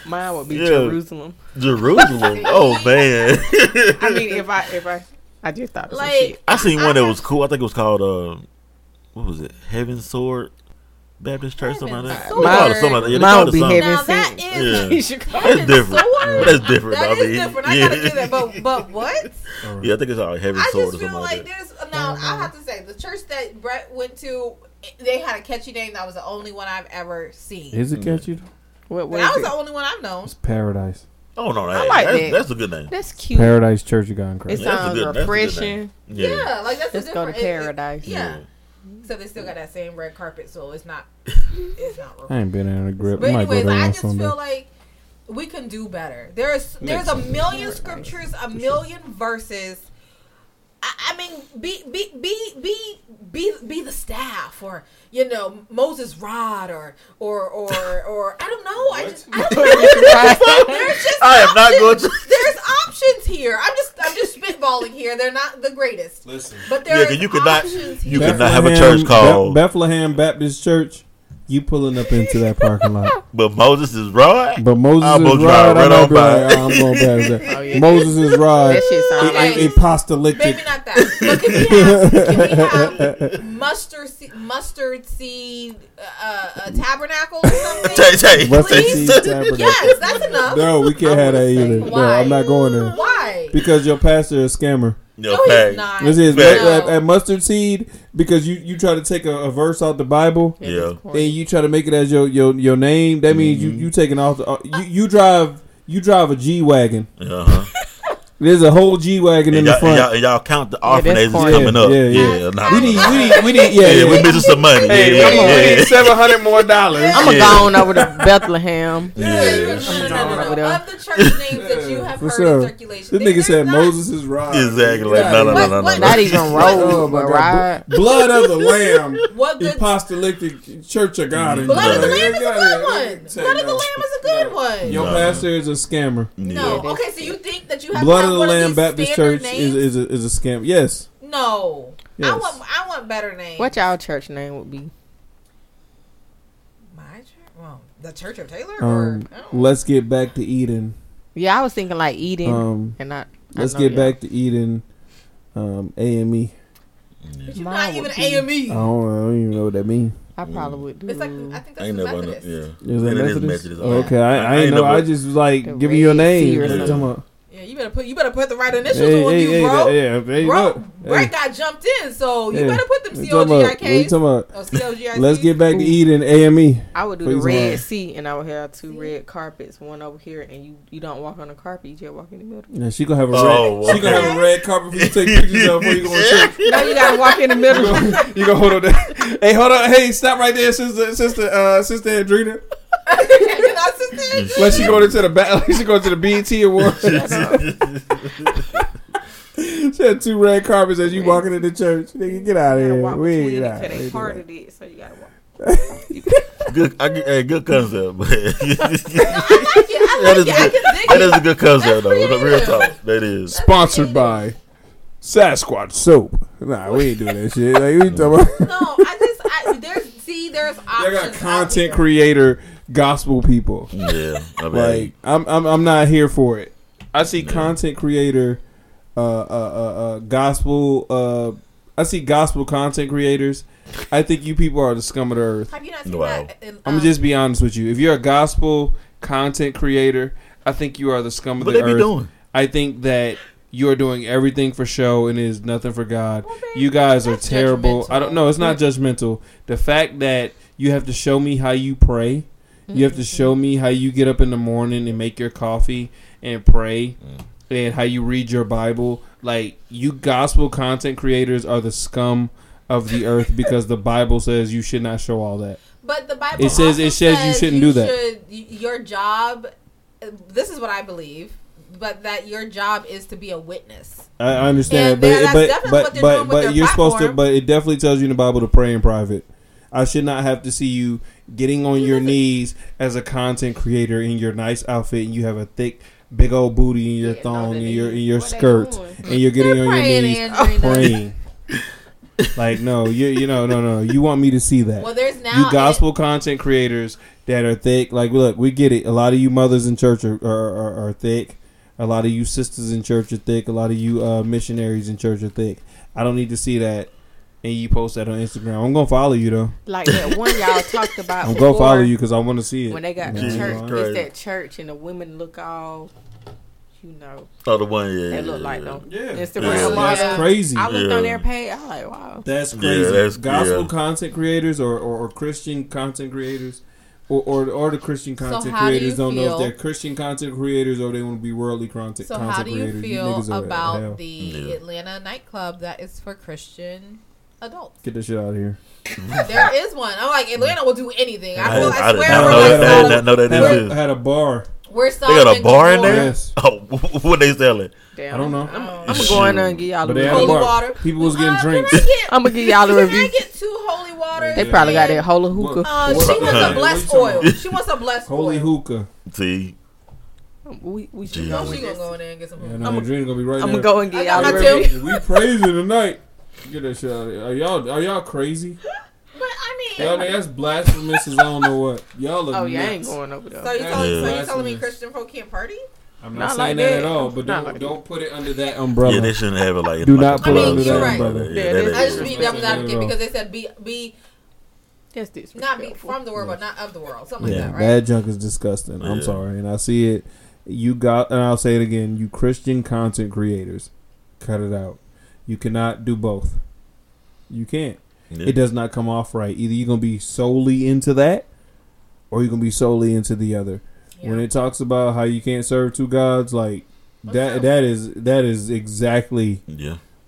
Mine would be Jerusalem. Jerusalem? Oh, man. I mean, if I just thought it was some shit. I seen one that was cool. I think it was called, what was it? Heaven Sword Baptist Church, something like that. Mine would be Heaven Sword. That is different. That's different. That is different. I got to do that. But what? Right. Yeah, I think it's called Heaven Sword or something like that. I just feel like now, I have to say, the church that Brett went to, they had a catchy name. That was the only one I've ever seen. Is it catchy? The only one I've known. It's Paradise. Oh no, that's a good name. That's cute. Paradise Church of God in Christ. It sounds refreshing. Yeah, like that's let's a different. Let's go to Paradise. Yeah. So they still got that same red carpet, so it's not. I ain't been in a grip. But anyways, I just feel like we can do better. There's a million scriptures, a million verses. I mean, be the staff, or you know, Moses' rod, or I don't know. I don't know. There's just there's options here. I'm just spitballing here. They're not the greatest. Listen, but you could not have a church called Bethlehem Baptist Church. You pulling up into that parking lot. But Moses' rod? I'm going past that. Oh, yeah. Moses' rod. That shit sounds like apostolic. Maybe not that. But can we have mustard seed tabernacle or something? Mustard seed tabernacle. Yes, that's enough. No, we can't have that either. Why? No, I'm not going there. Why? Because your pastor is a scammer. No, he's not. This is at mustard seed, because you try to take a verse out the Bible, and you try to make it as your name. That means you taking off. You drive a G wagon. There's a whole G wagon in the front. Y'all count the orphanages coming up. We need. We missing some money. Hey, come on, we need $700 more. I'm gonna go on over to Bethlehem. Of the church names that you have heard in circulation, this nigga said Moses' rod. Exactly. No. Not even road, but rod. Blood of the Lamb. What good? Apostolic Church of God. Blood of the Lamb is a good one. Blood of the Lamb is a good one. Your pastor is a scammer. No. Okay, so you think that you have Blood of the Lamb Baptist Church is a scam. Yes. No. Yes. I want better names. What y'all church name would be? My church? Well, the Church of Taylor? Let's get back to Eden. Yeah, I was thinking like Eden. And not. Let's get back to Eden. AME. But you're not even AME. I don't even know what that means. I probably would do. It's like, I think that's Methodist. Yeah. Is that Methodist? Oh, okay, I ain't know. I just was like, give me your name. Yeah, you better put the right initials on you, bro. Bro, Brett got jumped in, so you better put them CLGIKs. Let's get back to Eden AME. I would do the red seat, and I would have two red carpets, one over here, and you don't walk on the carpet, you just walk in the middle. Yeah, she gonna have a red carpet for you to take pictures of before you go on church. No, you gotta walk in the middle. You gonna hold on there. Hey, hold on. Hey, stop right there, sister Andrina. Like she going into the back, like she going to the BET Awards. She had two red carpets as you walking into church. Nigga, get out of here. We ain't get out. They parted it, so you gotta walk. Good concept. That is a good concept, though. Real talk, that is. Sponsored by Sasquatch Soap. Nah, we ain't doing that shit. Like, we talking about. No, there's options. They got content creator. Gospel people, yeah. Like I'm not here for it. I see content creator, gospel. I see gospel content creators. I think you people are the scum of the earth. Have you not seen that? I'm gonna just be honest with you. If you're a gospel content creator, I think you are the scum of the earth. What they be doing? I think that you are doing everything for show and it is nothing for God. Well, baby, you guys are terrible. Judgmental. I don't know. It's not judgmental. The fact that you have to show me how you pray. You have to show me how you get up in the morning and make your coffee and pray and how you read your Bible. Like, you gospel content creators are the scum of the earth because the Bible says you should not show all that. But the Bible says you shouldn't do that. Your job, this is what I believe, but that your job is to be a witness. I understand. But you're supposed to, but it definitely tells you in the Bible to pray in private. I should not have to see you getting on your knees as a content creator in your nice outfit, and you have a thick, big old booty in your thong, and in your skirt, and you're getting on your knees praying. Like, no, no. You want me to see that? Well, there's now you gospel content creators that are thick. Like, look, we get it. A lot of you mothers in church are thick. A lot of you sisters in church are thick. A lot of you missionaries in church are thick. I don't need to see that. And you post that on Instagram. I'm gonna follow you though. Like that one y'all talked about. I'm gonna follow you because I want to see it. When they got the church, it's that church, and the women look all, Oh, the one, they look like them. Yeah, Instagram. That's crazy. I looked on their page. I'm like, wow, that's crazy. Yeah, that's, gospel content creators or Christian content creators, or the Christian content creators don't know if they're Christian content creators or they want to be worldly content creators. So how do you feel about the Atlanta nightclub that is for Christian? Adults. Get this shit out of here. There is one. I'm like, Atlanta will do anything. I had a bar. We're selling. They got a bar in there? Yes. Oh, what they selling? Damn. I don't know. I'm going to go in there and give y'all the holy water. People was getting drinks. I'm going to give y'all the review. Can I get two holy waters? They probably got that holy hookah. She wants a blessed oil. She wants a blessed oil. Holy hookah. See? We should go. She going to go in there and get some hookah. I'm going to go and get y'all the review. We praising tonight. Get that shit out of here. Are y'all crazy? But I mean, that's blasphemous as I don't know what. Y'all look nuts. I ain't going over there. So you telling me Christian folk can't party? I'm not saying like that at all, but don't put it under that umbrella. Yeah, they shouldn't have it like that. Do not put it under that umbrella. Yeah, I just be devil's advocate because they said be not be from the world, but not of the world. Something like that, right? Bad junk is disgusting. I'm sorry. And I see it. And I'll say it again, you Christian content creators, cut it out. You cannot do both. You can't. Yeah. It does not come off right. Either you're going to be solely into that or you're going to be solely into the other. Yeah. When it talks about how you can't serve two gods, like that is exactly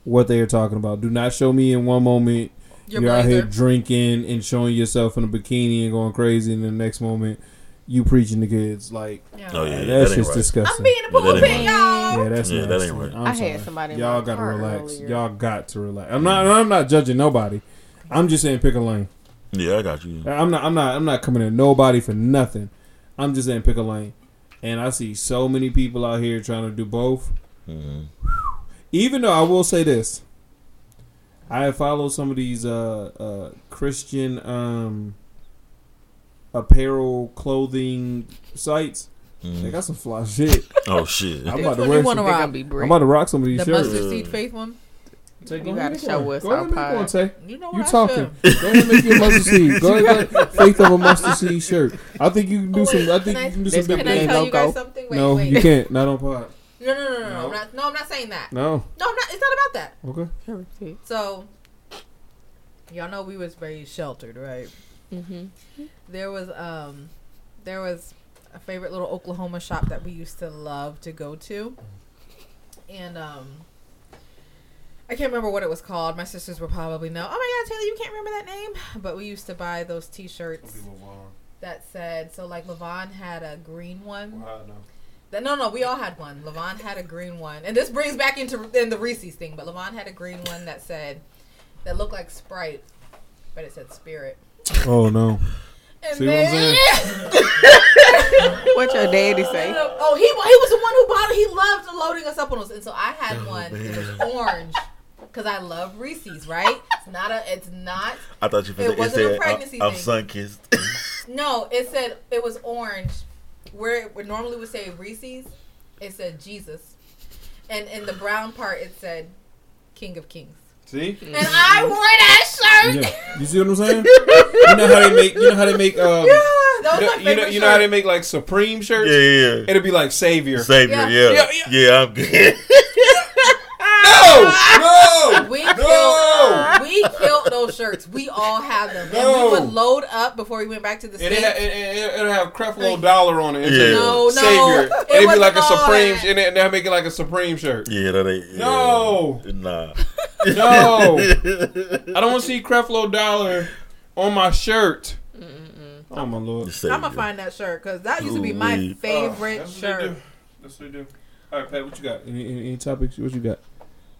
what they are talking about. Do not show me in one moment you're out here drinking and showing yourself in a bikini and going crazy, and the next moment you preaching to kids. Like, that's just disgusting. I'm being a pulpit, y'all. Yeah, that's that ain't right. I had somebody. Y'all got to relax. Earlier. Y'all got to relax. I'm not judging nobody. I'm just saying pick a lane. Yeah, I got you. I'm not coming at nobody for nothing. I'm just saying pick a lane. And I see so many people out here trying to do both. Mm-hmm. Even though I will say this, I follow some of these Christian apparel clothing sites. They got some fly shit. Oh shit! I'm about to wear some. I'm about to rock some of these shirts. The mustard seed faith one. Take you gotta show us. Go ahead and make one, Tay. You know what? You talking? Go ahead and make your mustard seed. Go ahead, and faith of a mustard seed shirt. I think you can do some. I think you can do some big things. Can I tell you guys something? No, you can't. Not on pod. No. I'm not saying that. No, I'm not. It's not about that. Okay. So, y'all know we was very sheltered, right? Mm-hmm. There was a favorite little Oklahoma shop that we used to love to go to, and I can't remember what it was called. My sisters would probably know. Oh my God, Taylor, you can't remember that name? But we used to buy those T-shirts that said. So like LaVon had a green one. Well, no, we all had one. LaVon had a green one, and this brings back into the Reese's thing. But LaVon had a green one that looked like Sprite, but it said Spirit. Oh no. And see what I'm saying? What your daddy say? Oh, he was the one who bought it. He loved loading us up on those. And so I had one. Man. It was orange because I love Reese's, right? It's not. I thought you said it wasn't a pregnancy thing. I'm sun-kissed. No, it said it was orange. Where it normally would say Reese's, it said Jesus. And in the brown part, it said King of Kings. See? And I wore that shirt. Yeah. You see what I'm saying? You know how they make you know how they make like Supreme shirts? Yeah. It'll be like Savior, yeah I'm good. We killed those shirts. We all have them. No. And we would load up before we went back to the States. It'll have Creflo Dollar on it. Yeah. No, Savior. It'd be like a Supreme. And they'll make it like a Supreme shirt. Yeah, that ain't. No. Yeah. Nah. No. I don't want to see Creflo Dollar on my shirt. Mm-mm. Oh, my Lord. I'm going to find that shirt because that used to be my favorite shirt. That's what we do. All right, Pat, what you got? Any topics? What you got?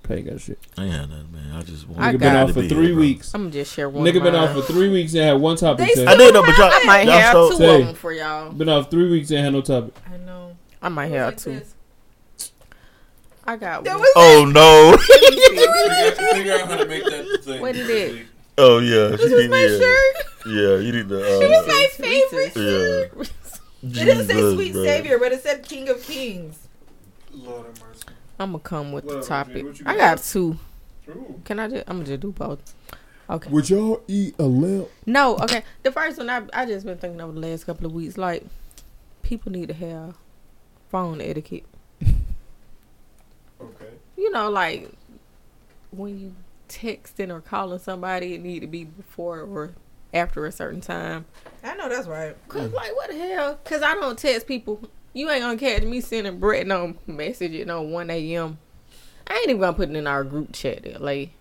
Pat got shit. I ain't had nothing, man. I just wanted to be off for 3 weeks. I'm just share one. Nigga been off for 3 weeks and had one topic. I did know, but y'all might have two of them for y'all. Been off 3 weeks and had no topic. I know. I might have two. I got one. Oh no! Figure out how to make that thing. What is it? Oh yeah, this is my shirt. Yeah, you need the. She was my favorite shirt. It didn't say Sweet Savior, but it said King of Kings. Lord have mercy. I'm gonna come with the topic. I got two. Ooh. Can I just? I'm gonna just do both. Okay. Would y'all eat a lamp? No. Okay. The first one I just been thinking over the last couple of weeks. Like, people need to have phone etiquette. Okay. You know, like when you texting or calling somebody, it need to be before or after a certain time. I know that's right. Cause like, what the hell? Cause I don't text people. You ain't gonna catch me sending Brett no message at no 1 a.m. I ain't even gonna put it in our group chat. Like,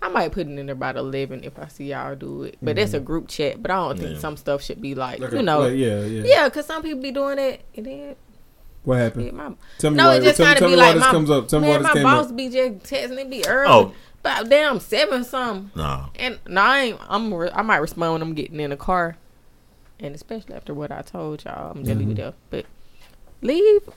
I might put it in there about 11 if I see y'all do it. But that's a group chat. But I don't think some stuff should be like you know, yeah, because some people be doing that. And then what happened? Tell me why this comes up. Tell me why this came up. My boss be just texting. It be early. Oh. About damn 7 something. No. And no, I might respond when I'm getting in the car, and especially after what I told y'all, I'm gonna leave it up. But. Leave.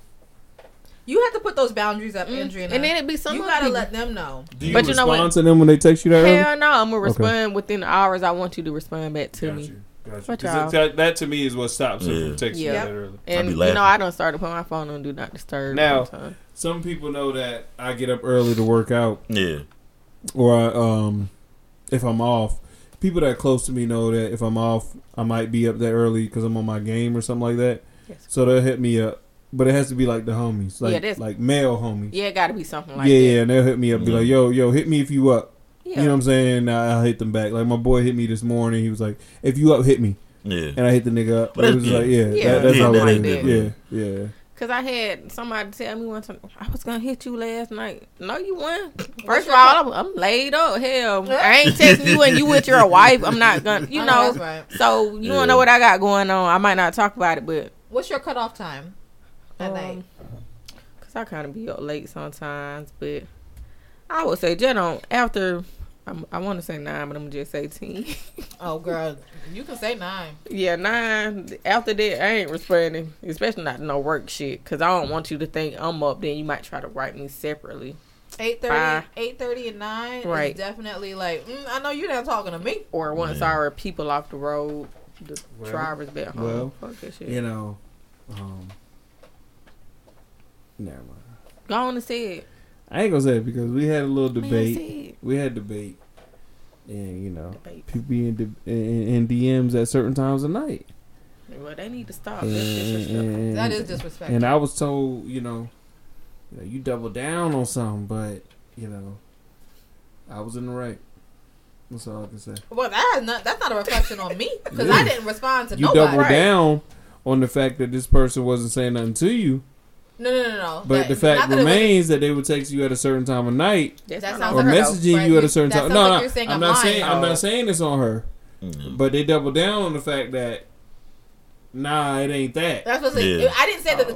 You have to put those boundaries up, Andrea. And then it be something. You got to let them know. Do you respond to them when they text you that early? Hell no. I'm going to respond within the hours I want you to respond back to me. Gotcha. That to me is what stops them from texting you that early. And you know, I done started putting my phone on Do Not Disturb. Now, some people know that I get up early to work out. Yeah. Or if I'm off. People that are close to me know that if I'm off, I might be up that early because I'm on my game or something like that. Yes. So they'll hit me up. But it has to be like the homies, like male homies. Yeah, it got to be something like that. Yeah, and they'll hit me up, be like, yo, hit me if you up. Yeah. You know what I'm saying? I'll hit them back. Like my boy hit me this morning. He was like, if you up, hit me. Yeah. And I hit the nigga up. But it was like, that's how it is. Yeah. Because I had somebody tell me one time, I was going to hit you last night. No, you weren't. First of all, I'm laid up. Hell, I ain't texting you and you with your wife. I'm not going to, you know. Right. So you don't know what I got going on. I might not talk about it, but. What's your cutoff time? At night, cause I kind of be up late sometimes, but I would say just on after. I want to say 9, but I'm just 18. Oh, girl, you can say 9. Yeah, 9. After that, I ain't responding, especially not no work shit, cause I don't want you to think I'm up. Then you might try to write me separately. 8:30 and 9 right. is definitely like, I know you're not talking to me. Or once our people off the road, the driver's been home. Well, fuck that shit. You know, never mind. Go on and say it. I ain't gonna say it because we had a little debate. We had debate. And, you know, people be in DMs at certain times of night. Well, they need to stop. That's disrespectful. That is disrespectful. And I was told, you know, you double down on something, but, you know, I was in the right. That's all I can say. Well, that's not a reflection on me because I didn't respond to nobody. You double down on the fact that this person wasn't saying nothing to you. No. But the fact remains that they would text you at a certain time of night, or messaging you at a certain time. No, I'm not saying this on her, but they double down on the fact that it ain't that. That's what I'm saying. Yeah. I didn't say that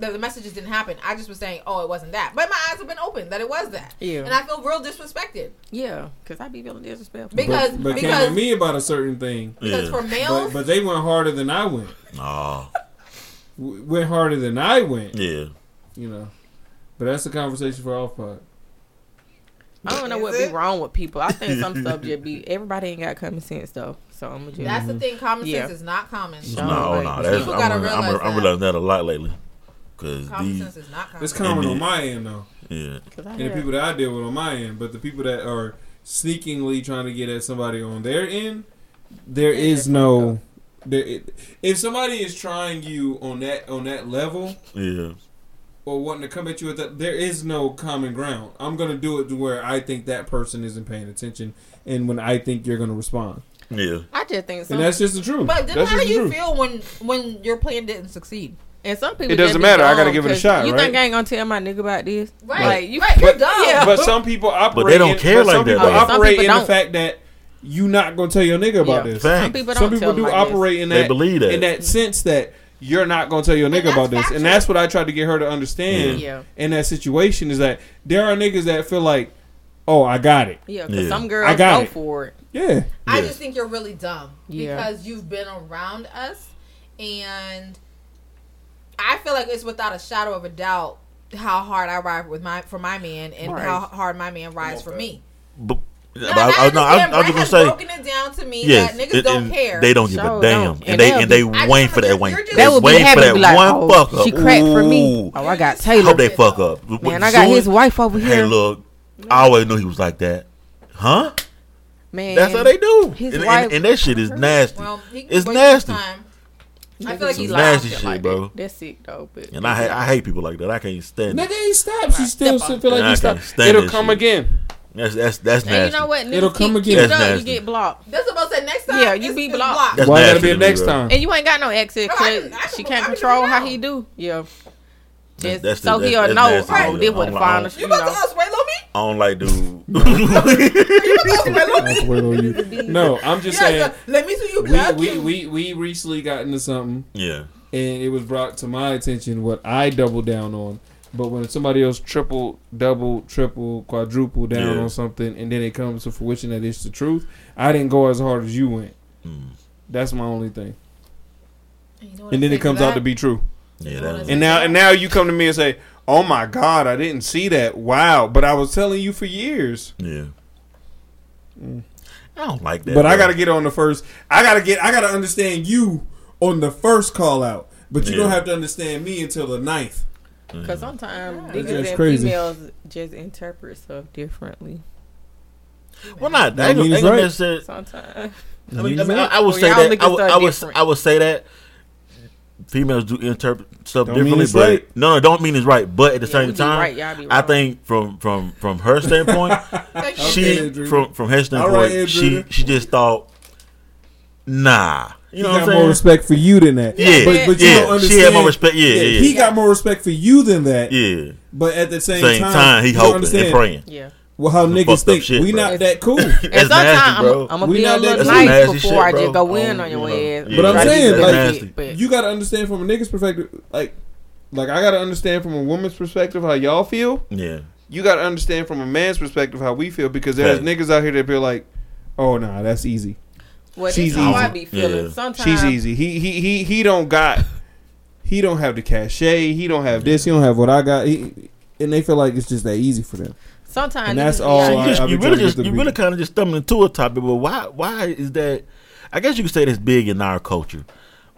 the messages didn't happen. I just was saying, it wasn't that. But my eyes have been open that it was that. Yeah. And I feel real disrespected. Yeah, because I be feeling disrespectful. Because came to me about a certain thing. Because for males, but they went harder than I went. Oh. Went harder than I went. Yeah. You know. But that's a conversation for off pod. I don't know what be wrong with people. I think some subject be everybody ain't got common sense though. So I'm gonna that's the thing, common sense is not common. I'm realizing that a lot lately. Common sense is not common. It's common on my end though. Yeah. And the people that I deal with on my end, but the people that are sneakingly trying to get at somebody on their end, there is no if somebody is trying you on that level, or wanting to come at you with that, there is no common ground. I'm gonna do it to where I think that person isn't paying attention, and when I think you're gonna respond, I just think so. And that's just the truth. But then how do you feel when your plan didn't succeed? And some people, it doesn't matter. I gotta give it a shot. You think I ain't gonna tell my nigga about this? Right? Like, you're dumb. Yeah. But some people operate. But they don't care like that. Operate in the fact that. You not gonna tell your nigga about this. Thanks. Some people do operate in that. They believe that. In that sense that you're not gonna tell your nigga about this, and that's what I tried to get her to understand. Yeah. In that situation, is that there are niggas that feel like, I got it. Yeah, because some girls go for it. Yeah. I just think you're really dumb because you've been around us, and I feel like it's without a shadow of a doubt how hard I ride for my man, and how hard my man rides for me. I was just gonna say, broken it down to me that niggas don't care. They don't give a damn, and they wait for that one. They would be happy to be like, fuck up. She cracked for me. I got Taylor. Hope they fuck up. Man, I got his wife over here. Hey, look, I always knew he was like that, huh? Man, that's how they do. And that shit is nasty. It's nasty. I feel like he's nasty shit, bro. That's sick though. And I hate people like that. I can't stand it. Nigga, he stopped. She still feel like he stopped. It'll come again. That's nasty. And you know what? It'll come again. You get blocked. That's about to say next time. Yeah, you be blocked. That's why gotta be next time? And you ain't got no exit. She can't control how he do. Yeah. So he'll know. Oh, this was the final. You about to swallow me? I don't like dude. You about to swallow me? No, I'm just saying. Let me see you block. We recently got into something. Yeah. And it was brought to my attention what I doubled down on. But when somebody else triple, double, triple, quadruple down on something, and then it comes to fruition that it's the truth, I didn't go as hard as you went. That's my only thing. You know, and then it comes out to be true. Yeah. And now you come to me and say, "Oh my God, I didn't see that. Wow!" But I was telling you for years. Yeah. I don't like that. But I gotta get on the first. I gotta understand you on the first call out. But you don't have to understand me until the ninth. Because sometimes niggas and females just interpret stuff differently. Well, not that. Right. Sometimes. I would say that females do interpret stuff differently, but right. No, don't mean it's right. But at the same time, right, I think from her standpoint, she just thought, nah. You know he got more respect for you than that. Yeah. But you don't understand. She had more respect. Yeah. He got more respect for you than that. Yeah. But at the same time he hoping and praying. Yeah. Well, how niggas think shit, we not that cool. And sometimes I'm going to be a little nice before I just go in on your ass. Yeah. But I'm saying, like, you got to understand from a nigga's perspective. Like I got to understand from a woman's perspective how y'all feel. Yeah. You got to understand from a man's perspective how we feel, because there's niggas out here that feel like, oh, nah, that's easy. Well, she's easy. I be feeling. Yeah. Sometimes she's easy. He don't have the cachet. He don't have this. He don't have what I got. And they feel like it's just that easy for them. Sometimes. And that's all. So you really kind of just stumbling into a topic, but why is that? I guess you could say that's big in our culture.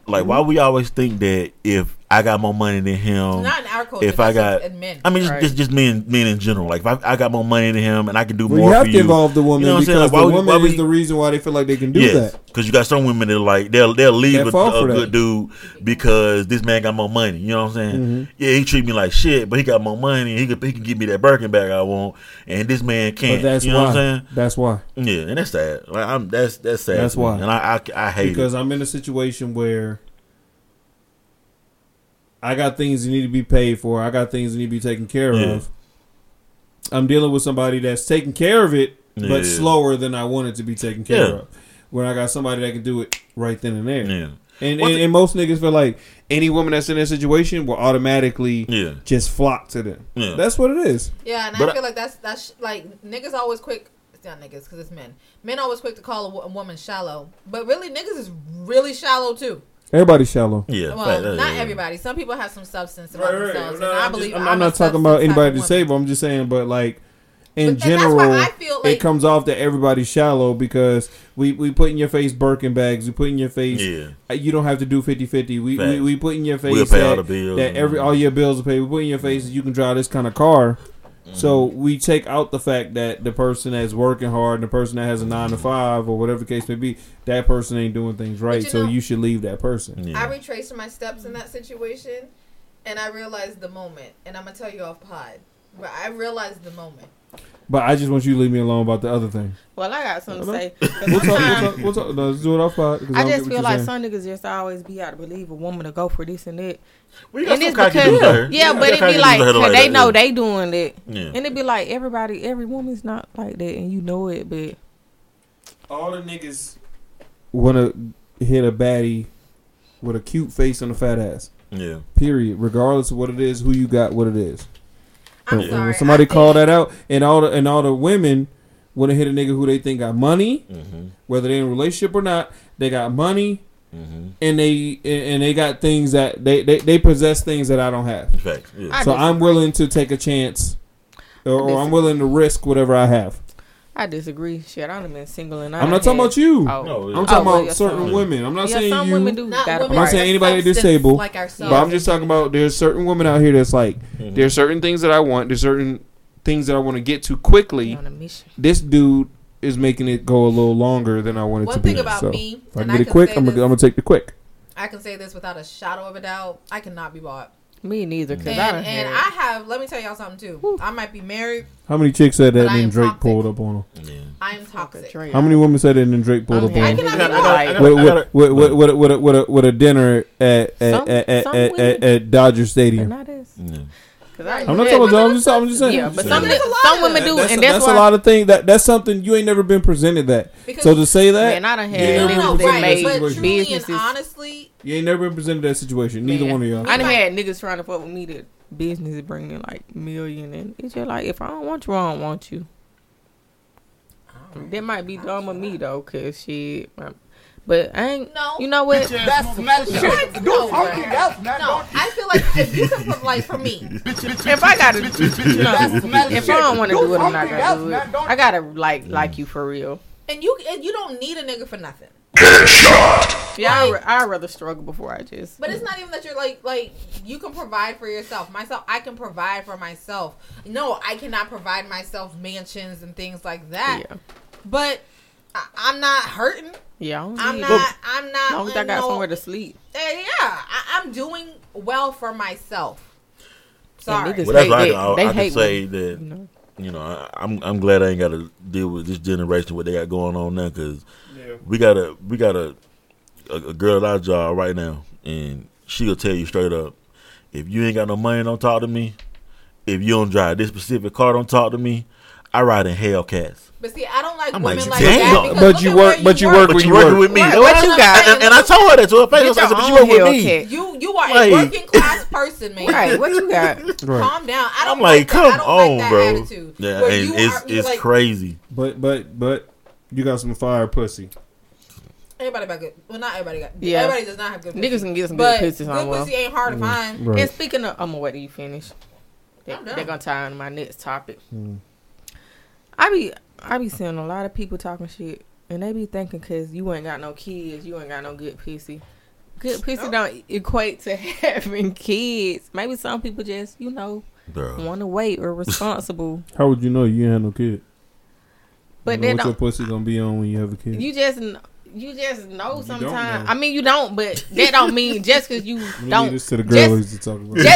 Like, why we always think that if I got more money than him, not in our culture, if I got, men, I mean, right. just men in general. Like, if I got more money than him and I can do more for you. You have to involve the woman, you know what because like, the woman is the reason why they feel like they can do that. Because you got some women that like they'll leave a good dude because this man got more money. You know what I'm saying? Mm-hmm. Yeah, he treat me like shit, but he got more money. He can give me that Birkin bag I want, and this man can't. But that's you know why. What I'm saying? That's why. Yeah, and that's sad. Like, that's sad. That's why. And I hate because I'm in a situation where I got things that need to be paid for. I got things that need to be taken care of. I'm dealing with somebody that's taking care of it, but slower than I want it to be taken care of. When I got somebody that can do it right then and there. Yeah. And most niggas feel like any woman that's in that situation will automatically just flock to them. Yeah. That's what it is. Yeah, and I feel like that's like niggas always quick. It's not niggas because it's men. Men always quick to call a woman shallow. But really, niggas is really shallow too. Everybody's shallow. Yeah. Well, not everybody. Some people have some substance about themselves. No, and I'm not talking about anybody disabled. I'm just saying, but like in general, like, it comes off that everybody's shallow because we put in your face Birkin bags. We put in your face. Yeah. You don't have to do 50-50. We put in your face we'll pay all the bills that all your bills are paid. We put in your face that you can drive this kind of car. Mm. So we take out the fact that the person that's working hard and the person that has a 9 to 5 or whatever the case may be, that person ain't doing things right. So you should leave that person. Yeah. I retraced my steps in that situation and I realized the moment. And I'm going to tell you off pod. But I realized the moment. But I just want you to leave me alone about the other thing. Well, I got something to say. We'll talk. No, let's do it off pod. I just feel like some niggas just always be out to believe a woman to go for this and that. Well, and it's because, but it be like, they know they doing it. Yeah. And it be like, every woman's not like that, and you know it, but. All the niggas want to hit a baddie with a cute face and a fat ass. Yeah. Period. Regardless of what it is, who you got, what it is. When somebody called that out, and all the women want to hit a nigga who they think got money, whether they're in a relationship or not, they got money, and they got things that they possess things that I don't have. In fact, so I'm willing to take a chance, or I'm willing to risk whatever I have. I disagree. Shit, I done been single and I'm not talking about you. Oh. No, I'm talking about certain women. I'm not saying some you. Women do not that women I'm not saying anybody disabled. Like but I'm just talking about there's certain women out here that's like there's certain things that I want. There's certain things that I want to get to quickly. This dude is making it go a little longer than I want it to be. One thing about me, if I get it quick, I'm gonna take the quick. I can say this without a shadow of a doubt. I cannot be bought. Me neither, cause I have. Let me tell y'all something too. Woo. I might be married. How many chicks said that and Drake pulled up on them? Yeah. I am toxic. How many women said that and then Drake pulled up on them? With a dinner at Dodger Stadium. I'm not talking about. I'm just saying. Yeah, but some women do, and that's a lot of things. That's something you ain't never been presented that. So to say that, man, I done had niggas that made businesses. Honestly. You ain't never been presented that situation. Neither one of y'all. I done had niggas trying to fuck with me that business is bringing like million, and it's just like if I don't want you, I don't want you. That might be dumb of me though, cause shit. But I ain't. No, you know what? That's shit. No, I feel like if you can put like for me, if I gotta, if I don't want to do it, I'm not gonna do it. I gotta like you for real. And you don't need a nigga for nothing. Headshot. Yeah, like, I'd rather struggle before I just. But it's not even that you're like you can provide for yourself. I can provide for myself. No, I cannot provide myself mansions and things like that. Yeah. But I'm not hurting. Yeah, I'm not. As long as I got somewhere to sleep. Yeah, I'm doing well for myself. Sorry, well, that's like I can say that. You know, I'm glad I ain't got to deal with this generation what they got going on now because. We got a girl at our job right now, and she'll tell you straight up, if you ain't got no money, don't talk to me. If you don't drive this specific car, don't talk to me. I ride in Hellcats. But see, I don't like I'm women like that. But you work with me. Right, what you got? And I told her that to her face. I said, but you work with me. You are like, a working class person, man. Right? What you got? Calm down. I don't. I'm like come on, like bro. Attitude, yeah, and it's crazy. But you got some fire pussy. Everybody got good. Well, not everybody got. Yeah. Everybody does not have good pussy. Niggas can get some good pussy. Good pussy ain't hard to find. Right. And speaking of, I'm going to wait till you finish. They're going to tie into my next topic. I be seeing a lot of people talking shit, and they be thinking because you ain't got no kids, you ain't got no good pussy. Good pussy don't equate to having kids. Maybe some people just, you know, want to wait or responsible. How would you know you ain't have no kid? But you know what your pussy gonna be on when you have a kid? You just know sometimes. I mean, you don't, but that don't mean just because you don't. This to the girl just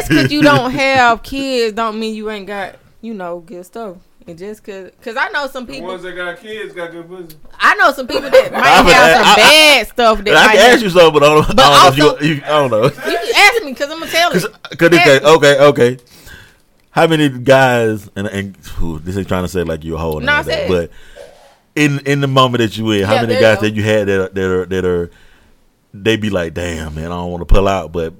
because you don't have kids don't mean you ain't got, you know, good stuff. And just cause I know some people. The ones that got kids got good pussy. I know some people that might have some bad stuff. That I can ask you something, but I don't know. You can ask me because I'm gonna tell you. Okay. How many guys and this ain't trying to say like you a hoe, but in the moment that you in, how many guys that you had that are they be like, damn man, I don't want to pull out, but.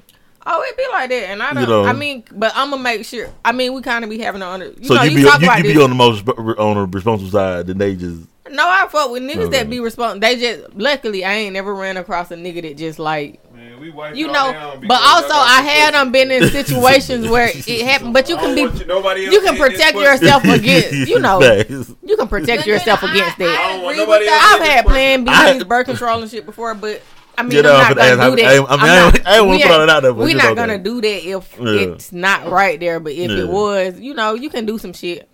Oh, it be like that, and I don't. You know, I mean, but I'm gonna make sure. I mean, we kind of be having you be on the most on the responsible side, then they just. No, I fuck with niggas that be responsible. They just luckily I ain't never ran across a nigga that just like. Man, we wiped you know, down but also I had them been in situations where it happened. But you can be, you can protect yourself against. You know, you can protect yourself against that. I've had Plan B, birth control and shit before, but. I mean, we're not going to do that if it's not right there. But if it was, you know, you can do some shit.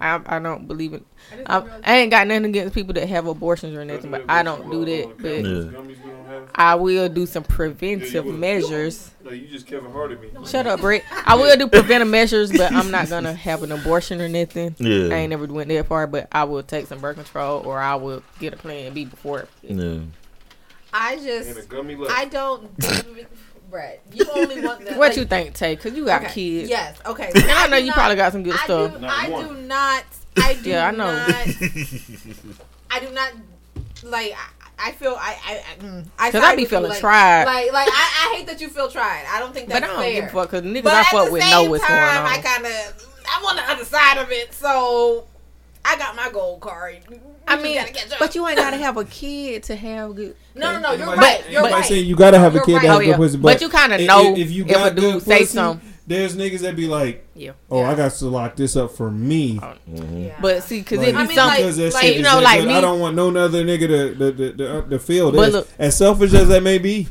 I don't believe it. I ain't got nothing against people that have abortions or nothing, but I don't do that. But I will do some preventive measures. No, you just Kevin Hart at me. Shut up, Brett. I will do preventive measures, but I'm not going to have an abortion or nothing. Yeah. I ain't never went that far, but I will take some birth control or I will get a Plan B before it. Yeah. I just, I don't, Brett, you only want that. What you think, Tay? Because you got kids. Yes, okay. So and I know you probably got some good stuff. I do not, like, I feel, I because I be feeling like, tried. Like I hate that you feel tried. I don't think that's fair. But I don't give a fuck, because niggas I fuck with know what's going on. But at the same time, I'm on the other side of it, so I got my gold card. I mean, but you ain't gotta have a kid to have good. No, you're right. You're right. Saying you gotta have a kid to have good pussy, but you kind of know if you got good pussy. There's niggas that be like, I got to lock this up for me. Mm-hmm. Yeah. But see, because like, I don't want no other nigga to feel this. Look, as selfish as that may be.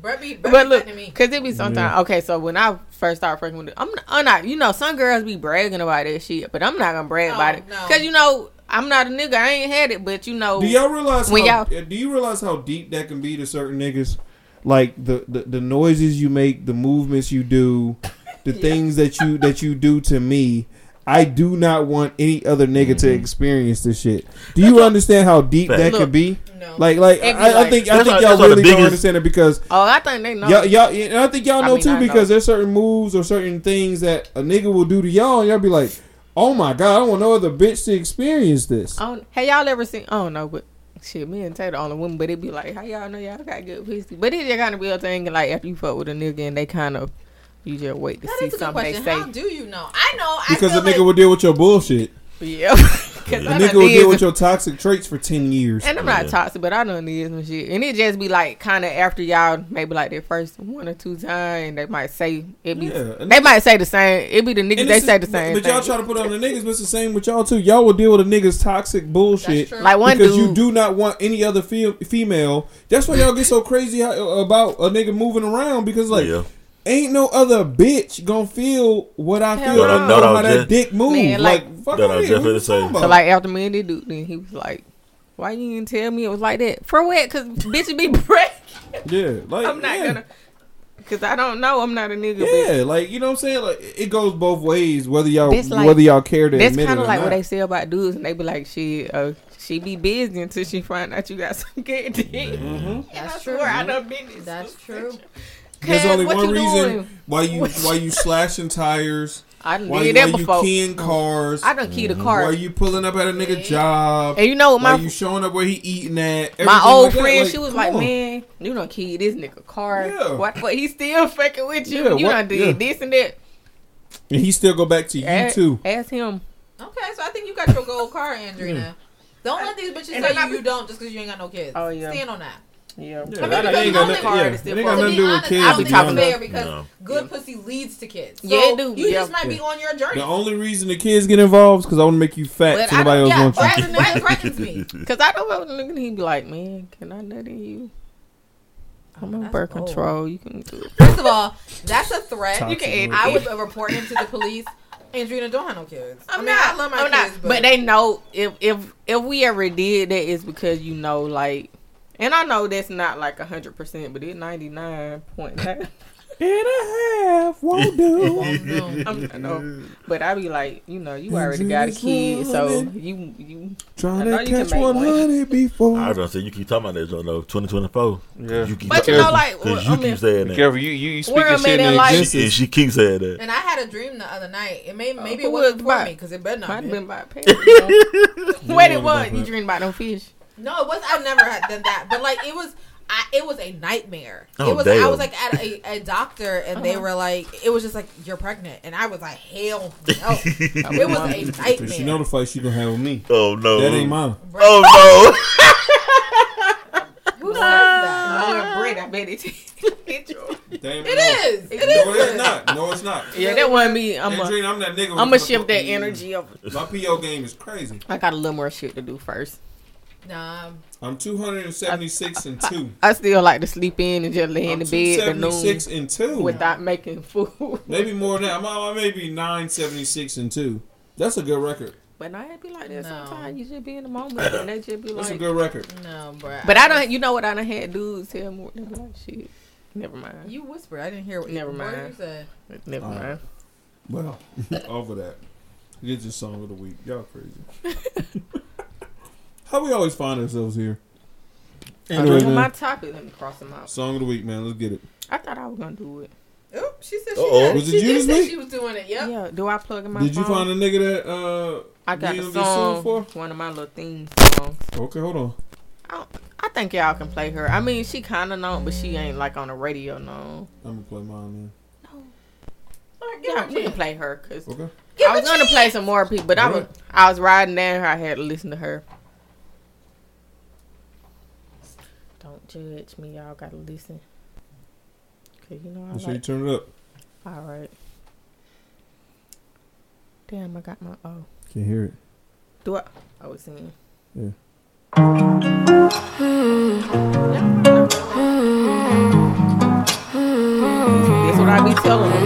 But look, because it be sometimes okay. So when I first started freaking with it, I'm not. You know, some girls be bragging about that shit, but I'm not gonna brag about it because you know. I'm not a nigga. I ain't had it, but you know. Do y'all realize how deep that can be to certain niggas? Like the noises you make, the movements you do, the things that you do to me. I do not want any other nigga to experience this shit. Do you understand how deep that can be? No. Like I think y'all really don't understand it because I think they know. Y'all and I think y'all know too because there's certain moves or certain things that a nigga will do to y'all and y'all be like. Oh my God! I don't want no other bitch to experience this. Have y'all ever seen? I don't know, but shit, me and Taylor on the women, but it be like, how y'all know y'all got good pussy? But it just kind of be a thing, like after you fuck with a nigga, and they kind of you just wait to see something they say. How do you know? I know because a nigga will deal with your bullshit. Yeah, because a nigga will deal with your toxic traits for 10 years. And I'm not toxic, but I done did some shit, and it just be like kind of after y'all maybe like their first one or two times, they might say it be they might say the same. It be the niggas they say the same. But y'all try to put on the niggas, but it's the same with y'all too. Y'all will deal with a nigga's toxic bullshit like one because you do not want any other female. That's why y'all get so crazy about a nigga moving around because like. Yeah. Ain't no other bitch gonna feel what I feel. How that dick move. Man, like fuck it. So like after me and the dude, then he was like, "Why you didn't tell me it was like that?" For what? Because bitches be breaking. Yeah, like I'm not gonna. Because I don't know. I'm not a nigga. Yeah, bitch. Like you know what I'm saying. Like it goes both ways. Whether y'all care to admit it or not. That's kind of like what they say about dudes, and they be like, She be busy until she find out you got some good dick. Mm-hmm. That's true. I done been this. That's true. There's only one reason why you slashing tires. I done did that before. Why you keying cars. I done keyed a car. Why you pulling up at a nigga job. And you know what my... Why you showing up where he eating at. My old friend, she was like, man, you done keyed this nigga car. Yeah. What, he still fucking with you. Yeah, you done did this and that. And he still go back to you too. Ask him. Okay, so I think you got your gold car, Andrina. Don't let these bitches tell you don't just because you ain't got no kids. Oh, yeah. Stand on that. Yeah, yeah. I mean, it ain't got nothing to do with kids. I'll be talking about because good pussy leads to kids. So yeah, it do. You just might be on your journey. The only reason the kids get involved is because I want to make you fat. But so nobody else wants you. That threatens me. Because I don't want to look at him and be like, man, can I nut in you? I'm on birth control. You can do it. First of all, that's a threat. You can. I would report him to the police. Andrina don't have no kids. I mean, I love my kids. But they know if we ever did that, it's because you know, like, and I know that's not like 100%, but it's 99.9. And a half won't do. I know, but I be like, you know, you already got a kid, so you trying to catch 100 before. I was gonna say you keep talking about that, John. 2024. Yeah, you keep but you know, like, because you keep saying that. Careful, you speaking shit in existence. She keeps saying that. And I had a dream the other night. It may maybe it wasn't for me because it better not. Might have been by a parent. Wait, it was you dream about them fish? No, it was. I've never had done that, but like it was. It was a nightmare. Oh, it was. Damn. I was like at a doctor, and they were like, "It was just like you're pregnant," and I was like, "Hell no!" It was a nightmare. She know the fight she gonna have with me. Oh no, that ain't mine. Oh no. Who does that? Brett, I bet it is. It is. It's not. No, it's not. Yeah, that wasn't me. I'm that nigga. I'm gonna shift that energy over. My PO game is crazy. I got a little more shit to do first. Nah. I'm 276 and 2. I still like to sleep in and just lay in the bed at noon. 276 and 2. Without making food. Maybe more than that. I may be 976 and 2. That's a good record. But I be like that sometimes. You just be in the moment. And they just be like. That's a good record. No, bro. But I don't. You know what? I done had dudes tell me. They be like, shit. Never mind. You whispered. I didn't hear what you said. Never mind. Well, over that. Get your song of the week. Y'all crazy. How we always find ourselves here. Anyway, my topic. Let me cross them out. Song of the week, man. Let's get it. I thought I was gonna do it. Oh, she said she was doing it. Yep. Yeah. Do I plug in my? Did you find a nigga that I got a song for? One of my little theme songs. Okay, hold on. I think y'all can play her. I mean, she kind of known, but she ain't like on the radio known. I'm gonna play mine then. No. All right, we can play her because I was gonna play some more people, but I was riding down here. I had to listen to her. Judge me, y'all gotta listen. Okay, you know I like. You turn it up. All right. Damn, I got my O. Can't hear it. Do I? I was singing. Yeah. That's what I be telling them.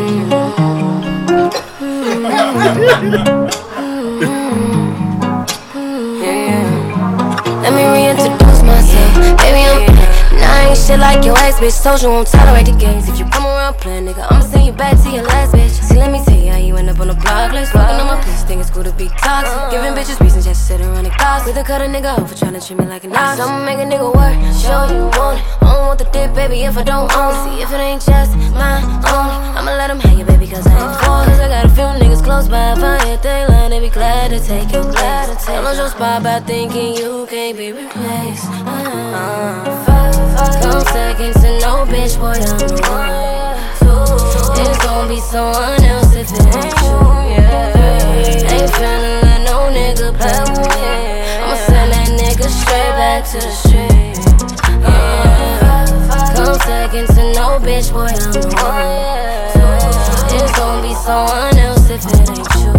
Let me reintroduce myself, baby. I ain't shit like your ass, bitch. Told you I won't tolerate the games. If you come around playing, nigga, I'ma send you back to your last bitch. See, let me tell you how you end up on the block list. Fucking on my piece, think it's cool to be toxic. Giving bitches reasons just to sit around the closet. With a cut a nigga off for trying to treat me like an ox. I'ma make a nigga work, show you want it. I don't want the dick, baby, if I don't own it. See, if it ain't just my own, I'ma let him hang it, baby, cause I ain't for it. Cause I got a few niggas close by. If I hit they line, they be glad to take you, glad to take you. I lost your spot by thinking you can't be replaced. Come second to no bitch, boy, I'm the one. It's gon' be someone else if it ain't you, yeah. Ain't tryna let no nigga play with me. I'ma send that nigga straight back to the street. Come second to no bitch, boy, I'm the one. It's gon' be someone else if it ain't you.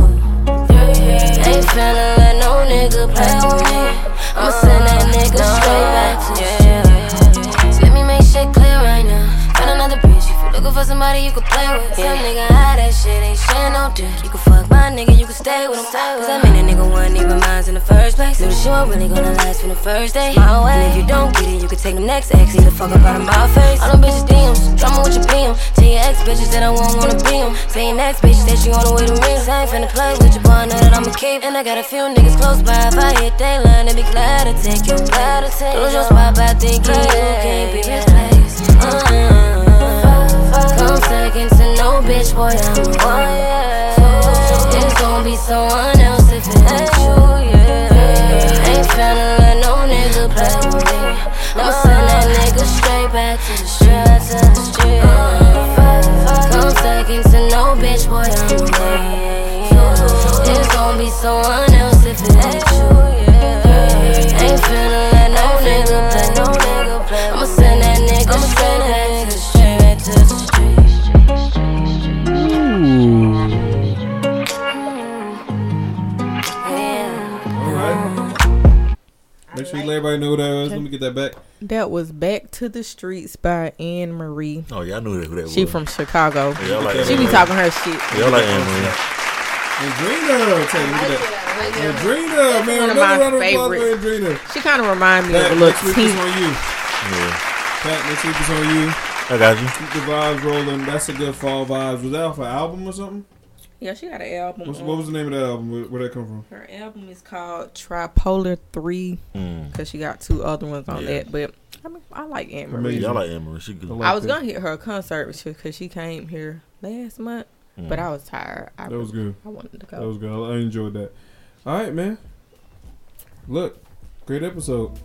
Ain't tryna let no nigga play with me. I'ma send that nigga straight back to the street. Looking for somebody you could play with. Some nigga high, that shit ain't share no dick. You could fuck my nigga, you could stay with him. Cause I mean that nigga wasn't even mine in the first place. Knew that you weren't really gonna last from the first day. My way. And if you don't get it, you could take the next ex. Either fuck up out of my face. All them bitches DMs, drama with your BM. Tell your ex bitches that I won't wanna be them. Tell your next bitches that you on the way to me. Cause I ain't finna play with your boy, I know that I'ma keep. And I got a few niggas close by. If I hit they line, they be glad to take you. Glad to take you. Lose your spot by thinking you can't be replaced. Come second to no bitch, boy, I'm the one, yeah. It's gon' be someone else if it ain't you, yeah. Ain't tryna let no nigga play with me. I'ma send that nigga straight back to the street. Come second to no bitch, boy, I'm the one, yeah. It's gon' be someone else if it ain't you, yeah. Ain't tryna let no nigga play. I'ma send Make sure you let everybody know that. Let me get that back. That was Back to the Streets by Anne Marie. Oh, yeah, I knew who that was. She from Chicago. Yeah, like she be talking her shit. Yeah, I like Anne Marie. Andrina, man. One of my favorites. She kind of reminds me of a little teen. Yeah. Pat, next week is on you. I got you. Keep the vibes rolling. That's a good fall vibes. Was that off an album or something? Yeah, she got an album. What was the name of that album? Where'd that come from? Her album is called Tripolar 3 because she got two other ones on that. But I mean, I like Anne Marie. I like Anne Marie. She good. I was gonna hit her concert because she came here last month, but I was tired. That was good. I wanted to go. That was good. I enjoyed that. All right, man. Look, great episode.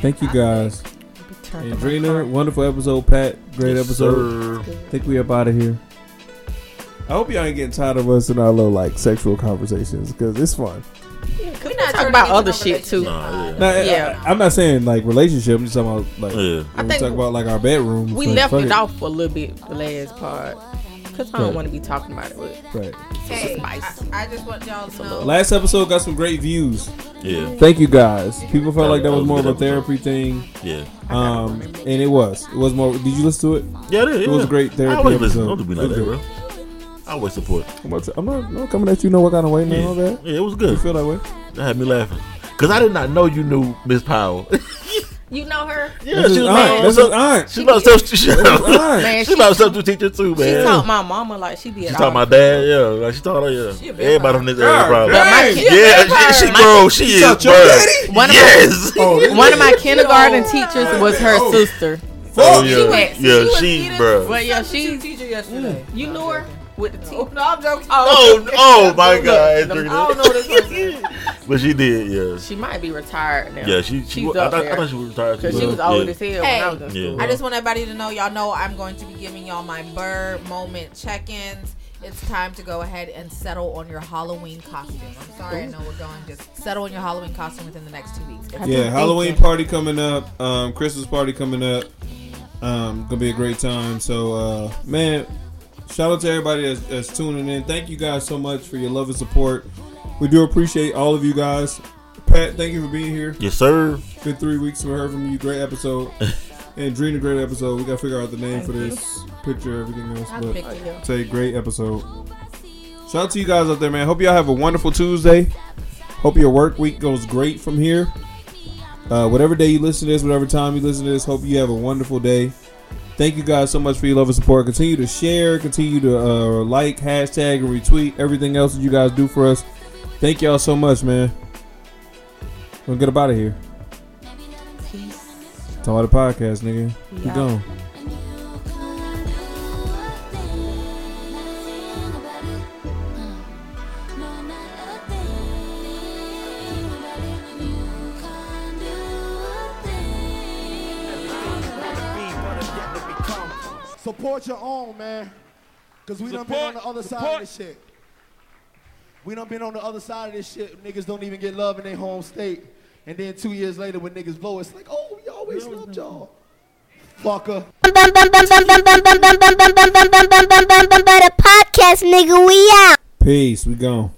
Thank you guys. Andrina, wonderful episode. Pat, great episode. I think we up out of here. I hope y'all ain't getting tired of us in our little like sexual conversations because it's fun. Yeah, cause we're not talking about other shit too. I'm not saying like relationship. I'm just talking about like when we talk about like our bedrooms. We left it off for a little bit the last part because I don't want to be talking about it. But hey, I just want y'all to know. Last episode got some great views. Yeah, thank you guys. People felt like that was more of a therapy thing. Yeah, and it was more. Did you listen to it? Yeah, I did. It was a great therapy. I always listen. Don't be like that, bro. I always support. I'm not coming at you know what kind of way and all that. Yeah, it was good. You feel that way? That had me laughing because I did not know you knew Ms. Powell. You know her? Yeah, this she was my aunt. She's my substitute teacher. She's my substitute teacher too, man. She taught my mama like she did. She taught my dad, Like she taught her, Everybody from this area probably. She grown. She is. One of my kindergarten teachers was her sister. She was teacher yesterday. You knew her? With the teeth. No, I'm joking. Oh my God. I don't know this person. But she did, yeah. She might be retired now. Yeah, I thought she was retired. Because she was old as hell when I was in school. I just want everybody to know, y'all know I'm going to be giving y'all my bird moment check-ins. It's time to go ahead and settle on your Halloween costume. I'm sorry, I know we're going. Just settle on your Halloween costume within the next 2 weeks. Halloween party coming up. Christmas party coming up. Gonna be a great time. So, man... Shout out to everybody that's tuning in. Thank you guys so much for your love and support. We do appreciate all of you guys. Pat, thank you for being here. Yes, sir. Been 3 weeks we heard from you. Great episode. And Dream, a great episode. We got to figure out the name for this picture, everything else. But it's a great episode. Shout out to you guys out there, man. Hope y'all have a wonderful Tuesday. Hope your work week goes great from here. Whatever day you listen to this, whatever time you listen to this, hope you have a wonderful day. Thank you guys so much for your love and support. Continue to share. Continue to like, hashtag, and retweet everything else that you guys do for us. Thank y'all so much, man. We'll get up out of here. Peace. It's all the podcast, nigga. Yeah. Keep going. Support your own, man. Because we done been on the other side of this shit. We done been on the other side of this shit. Niggas don't even get love in their home state. And then 2 years later when niggas blow, it's like, oh, we always loved y'all. Fucker. Podcast, nigga, we out. Peace, we gone.